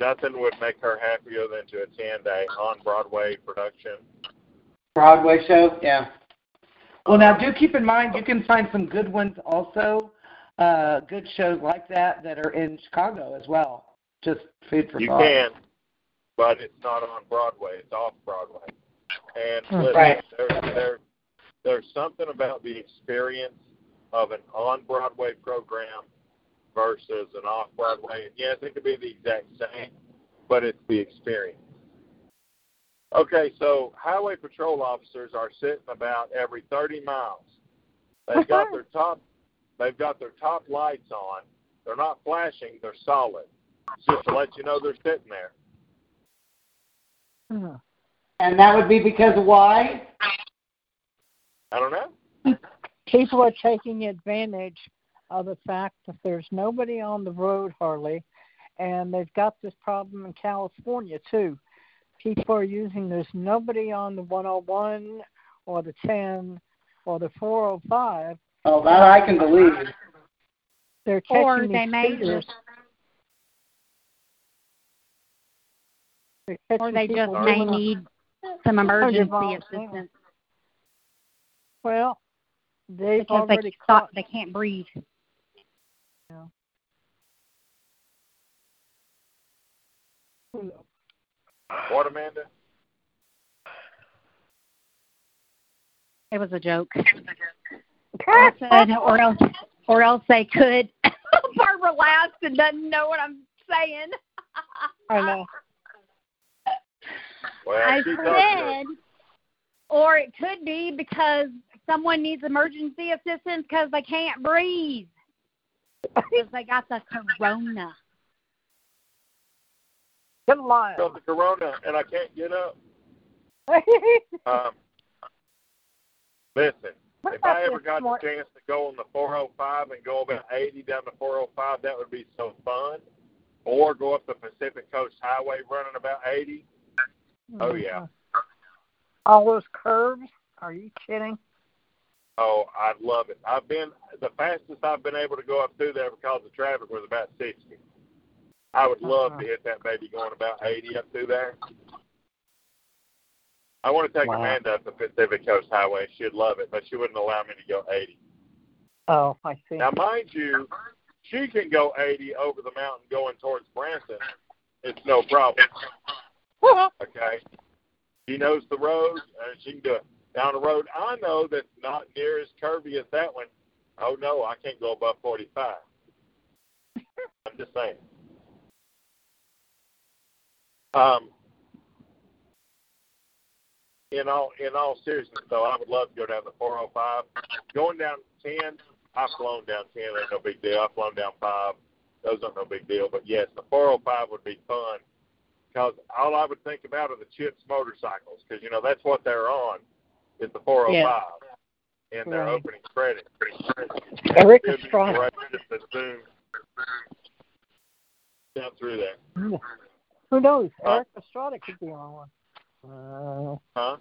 Nothing would make her happier than to attend a on-Broadway production. Broadway show, yeah. Well, now, do keep in mind you can find some good ones also, good shows like that that are in Chicago as well, just food for thought. You can, but it's not on Broadway. It's off-Broadway. And listen, right. There's something about the experience of an on-Broadway program versus an off-Broadway. And yes, it could be the exact same, but it's the experience. Okay, so highway patrol officers are sitting about every 30 miles. They've got their top lights on. They're not flashing, they're solid. It's just to let you know they're sitting there. And that would be because of why? I don't know. People are taking advantage of the fact that there's nobody on the road hardly, and they've got this problem in California too. People are using there's nobody on the 101 or the 10 or the 405. Oh, that I can believe. They're taking or they may just or they just may need some emergency assistance. Well, they've already caught. They can't breathe. Yeah. What, Amanda? It was a joke. I said, or else they could. Barbara laughs and doesn't know what I'm saying. I know. Well, I said, or it could be because someone needs emergency assistance because they can't breathe because they got the corona. Good lie. Got the corona, and I can't get up. Listen, if I ever got the chance to go on the 405 and go about 80 down the 405, that would be so fun. Or go up the Pacific Coast Highway running about 80. Oh, yeah. All those curves? Are you kidding? Oh, I love it. The fastest I've been able to go up through there because the traffic was about 60. I would love to hit that baby going about 80 up through there. I want to take Amanda up the Pacific Coast Highway. She'd love it, but she wouldn't allow me to go 80. Oh, I see. Now, mind you, she can go 80 over the mountain going towards Branson. It's no problem. Okay? She knows the road, and she can do it. Down the road, I know that's not near as curvy as that one. Oh, no, I can't go above 45. I'm just saying. In all seriousness, though, I would love to go down the 405. Going down 10, I've flown down 10. Ain't no big deal. I've flown down 5. Those aren't no big deal. But, yes, the 405 would be fun because all I would think about are the Chips motorcycles because, you know, that's what they're on. It's the 405 in their opening credit. Eric Estrada. Down through there. Yeah. Who knows? Eric Estrada could be on one.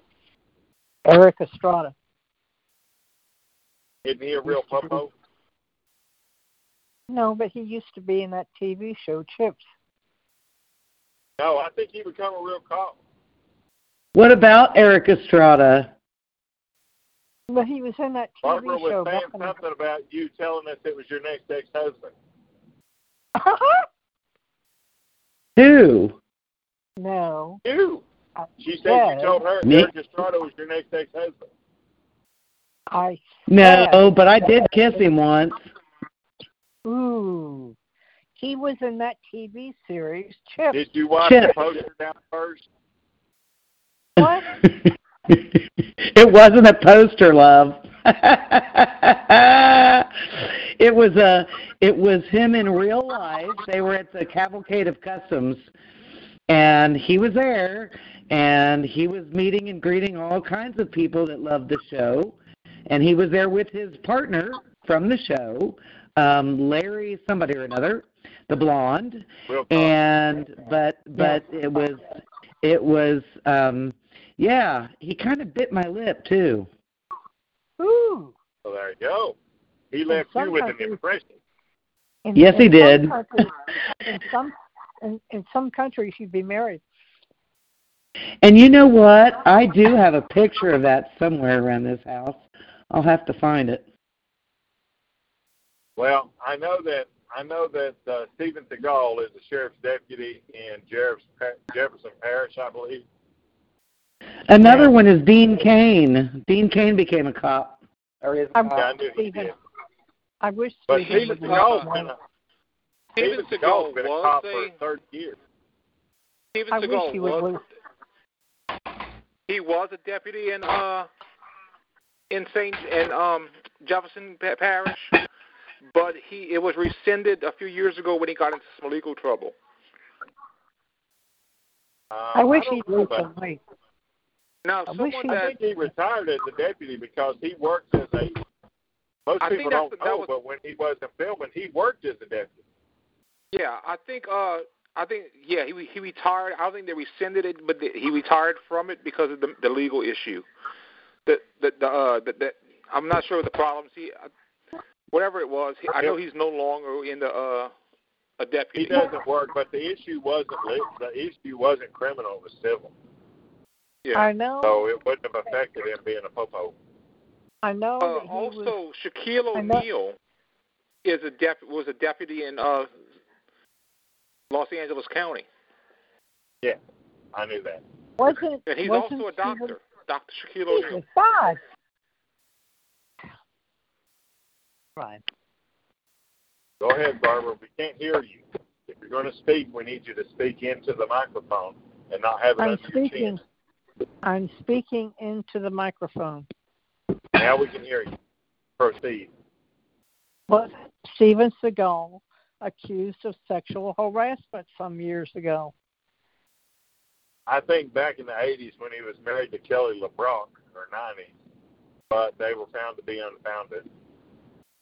Eric Estrada. Isn't he a real pumpo? No, but he used to be in that TV show, Chips. No, I think he became a real cop. What about Eric Estrada? Well, he was in that TV Barbara show. Barbara was saying something about you telling us it was your next ex-husband. Who? No. You. She said you told her Eric Estrada was your next ex-husband. No, but I did kiss him once. Ooh. He was in that TV series, Chips. Did you watch the poster down first? What? It wasn't a poster, love. It was him in real life. They were at the Cavalcade of Customs, And he was there, and he was meeting and greeting all kinds of people that loved the show. And he was there with his partner from the show, Larry somebody or another, the blonde. And but it was yeah, he kind of bit my lip too. Ooh. Well, there you go. He left you with an impression. Yes, he did. In some countries, you'd be married. And you know what? I do have a picture of that somewhere around this house. I'll have to find it. Well, I know that Steven Seagal is the sheriff's deputy in Jefferson Parish, I believe. Another one is Dean Cain. Dean Cain became a cop. I wish Steven Seagal was a cop. Steven Seagal's been a cop for 30 years. Steven Seagal was a deputy in Jefferson Parish, but it was rescinded a few years ago when he got into some legal trouble. I wish he lived some way. Now, he retired as a deputy because he worked as a. Most people don't know, but when he was in filming, he worked as a deputy. Yeah, I think he retired. I don't think they rescinded it, but he retired from it because of the legal issue. I'm not sure what the problems. Whatever it was, I know he's no longer in a deputy. He doesn't work, but the issue wasn't criminal; it was civil. Yeah, I know. So it wouldn't have affected him being a popo. I know. Shaquille O'Neal was a deputy in Los Angeles County. Yeah, I knew that. And he's also a doctor, Dr. Shaquille O'Neal. Right. Go ahead, Barbara. We can't hear you. If you're going to speak, we need you to speak into the microphone and not have it under your chin. I'm speaking into the microphone. Now we can hear you. Proceed. Was Steven Seagal accused of sexual harassment some years ago? I think back in the 80s when he was married to Kelly LeBrock, or 90s, but they were found to be unfounded.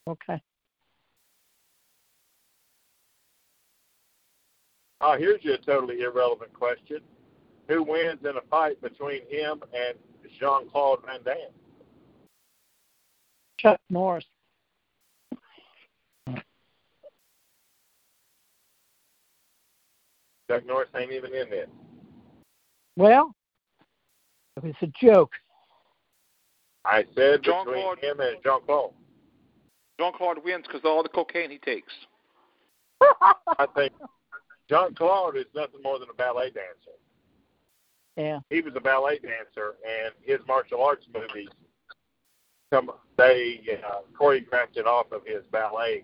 Okay. Oh, here's your totally irrelevant question. Who wins in a fight between him and Jean-Claude Van Damme? Chuck Norris. Chuck Norris ain't even in there. Well, it was a joke. I said Jean-Claude, between him and Jean-Claude. Jean-Claude wins because of all the cocaine he takes. I think Jean-Claude is nothing more than a ballet dancer. Yeah. He was a ballet dancer, and his martial arts movies, they choreographed it off of his ballet.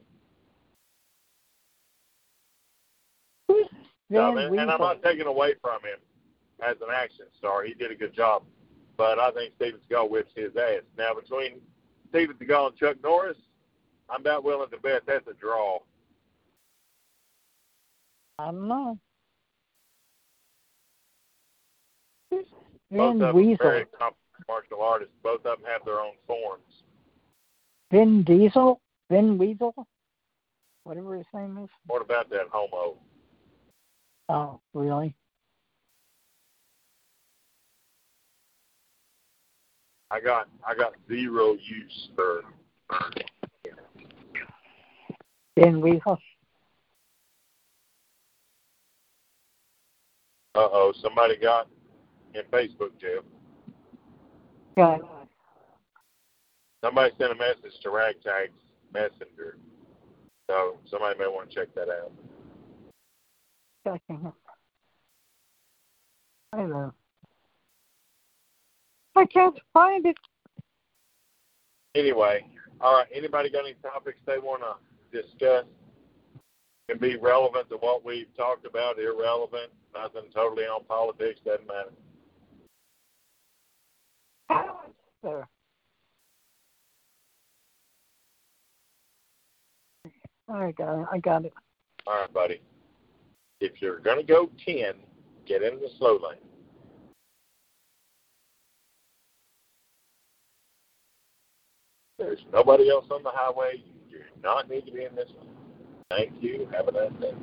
And I'm not taking away from him as an action star. He did a good job. But I think Steven Seagal whips his ass. Now, between Steven Seagal and Chuck Norris, I'm about willing to bet that's a draw. I don't know. Both of them are very competent martial artists. Both of them have their own forms. Vin Weasel, whatever his name is. What about that homo? Oh, really? I got zero use for Vin Weasel. Uh-oh, somebody got in Facebook jail. Yeah. Somebody sent a message to Ragtag's Messenger. So somebody may want to check that out. Checking. I don't know. I can't find it. Anyway, all right, anybody got any topics they want to discuss? Can be relevant to what we've talked about, irrelevant, nothing totally on politics, doesn't matter. Sir. I got it. All right, buddy. If you're going to go 10, Get into the slow lane. There's nobody else on the highway. You do not need to be in this one. Thank you. Have a nice day.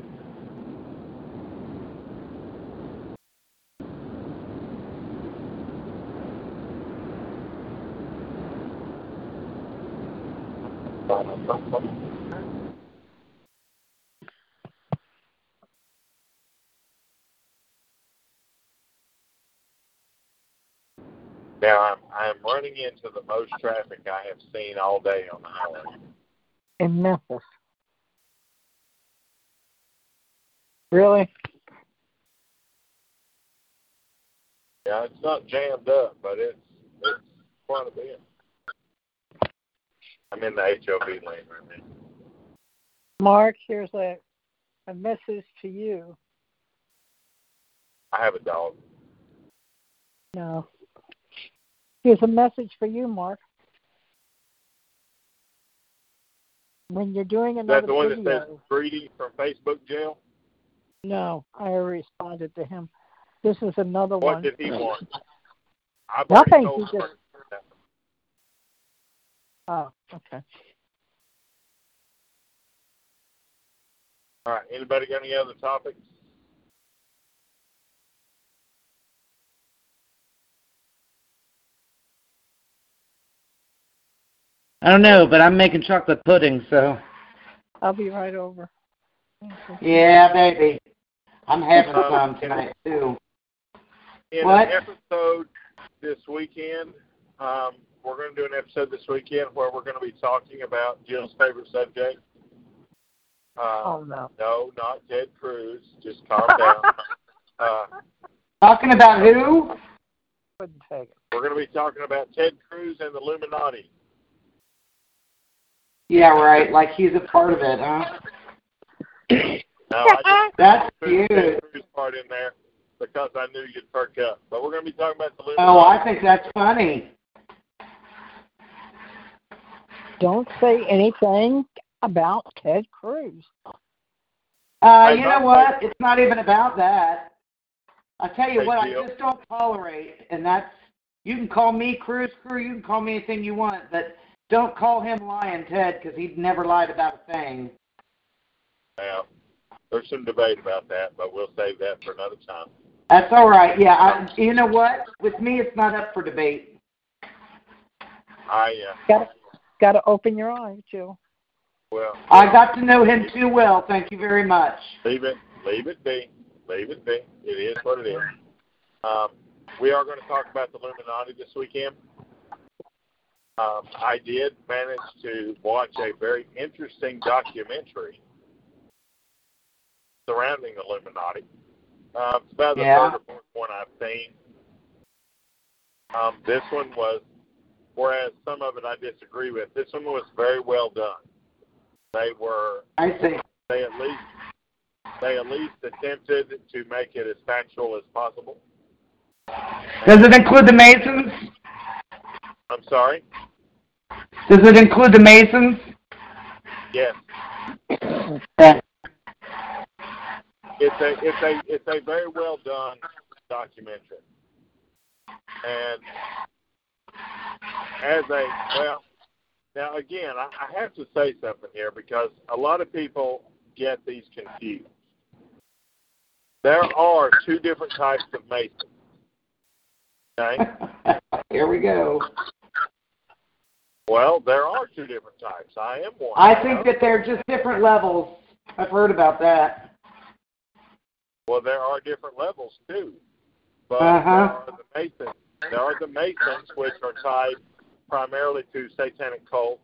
Now, I'm running into the most traffic I have seen all day on the highway. In Memphis. Really? Yeah, it's not jammed up, but it's quite a bit. I'm in the HOV lane right now. Mark, here's a message to you. I have a dog. No. Here's a message for you, Mark. When you're doing another video... Is that the one that says greetings from Facebook jail? No, I already responded to him. This is another one. What did he want? Nothing. He just... Oh, okay. All right. Anybody got any other topics? I don't know, but I'm making chocolate pudding, so. I'll be right over. Yeah, baby. I'm having fun tonight, too. An episode this weekend, we're going to do an episode this weekend where we're going to be talking about Jill's favorite subject. No, not Ted Cruz. Just calm down. Talking about who? We're going to be talking about Ted Cruz and the Illuminati. Yeah, right. Like he's a part of it, huh? No, that's cute. Ted Cruz part in there because I knew you'd perk up. But we're going to be talking about the Illuminati. Oh, I think that's funny. Don't say anything about Ted Cruz. You know what? It's not even about that. I'll tell you what, I just don't tolerate, and that's, you can call me Cruz Crew, you can call me anything you want, but don't call him Lying Ted, because he'd never lied about a thing. Yeah, there's some debate about that, but we'll save that for another time. That's all right, yeah. You know what? With me, it's not up for debate. Got to open your eyes, Jill. Well, I got to know him too well. Thank you very much. Leave it be. It is what it is. We are going to talk about the Illuminati this weekend. I did manage to watch a very interesting documentary surrounding the Illuminati. It's about the third or fourth one I've seen. This one was. Whereas some of it I disagree with. This one was very well done. They at least attempted to make it as factual as possible. Does it include the Masons? I'm sorry? Does it include the Masons? Yes. It's a very well done documentary. And now again, I have to say something here because a lot of people get these confused. There are two different types of Masons. Okay? Here we go. Well, there are two different types. I am one. I think that they're just different levels. I've heard about that. Well, there are different levels too. But there are the Masons, which are tied primarily to satanic cults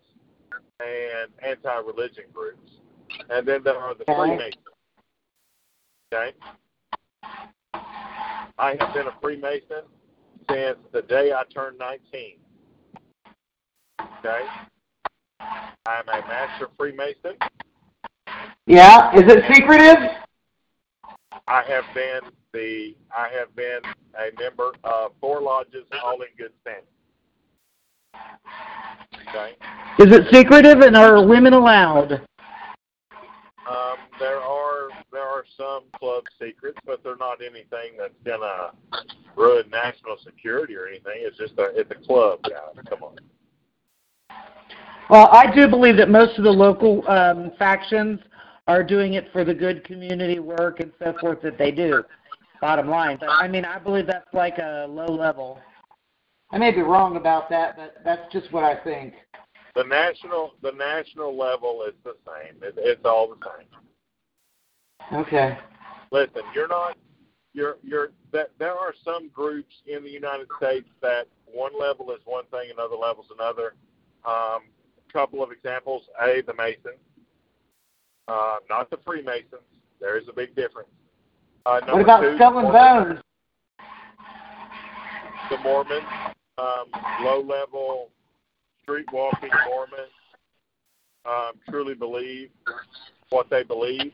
and anti-religion groups. And then there are the Freemasons. Okay? I have been a Freemason since the day I turned 19. Okay? I'm a master Freemason. Yeah, is it secretive? I have been a member of four lodges, all in good standing. Okay. Is it secretive, and are women allowed? There are some club secrets, but they're not anything that's going to ruin national security or anything. It's just it's a club, guys. Come on. Well, I do believe that most of the local factions are doing it for the good community work and so forth that they do, bottom line. But, I mean, I believe that's like a low level. I may be wrong about that, but that's just what I think. The national level is the same. It's all the same. Okay. Listen, there are some groups in the United States that one level is one thing, another level is another. A couple of examples: the Masons, not the Freemasons. There is a big difference. What about Skull and Bones? The Mormons, low-level, street-walking Mormons, truly believe what they believe.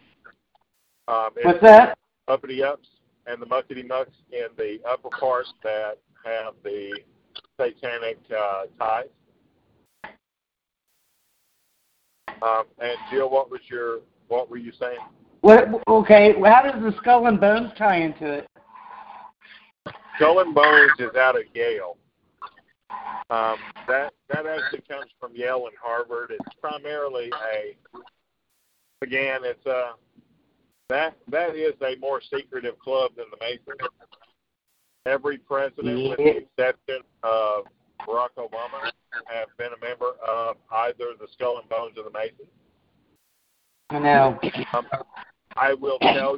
What's that? Uppity-ups and the muckety-mucks in the upper part that have the satanic ties. And Jill, what were you saying? How does the Skull and Bones tie into it? Skull and Bones is out of Yale. That actually comes from Yale and Harvard. It's primarily that is a more secretive club than the Masons. Every president, with the exception of Barack Obama, have been a member of either the Skull and Bones or the Masons. I know. I will tell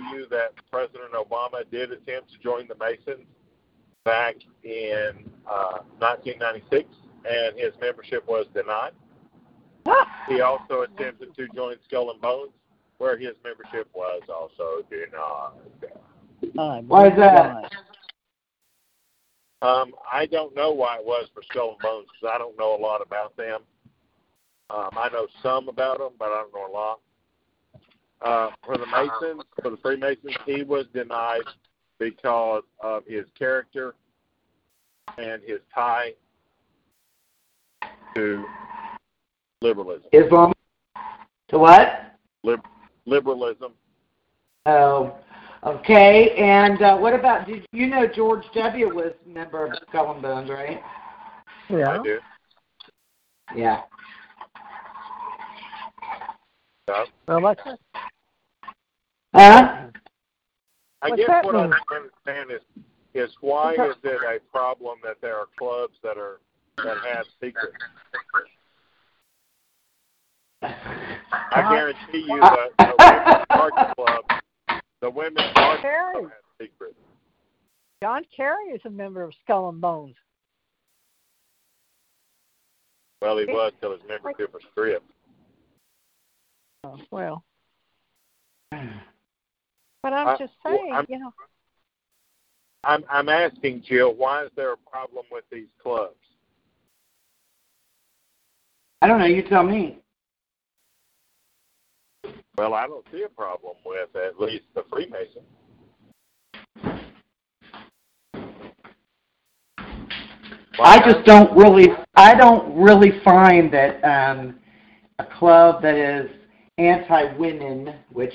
you that President Obama did attempt to join the Masons back in 1996, and his membership was denied. He also attempted to join Skull and Bones, where his membership was also denied. Why is that? I don't know why it was for Skull and Bones, because I don't know a lot about them. I know some about them, but I don't know a lot. For the Freemasons, he was denied because of his character and his tie to liberalism. Islam? To what? Liberalism. Oh, okay. And what about, did you know George W. was a member of Skull and Bones, right? Yeah. I do. Yeah. Alexa? Huh? I guess what I don't understand is why is it a problem that there are clubs that have secrets? I guarantee you the women's market club, has secrets. John Kerry is a member of Skull and Bones. Well, he was till his membership was stripped. Oh, well. But I'm just saying, you know. I'm asking, Jill, why is there a problem with these clubs? I don't know. You tell me. Well, I don't see a problem with at least the Freemason. I don't really find that a club that is anti-women, which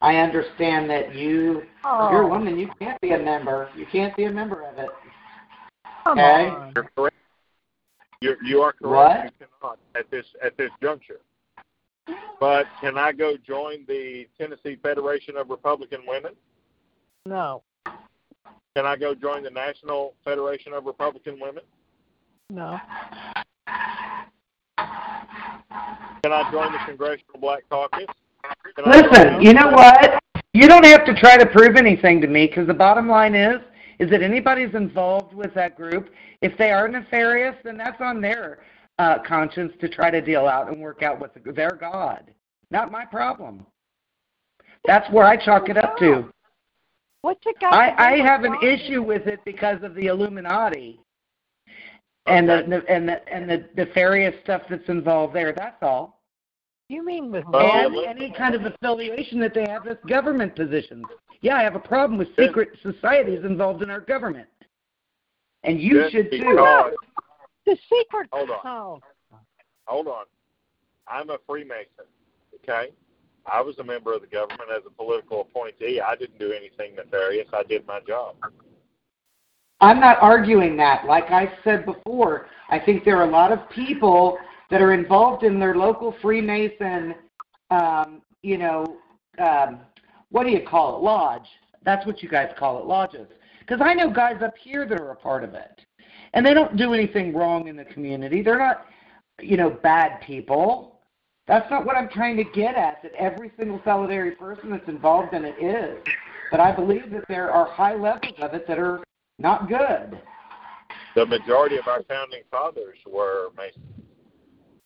I understand that you're a woman, you can't be a member. You can't be a member of it. Okay? You're correct. You are correct. What? You cannot at this juncture. But can I go join the Tennessee Federation of Republican Women? No. Can I go join the National Federation of Republican Women? No. Can I join the Congressional Black Caucus? Listen, you know what? You don't have to try to prove anything to me, because the bottom line is that anybody's involved with that group, if they are nefarious, then that's on their conscience to try to deal out and work out with their God. Not my problem. That's where I chalk it up to. What's it got? I have an issue with it because of the Illuminati. Okay. And the nefarious stuff that's involved there. That's all. You mean with any kind of affiliation that they have with government positions? Yeah, I have a problem with secret societies involved in our government, and you should too. The secret. Hold on. I'm a Freemason, okay? I was a member of the government as a political appointee. I didn't do anything nefarious. I did my job. I'm not arguing that. Like I said before, I think there are a lot of people that are involved in their local Freemason, what do you call it, lodge. That's what you guys call it, lodges. Because I know guys up here that are a part of it. And they don't do anything wrong in the community. They're not, bad people. That's not what I'm trying to get at, that every single solitary person that's involved in it is. But I believe that there are high levels of it that are not good. The majority of our founding fathers were Masons.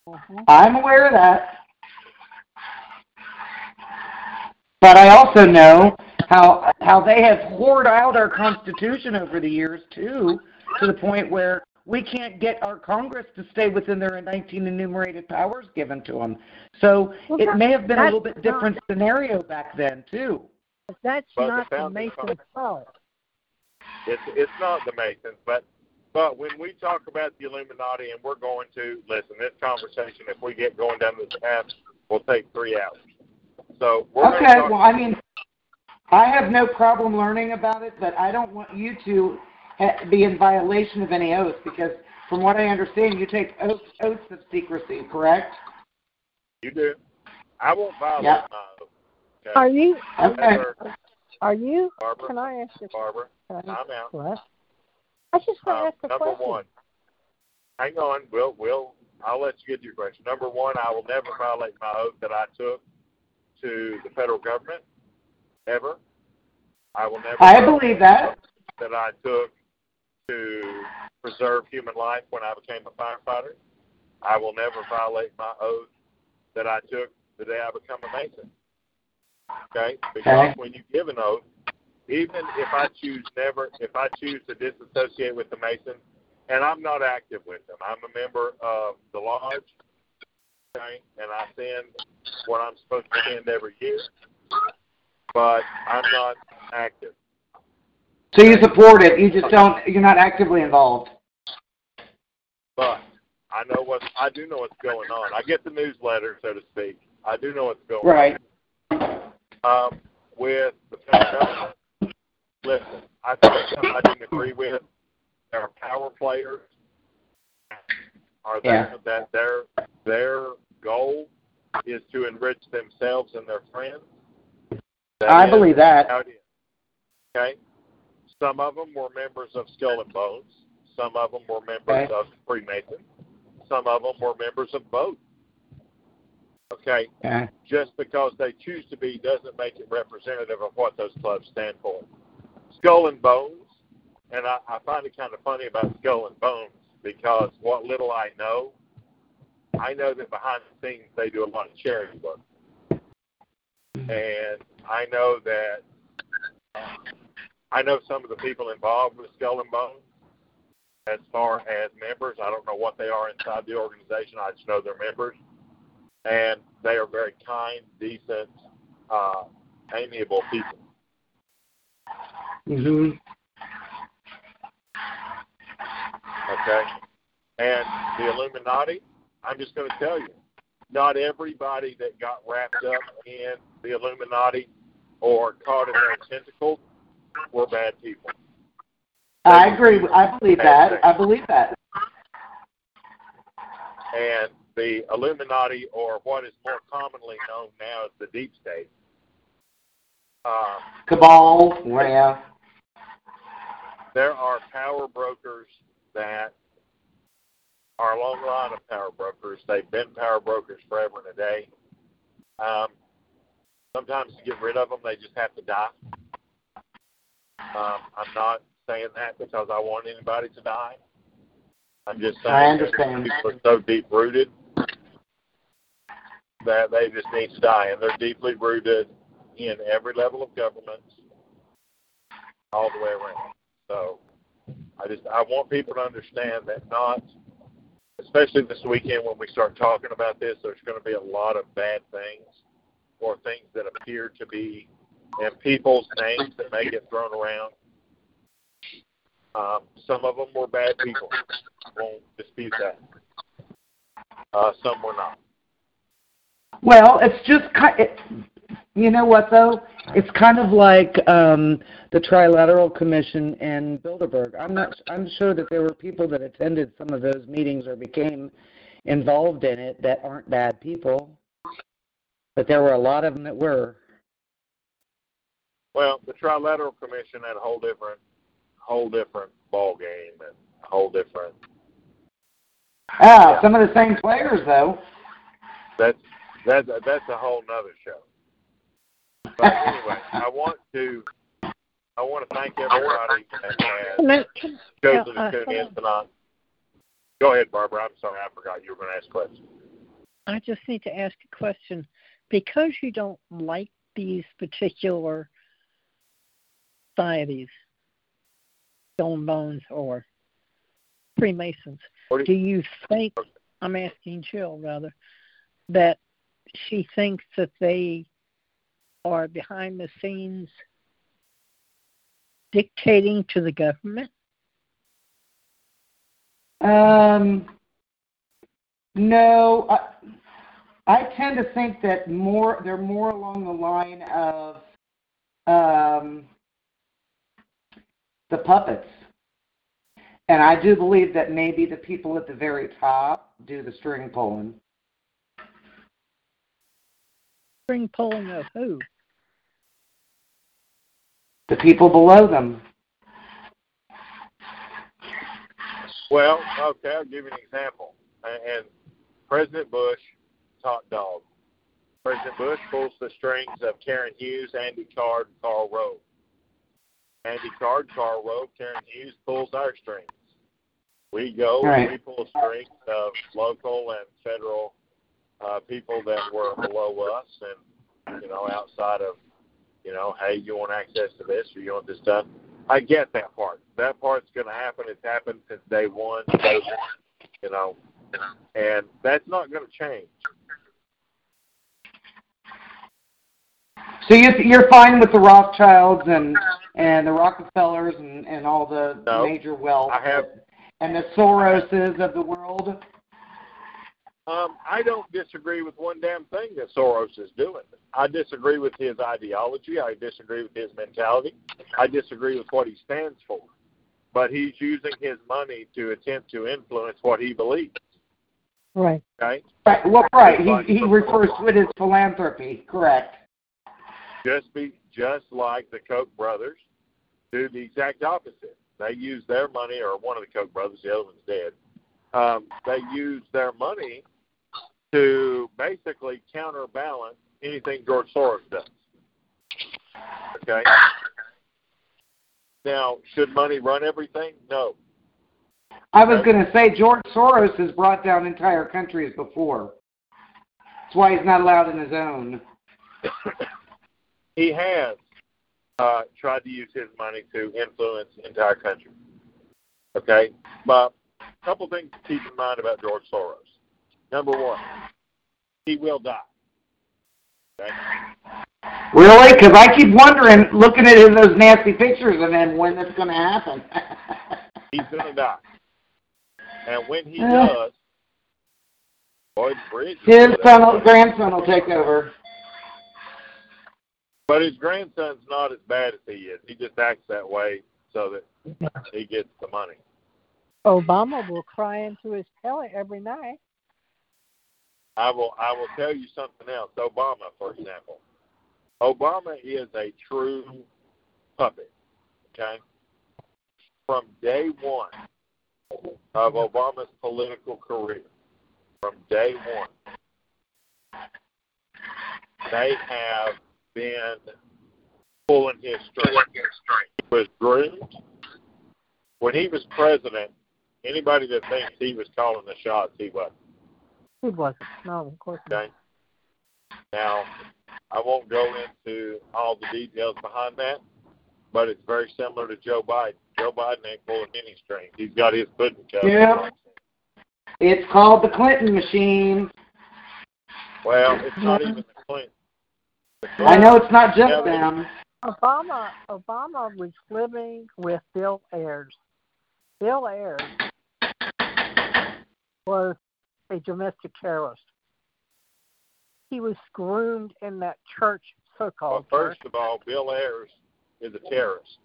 Mm-hmm. I'm aware of that. But I also know how they have hoarded out our Constitution over the years, too, to the point where we can't get our Congress to stay within their 19 enumerated powers given to them. So it may have been a little bit different scenario back then, too. But not the Masons' fault. It's not the Masons, but when we talk about the Illuminati, and we're going to, listen, this conversation, if we get going down this path, will take 3 hours. So we're okay, well, I mean, I have no problem learning about it, but I don't want you to be in violation of any oath, because from what I understand, you take oaths of secrecy, correct? You do. I won't violate my oath. Okay. Are you? Okay. Are you? Barbara, can I ask you? Barbara, I'm out. What? I just want to ask the question. Number one, hang on. I'll let you get to your question. Number one, I will never violate my oath that I took to the federal government, ever. I will never. I believe that I took to preserve human life when I became a firefighter. I will never violate my oath that I took the day I become a Mason. Okay? Because when you give an oath, even if I choose to disassociate with the Mason, and I'm not active with them, I'm a member of the lodge, okay, and I send what I'm supposed to send every year, but I'm not active. So you support it, you just don't, you're not actively involved. But I do know what's going on. I get the newsletter, so to speak. I do know what's going on. Right. With the government, listen, I think something I didn't agree with. There are power players. That their goal is to enrich themselves and their friends. I believe that. Okay. Some of them were members of Skull and Bones. Some of them were members of Freemasons. Some of them were members of both. Okay? Just because they choose to be doesn't make it representative of what those clubs stand for. Skull and Bones, and I find it kind of funny about Skull and Bones because what little I know that behind the scenes they do a lot of charity work. And I know that... I know some of the people involved with Skull and Bones as far as members. I don't know what they are inside the organization. I just know they're members. And they are very kind, decent, amiable people. Mm-hmm. Okay. And the Illuminati, I'm just going to tell you, not everybody that got wrapped up in the Illuminati or caught in their tentacles were bad people. I agree. I believe that. Things. I believe that. And the Illuminati, or what is more commonly known now as the Deep State. Cabal. Yeah. There are power brokers that are a long line of power brokers. They've been power brokers forever and a day. Sometimes to get rid of them, they just have to die. I'm not saying that because I want anybody to die. I'm just saying that people are so deep-rooted that they just need to die. And they're deeply rooted in every level of government all the way around. So I want people to understand that not, especially this weekend when we start talking about this, there's going to be a lot of bad things or things that appear to be and people's names that may get thrown around. Some of them were bad people. I won't dispute that. Some were not. Well, it's just kind of, you know what, though? It's kind of like the Trilateral Commission and Bilderberg. I'm sure that there were people that attended some of those meetings or became involved in it that aren't bad people, but there were a lot of them that were. Well, the Trilateral Commission had a whole different ball game and a whole different. Some of the same players though. That's a whole nother show. But anyway, I want to thank everybody that has chosen to tune in tonight. Go ahead, Barbara. I'm sorry, I forgot you were going to ask questions. I just need to ask a question. Because you don't like these particular societies, Skull and Bones or Freemasons, do you think, I'm asking Jill rather, that she thinks that they are behind the scenes dictating to the government? No, I tend to think that they're more along the line of the puppets. And I do believe that maybe the people at the very top do the string pulling. String pulling of who? The people below them. Well, okay, I'll give you an example. And President Bush, top dog. President Bush pulls the strings of Karen Hughes, Andy Card, and Karl Rove. Andy Card, Karl Rove, Karen Hughes pulls our strings. We go and we pull strings of local and federal people that were below us and, you know, outside of, you know, hey, you want access to this or you want this done. I get that part. That part's going to happen. It's happened since day one, you know, and that's not going to change. So you're fine with the Rothschilds and the Rockefellers and all the major wealth and the Soroses of the world? I don't disagree with one damn thing that Soros is doing. I disagree with his ideology. I disagree with his mentality. I disagree with what he stands for. But he's using his money to attempt to influence what he believes. Right. Okay? Right. Well, right. He refers to it as philanthropy. Correct. Just like the Koch brothers do the exact opposite. They use their money, or one of the Koch brothers, the other one's dead. They use their money to basically counterbalance anything George Soros does. Okay? Now, should money run everything? No. I was going to say, George Soros has brought down entire countries before. That's why he's not allowed in his own. He has tried to use his money to influence the entire country. Okay? But a couple things to keep in mind about George Soros. Number one, he will die. Okay? Really? Because I keep wondering, looking at those nasty pictures of him, when that's going to happen. He's going to die. And when he does, grandson will take over. But his grandson's not as bad as he is. He just acts that way so that he gets the money. Obama will cry into his pillow every night. I will tell you something else. Obama, for example. Obama is a true puppet, okay? From day one of Obama's political career, they have been pulling his strings. He was groomed. When he was president, anybody that thinks he was calling the shots, he wasn't. He wasn't. No, of course not. Okay. Now, I won't go into all the details behind that, but it's very similar to Joe Biden. Joe Biden ain't pulling any strings. He's got his pudding cup. Yeah. It's called the Clinton machine. Well, it's not even the Clinton. I know it's not just them. Obama was living with Bill Ayers. Bill Ayers was a domestic terrorist. he was groomed in that church, so-called. Well, first of all, Bill Ayers is a terrorist.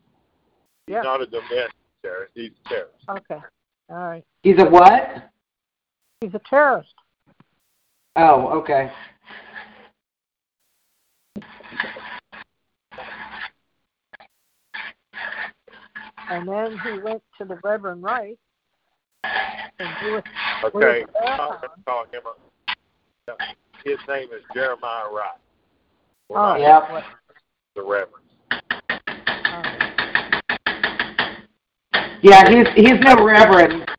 He's not a domestic terrorist. He's a terrorist. Okay. All right. He's a what? He's a terrorist. Oh, okay. And then he went to the Reverend Rice. Okay. Call him up. His name is Jeremiah Wright. Oh, yeah. The Reverend. Oh. Yeah, he's no Reverend.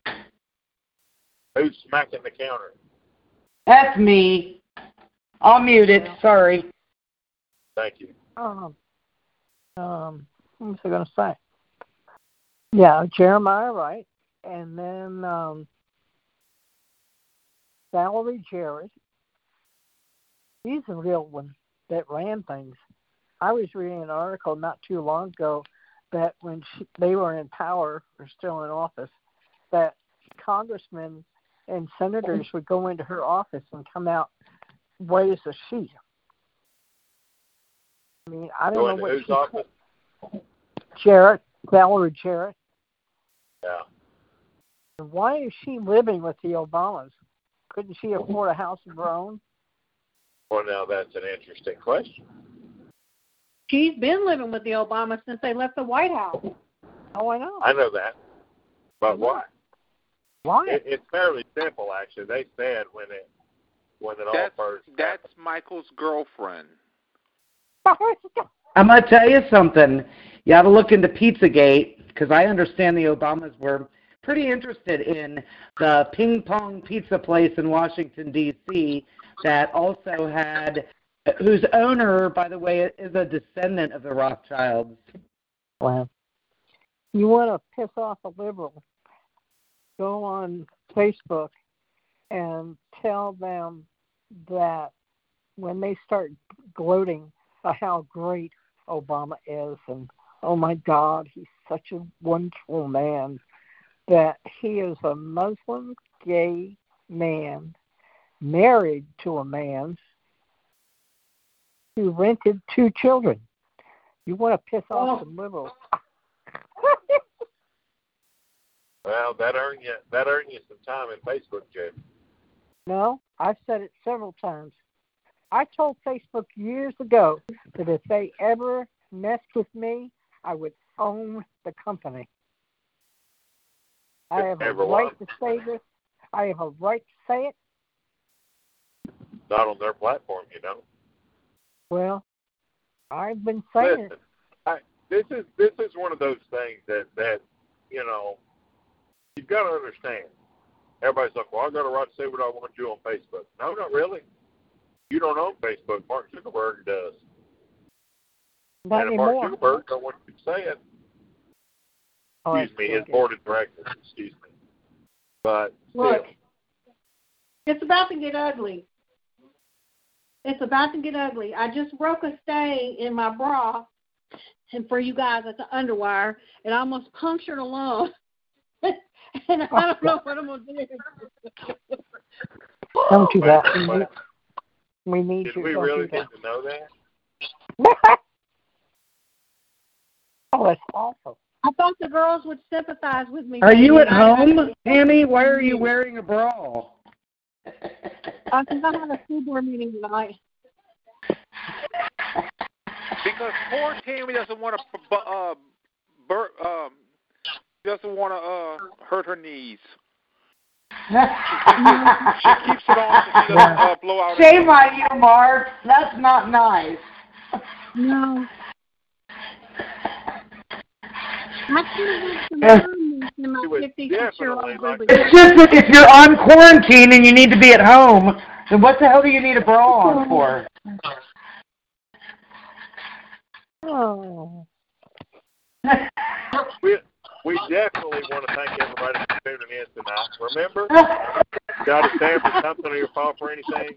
Who's smacking the counter? That's me. I'll mute it. Sorry. Thank you. What was I going to say? Yeah, Jeremiah Wright, and then Valerie Jarrett. He's a real one that ran things. I was reading an article not too long ago that when they were in power or still in office, that congressmen and senators would go into her office and come out white as a sheet. I mean, I don't know what she office? Jarrett, Valerie Jarrett. Yeah. And why is she living with the Obamas? Couldn't she afford a house of her own? Well, now that's an interesting question. She's been living with the Obamas since they left the White House. Oh, I know. I know that. But why? Why? It's fairly simple, actually. They said when it all first happened. That's Michael's girlfriend. I'm going to tell you something. You ought to look into Pizzagate, because I understand the Obamas were pretty interested in the Ping Pong Pizza place in Washington, D.C., that also had, whose owner, by the way, is a descendant of the Rothschilds. Wow. You want to piss off a liberal, go on Facebook and tell them that when they start gloating about how great Obama is and, oh, my God, he's such a wonderful man, that he is a Muslim gay man married to a man who rented 2 children. You want to piss off some liberals. Well, that earned you some time in Facebook, Jim. No, I've said it several times. I told Facebook years ago that if they ever messed with me, I would own the company. I have a right to say this. I have a right to say it. Not on their platform, you know. Well, I've been saying it. This is one of those things that you know, you've got to understand. Everybody's like, well, I've got a right to say what I want to do on Facebook. No, not really. You don't own Facebook. Mark Zuckerberg does. Not anymore. Mark Zuckerberg don't want you to say it. Excuse me, his board of directors. Excuse me. But look, it's about to get ugly. It's about to get ugly. I just broke a stain in my bra, and for you guys, it's an underwire. It almost punctured a lung, and I don't know what I'm gonna do. Don't do that. We need you. Did we really get to know that? Oh, that's awful. I thought the girls would sympathize with me. Are you at home, Tammy? Why are you wearing a bra? I think I have a school board meeting tonight. Because poor Tammy doesn't want to hurt her knees. She keeps it on so she doesn't blow out. Shame on you, Mark. That's not nice. No. It's just that if you're on quarantine and you need to be at home, then what the hell do you need a bra on for? Oh. We definitely want to thank everybody for tuning in tonight. Remember, got to stand for something or you'll fall for anything.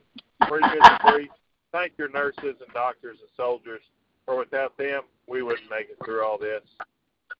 Free good and free. Thank your nurses and doctors and soldiers, for without them, we wouldn't make it through all this.